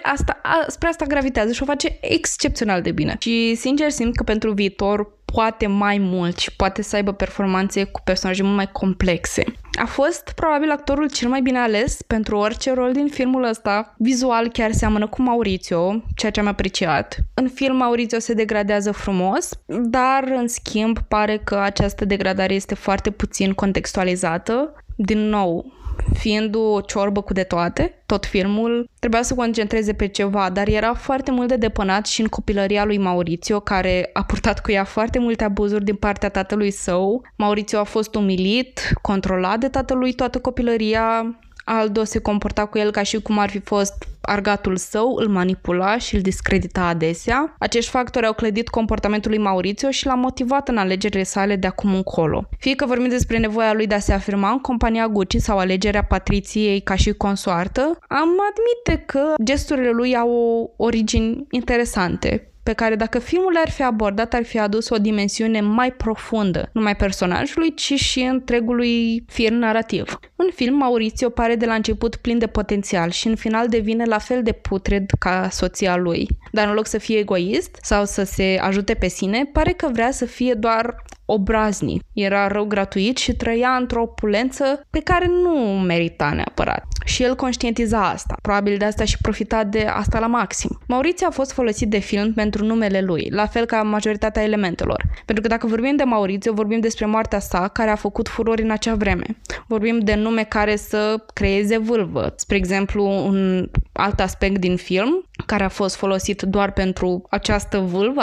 spre asta gravitează și o face excepțional de bine. Și sincer simt că pentru viitor poate mai mult și poate să aibă performanțe cu personaje mult mai complexe. A fost probabil actorul cel mai bine ales pentru orice rol din filmul ăsta. Vizual chiar seamănă cu Maurizio, ceea ce am apreciat. În film Maurizio se degradează frumos, dar în schimb pare că această degradare este foarte puțin contextualizată. Din nou, fiind o ciorbă cu de toate, tot filmul trebuia să concentreze pe ceva, dar era foarte mult de depănat și în copilăria lui Maurizio, care a purtat cu ea foarte multe abuzuri din partea tatălui său. Maurizio a fost umilit, controlat de tatălui toată copilăria. Aldo se comporta cu el ca și cum ar fi fost argatul său, îl manipula și îl discredita adesea. Acești factori au clădit comportamentul lui Maurizio și l-a motivat în alegerile sale de acum încolo. Fie că vorbim despre nevoia lui de a se afirma în compania Gucci sau alegerea Patriției ca și consoartă, am admite că gesturile lui au origini interesante, pe care dacă filmul le-ar fi abordat, ar fi adus o dimensiune mai profundă, nu mai personajului, ci și întregului fir narrativ. În film, Maurizio pare de la început plin de potențial și în final devine la fel de putred ca soția lui. Dar în loc să fie egoist sau să se ajute pe sine, pare că vrea să fie doar obraznic. Era rău gratuit și trăia într-o opulență pe care nu merita neapărat. Și el conștientiza asta. Probabil de asta și profita de asta la maxim. Maurizio a fost folosit de film pentru numele lui, la fel ca majoritatea elementelor. Pentru că dacă vorbim de Maurizio, vorbim despre moartea sa, care a făcut furori în acea vreme. Vorbim de nume care să creeze vâlvă. Spre exemplu, un alt aspect din film, care a fost folosit doar pentru această vâlvă,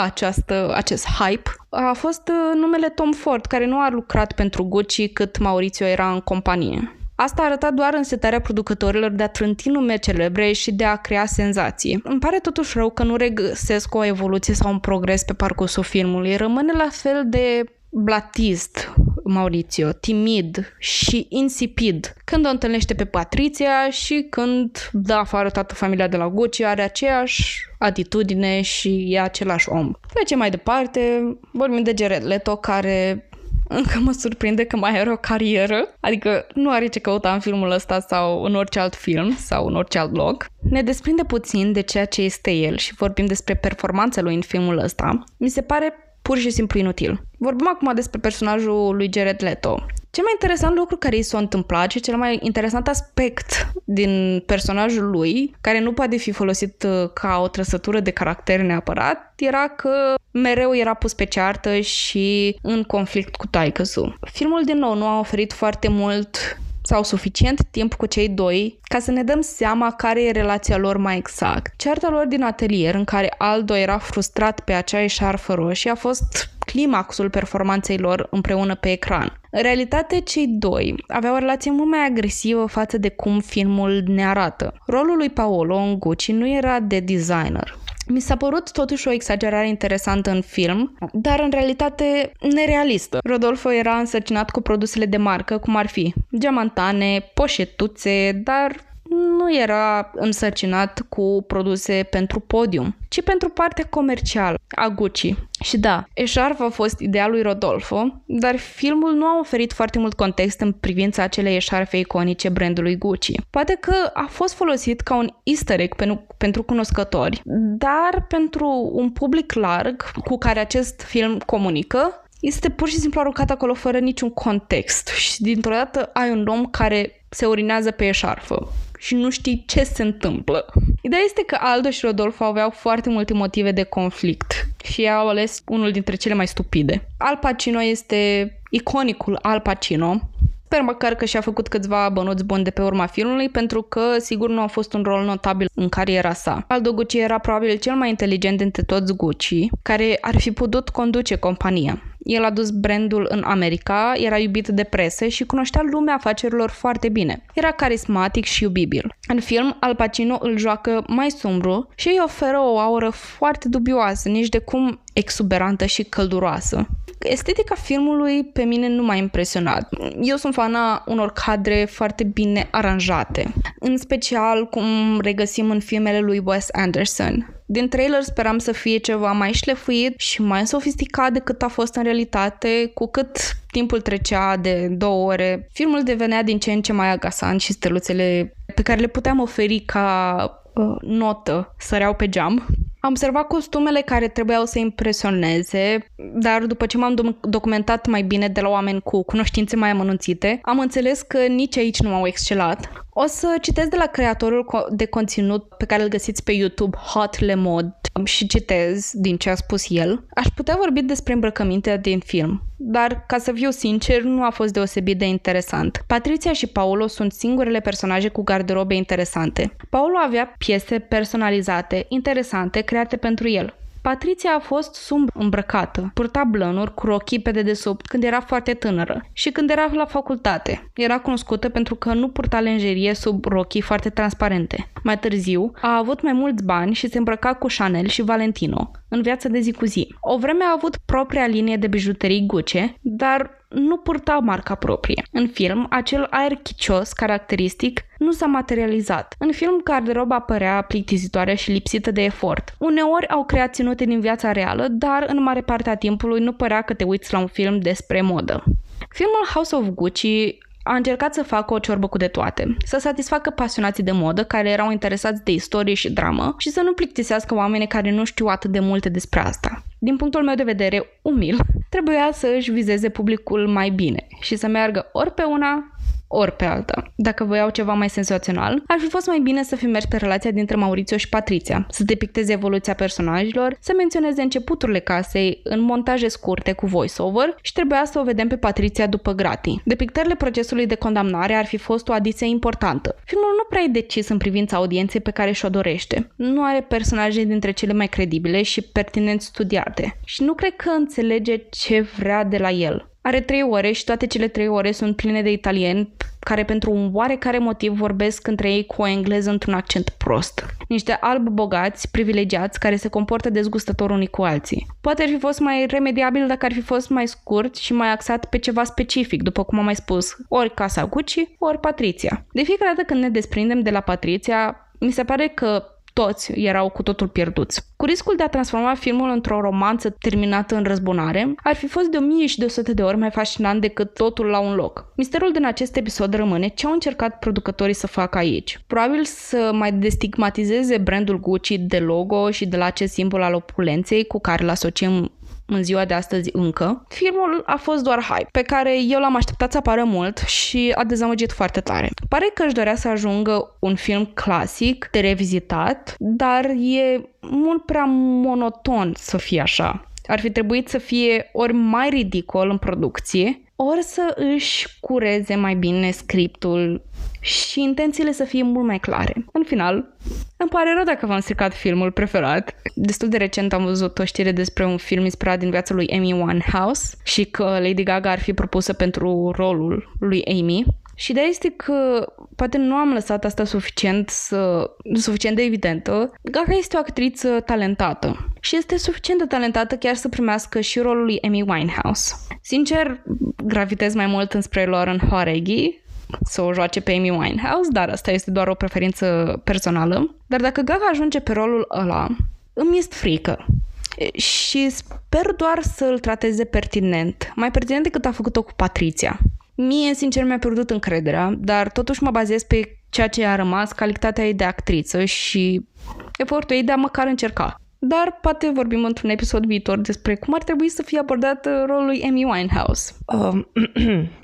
acest hype, a fost numele Tom Ford, care nu a lucrat pentru Gucci cât Maurizio era în companie. Asta a arătat doar însetarea producătorilor de a trânti nume celebre și de a crea senzații. Îmi pare totuși rău că nu regăsesc o evoluție sau un progres pe parcursul filmului. Rămâne la fel de blatist Maurizio, timid și insipid. Când o întâlnește pe Patrizia și când dă afară toată familia de la Gucci, are aceeași atitudine și e același om. Trecem mai departe, vorbim de Jared Leto, care încă mă surprinde că mai are o carieră, adică nu are ce căuta în filmul ăsta sau în orice alt film sau în orice alt loc. Ne desprinde puțin de ceea ce este el și vorbim despre performanța lui în filmul ăsta. Mi se pare pur și simplu inutil. Vorbim acum despre personajul lui Jared Leto. Cel mai interesant lucru care i s-a întâmplat și cel mai interesant aspect din personajul lui, care nu poate fi folosit ca o trăsătură de caracter neapărat, era că mereu era pus pe ceartă și în conflict cu taică-su. Filmul din nou nu a oferit foarte mult sau suficient timp cu cei doi ca să ne dăm seama care e relația lor mai exact. Cearta lor din atelier, în care Aldo era frustrat pe acea eșarfă roșie, a fost climaxul performanței lor împreună pe ecran. În realitate, cei doi aveau o relație mult mai agresivă față de cum filmul ne arată. Rolul lui Paolo în Gucci nu era de designer. Mi s-a părut totuși o exagerare interesantă în film, dar în realitate nerealistă. Rodolfo era însărcinat cu produsele de marcă, cum ar fi geamantane, poșetuțe, dar nu era însărcinat cu produse pentru podium, ci pentru partea comercială a Gucci. Și da, eșarfa a fost idealul lui Rodolfo, dar filmul nu a oferit foarte mult context în privința acelei eșarfe iconice brandului Gucci. Poate că a fost folosit ca un easter egg pentru cunoscători, dar pentru un public larg cu care acest film comunică, este pur și simplu aruncat acolo fără niciun context și dintr-o dată ai un om care se urinează pe eșarfă și nu știi ce se întâmplă. Ideea este că Aldo și Rodolfo aveau foarte multe motive de conflict și au ales unul dintre cele mai stupide. Al Pacino este iconicul Al Pacino. Sper măcar că și-a făcut câțiva bănuți buni de pe urma filmului, pentru că sigur nu a fost un rol notabil în cariera sa. Aldo Gucci era probabil cel mai inteligent dintre toți Gucci, care ar fi putut conduce compania. El a dus brandul în America, era iubit de presă și cunoștea lumea afacerilor foarte bine. Era carismatic și iubibil. În film, Al Pacino îl joacă mai sombru și îi oferă o aură foarte dubioasă, nici de cum exuberantă și călduroasă. Estetica filmului pe mine nu m-a impresionat. Eu sunt fana unor cadre foarte bine aranjate, în special cum regăsim în filmele lui Wes Anderson. Din trailer speram să fie ceva mai șlefuit și mai sofisticat decât a fost în realitate. Cu cât timpul trecea de 2 ore, filmul devenea din ce în ce mai agasant și steluțele pe care le puteam oferi ca notă săreau pe geam. Am observat costumele care trebuiau să impresioneze, dar după ce m-am documentat mai bine de la oameni cu cunoștințe mai amănunțite, am înțeles că nici aici nu m-au excelat. O să citesc de la creatorul de conținut pe care îl găsiți pe YouTube, HauteLeMode, și citez din ce a spus el. Aș putea vorbi despre îmbrăcămintea din film, dar, ca să fiu sincer, nu a fost deosebit de interesant. Patrizia și Paolo sunt singurele personaje cu garderobe interesante. Paolo avea piese personalizate, interesante, create pentru el. Patrizia a fost sumbră îmbrăcată, purta blănuri cu rochii pe dedesubt când era foarte tânără și când era la facultate. Era cunoscută pentru că nu purta lenjerie sub rochii foarte transparente. Mai târziu, a avut mai mulți bani și se îmbrăca cu Chanel și Valentino în viața de zi cu zi. O vreme a avut propria linie de bijuterii Gucci, dar nu purta marca proprie. În film, acel aer chicios caracteristic nu s-a materializat. În film, garderoba părea plictisitoare și lipsită de efort. Uneori au creat ținute din viața reală, dar în mare parte a timpului nu părea că te uiți la un film despre modă. Filmul House of Gucci a încercat să facă o ciorbă cu de toate, să satisfacă pasionații de modă care erau interesați de istorie și dramă și să nu plictisească oamenii care nu știu atât de multe despre asta. Din punctul meu de vedere, umil, trebuia să își vizeze publicul mai bine și să meargă ori pe una, ori pe alta. Dacă voiau ceva mai senzațional, ar fi fost mai bine să fi mers pe relația dintre Maurizio și Patrizia, să depicteze evoluția personajelor, să menționeze începuturile casei în montaje scurte cu voice-over și trebuia să o vedem pe Patrizia după gratii. Depictările procesului de condamnare ar fi fost o adiție importantă. Filmul nu prea e decis în privința audienței pe care și-o dorește. Nu are personaje dintre cele mai credibile și pertinent studiate și nu cred că înțelege ce vrea de la el. Are 3 ore și toate cele 3 ore sunt pline de italieni care pentru un oarecare motiv vorbesc între ei cu o engleză într-un accent prost. Niște albi bogați, privilegiați, care se comportă dezgustător unii cu alții. Poate ar fi fost mai remediabil dacă ar fi fost mai scurt și mai axat pe ceva specific, după cum am mai spus, ori casa Gucci, ori Patrizia. De fiecare dată când ne desprindem de la Patrizia, mi se pare că toți erau cu totul pierduți. Cu riscul de a transforma filmul într-o romanță terminată în răzbunare, ar fi fost de 1000 și de 100 de ori mai fascinant decât totul la un loc. Misterul din acest episod rămâne ce au încercat producătorii să facă aici. Probabil să mai destigmatizeze brandul Gucci de logo și de la acest simbol al opulenței cu care îl asociem în ziua de astăzi încă. Filmul a fost doar hype, pe care eu l-am așteptat să apară mult și a dezamăgit foarte tare. Pare că își dorea să ajungă un film clasic, de revizitat, dar e mult prea monoton să fie așa. Ar fi trebuit să fie ori mai ridicol în producție, ori să își cureze mai bine scriptul și intențiile să fie mult mai clare. În final, îmi pare rău dacă v-am stricat filmul preferat. Destul de recent am văzut o știre despre un film inspirat din viața lui Amy Winehouse și că Lady Gaga ar fi propusă pentru rolul lui Amy. Și de-aia este că poate nu am lăsat asta suficient de evidentă. Gaga este o actriță talentată și este suficient de talentată chiar să primească și rolul lui Amy Winehouse. Sincer, gravitez mai mult înspre Lauren Hoaregi să o joace pe Amy Winehouse, dar asta este doar o preferință personală. Dar dacă Gaga ajunge pe rolul ăla, îmi este frică. Și sper doar să-l trateze pertinent. Mai pertinent decât a făcut-o cu Patrizia. Mie, sincer, mi-a pierdut încrederea, dar totuși mă bazez pe ceea ce a rămas, calitatea ei de actriță și efortul ei de a măcar încerca. Dar poate vorbim într-un episod viitor despre cum ar trebui să fie abordat rolul lui Amy Winehouse.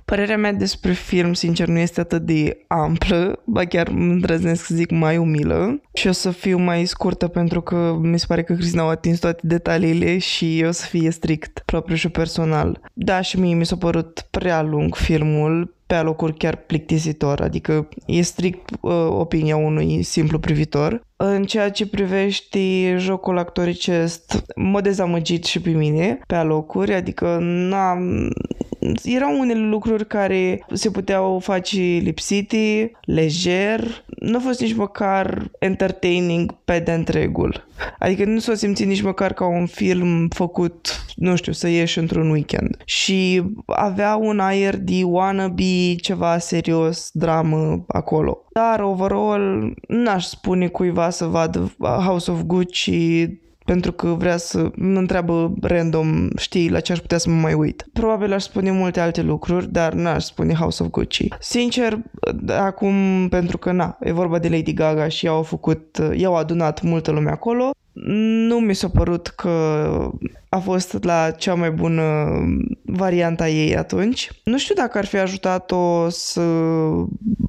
Părerea mea despre film, sincer, nu este atât de amplă, ba chiar îmi îndrăznesc să zic mai umilă și o să fiu mai scurtă pentru că mi se pare că Cristina au atins toate detaliile și eu să fie strict propriu și personal. Da, și mie mi s-a părut prea lung filmul, pe alocuri chiar plictisitor, adică e strict opinia unui simplu privitor. În ceea ce privește jocul actoricesc, m-a dezamăgit și pe mine, pe alocuri, adică erau unele lucruri care se puteau face lipsite, lejer, nu a fost nici măcar entertaining pe de întregul. Adică nu s-o simțit nici măcar ca un film făcut, nu știu, să ieși într-un weekend. Și avea un aer de wannabe, ceva serios, dramă acolo. Dar overall n-aș spune cuiva să vadă House of Gucci pentru că vrea să mă întreabă random, știi, la ce aș putea să mă mai uit. Probabil aș spune multe alte lucruri, dar n-aș spune House of Gucci. Sincer, acum, pentru că, e vorba de Lady Gaga și i-au adunat multă lume acolo, nu mi s-a părut că a fost la cea mai bună varianta ei atunci. Nu știu dacă ar fi ajutat-o să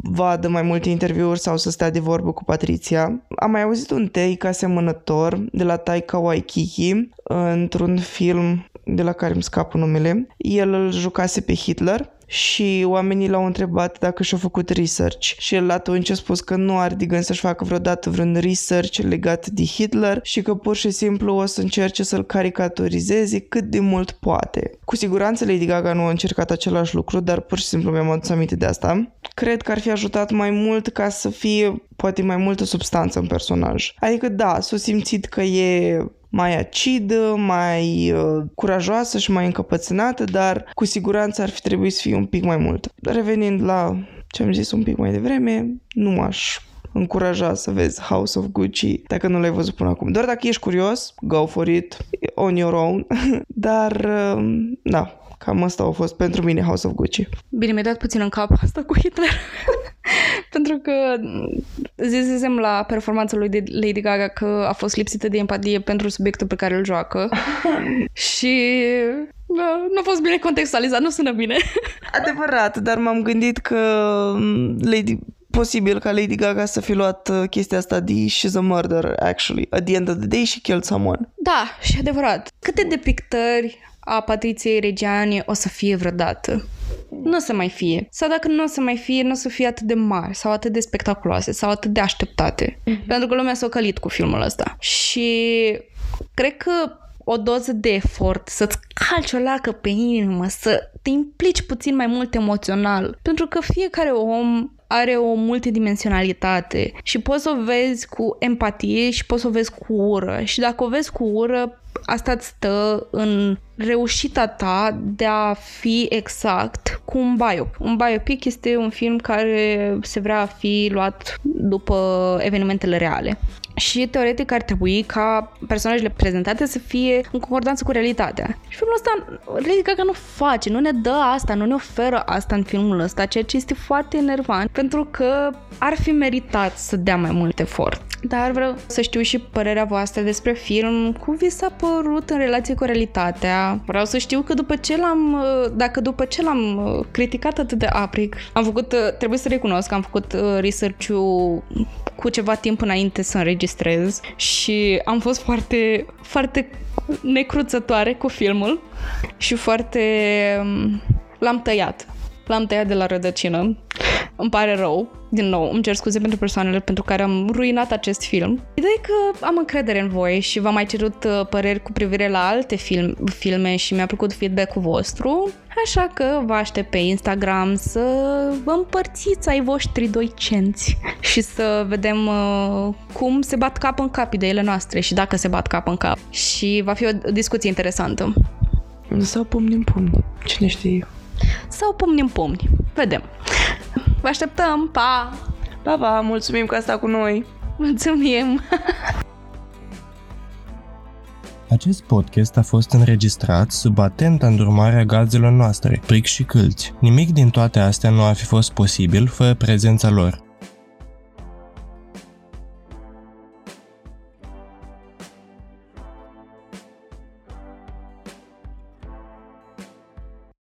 vadă mai multe interviuri sau să stea de vorbă cu Patrizia. Am mai auzit un take asemănător de la Taika Waititi într-un film de la care îmi scapă numele. El îl jucase pe Hitler și oamenii l-au întrebat dacă și-a făcut research și el atunci a spus că nu are de gând să-și facă vreodată vreun research legat de Hitler și că pur și simplu o să încerce să-l caricaturizeze cât de mult poate. Cu siguranță Lady Gaga nu a încercat același lucru, dar pur și simplu mi-am adus aminte de asta. Cred că ar fi ajutat mai mult ca să fie poate mai multă substanță în personaj. Adică s-a simțit că e mai acidă, mai curajoasă și mai încăpățânată, dar cu siguranță ar fi trebuit să fie un pic mai mult. Revenind la ce am zis un pic mai devreme, nu aș încuraja să vezi House of Gucci dacă nu l-ai văzut până acum. Doar dacă ești curios, go for it, on your own, dar cam asta a fost pentru mine House of Gucci. Bine, mi-a dat puțin în cap asta cu Hitler. Pentru că zisem la performanța lui Lady Gaga că a fost lipsită de empatie pentru subiectul pe care îl joacă. Și nu a fost bine contextualizat, nu sună bine. Adevărat, dar m-am gândit că posibil ca Lady Gaga să fi luat chestia asta de she's a murderer, actually. At the end of the day, she killed someone. Da, și adevărat. Câte depictări a Patriției Reggiani o să fie vreodată? Nu o să mai fie. Sau dacă nu o să mai fie, nu o să fie atât de mari sau atât de spectaculoase sau atât de așteptate. Pentru că lumea s-a călit cu filmul ăsta. Și cred că o doză de efort, să-ți calci o lacă pe inimă, să te implici puțin mai mult emoțional. Pentru că fiecare om are o multidimensionalitate și poți să o vezi cu empatie și poți să o vezi cu ură. Și dacă o vezi cu ură, asta îți stă în reușita ta de a fi exact cu un biopic. Un biopic este un film care se vrea a fi luat după evenimentele reale. Și teoretic ar trebui ca personajele prezentate să fie în concordanță cu realitatea. Și filmul ăsta, Lady Gaga nu face, nu ne dă asta, nu ne oferă asta în filmul ăsta, ceea ce este foarte enervant, pentru că ar fi meritat să dea mai mult efort. Dar vreau să știu și părerea voastră despre film, cum vi s-a părut în relație cu realitatea. Vreau să știu că după ce l-am criticat atât de aprig, trebuie să recunosc că am făcut research-ul cu ceva timp înainte să înregistrez și am fost foarte, foarte necruțătoare cu filmul și foarte L-am tăiat de la rădăcină. Îmi pare rău, din nou, îmi cer scuze pentru persoanele pentru care am ruinat acest film. Ideea e că am încredere în voi și v-am mai cerut păreri cu privire la alte filme și mi-a plăcut feedback-ul vostru, așa că vă aștept pe Instagram să vă împărțiți ai voștri doi cenți și să vedem cum se bat cap în cap ideile noastre și dacă se bat cap în cap. Și va fi o discuție interesantă. Sau pumni în pumni, cine știe. Sau pumni în pumni, vedem. Vă așteptăm, pa! Pa, pa, mulțumim că ați stat cu noi! Mulțumim! Acest podcast a fost înregistrat sub atenta îndrumare a gazelor noastre, Pric și Câlți. Nimic din toate astea nu ar fi fost posibil fără prezența lor.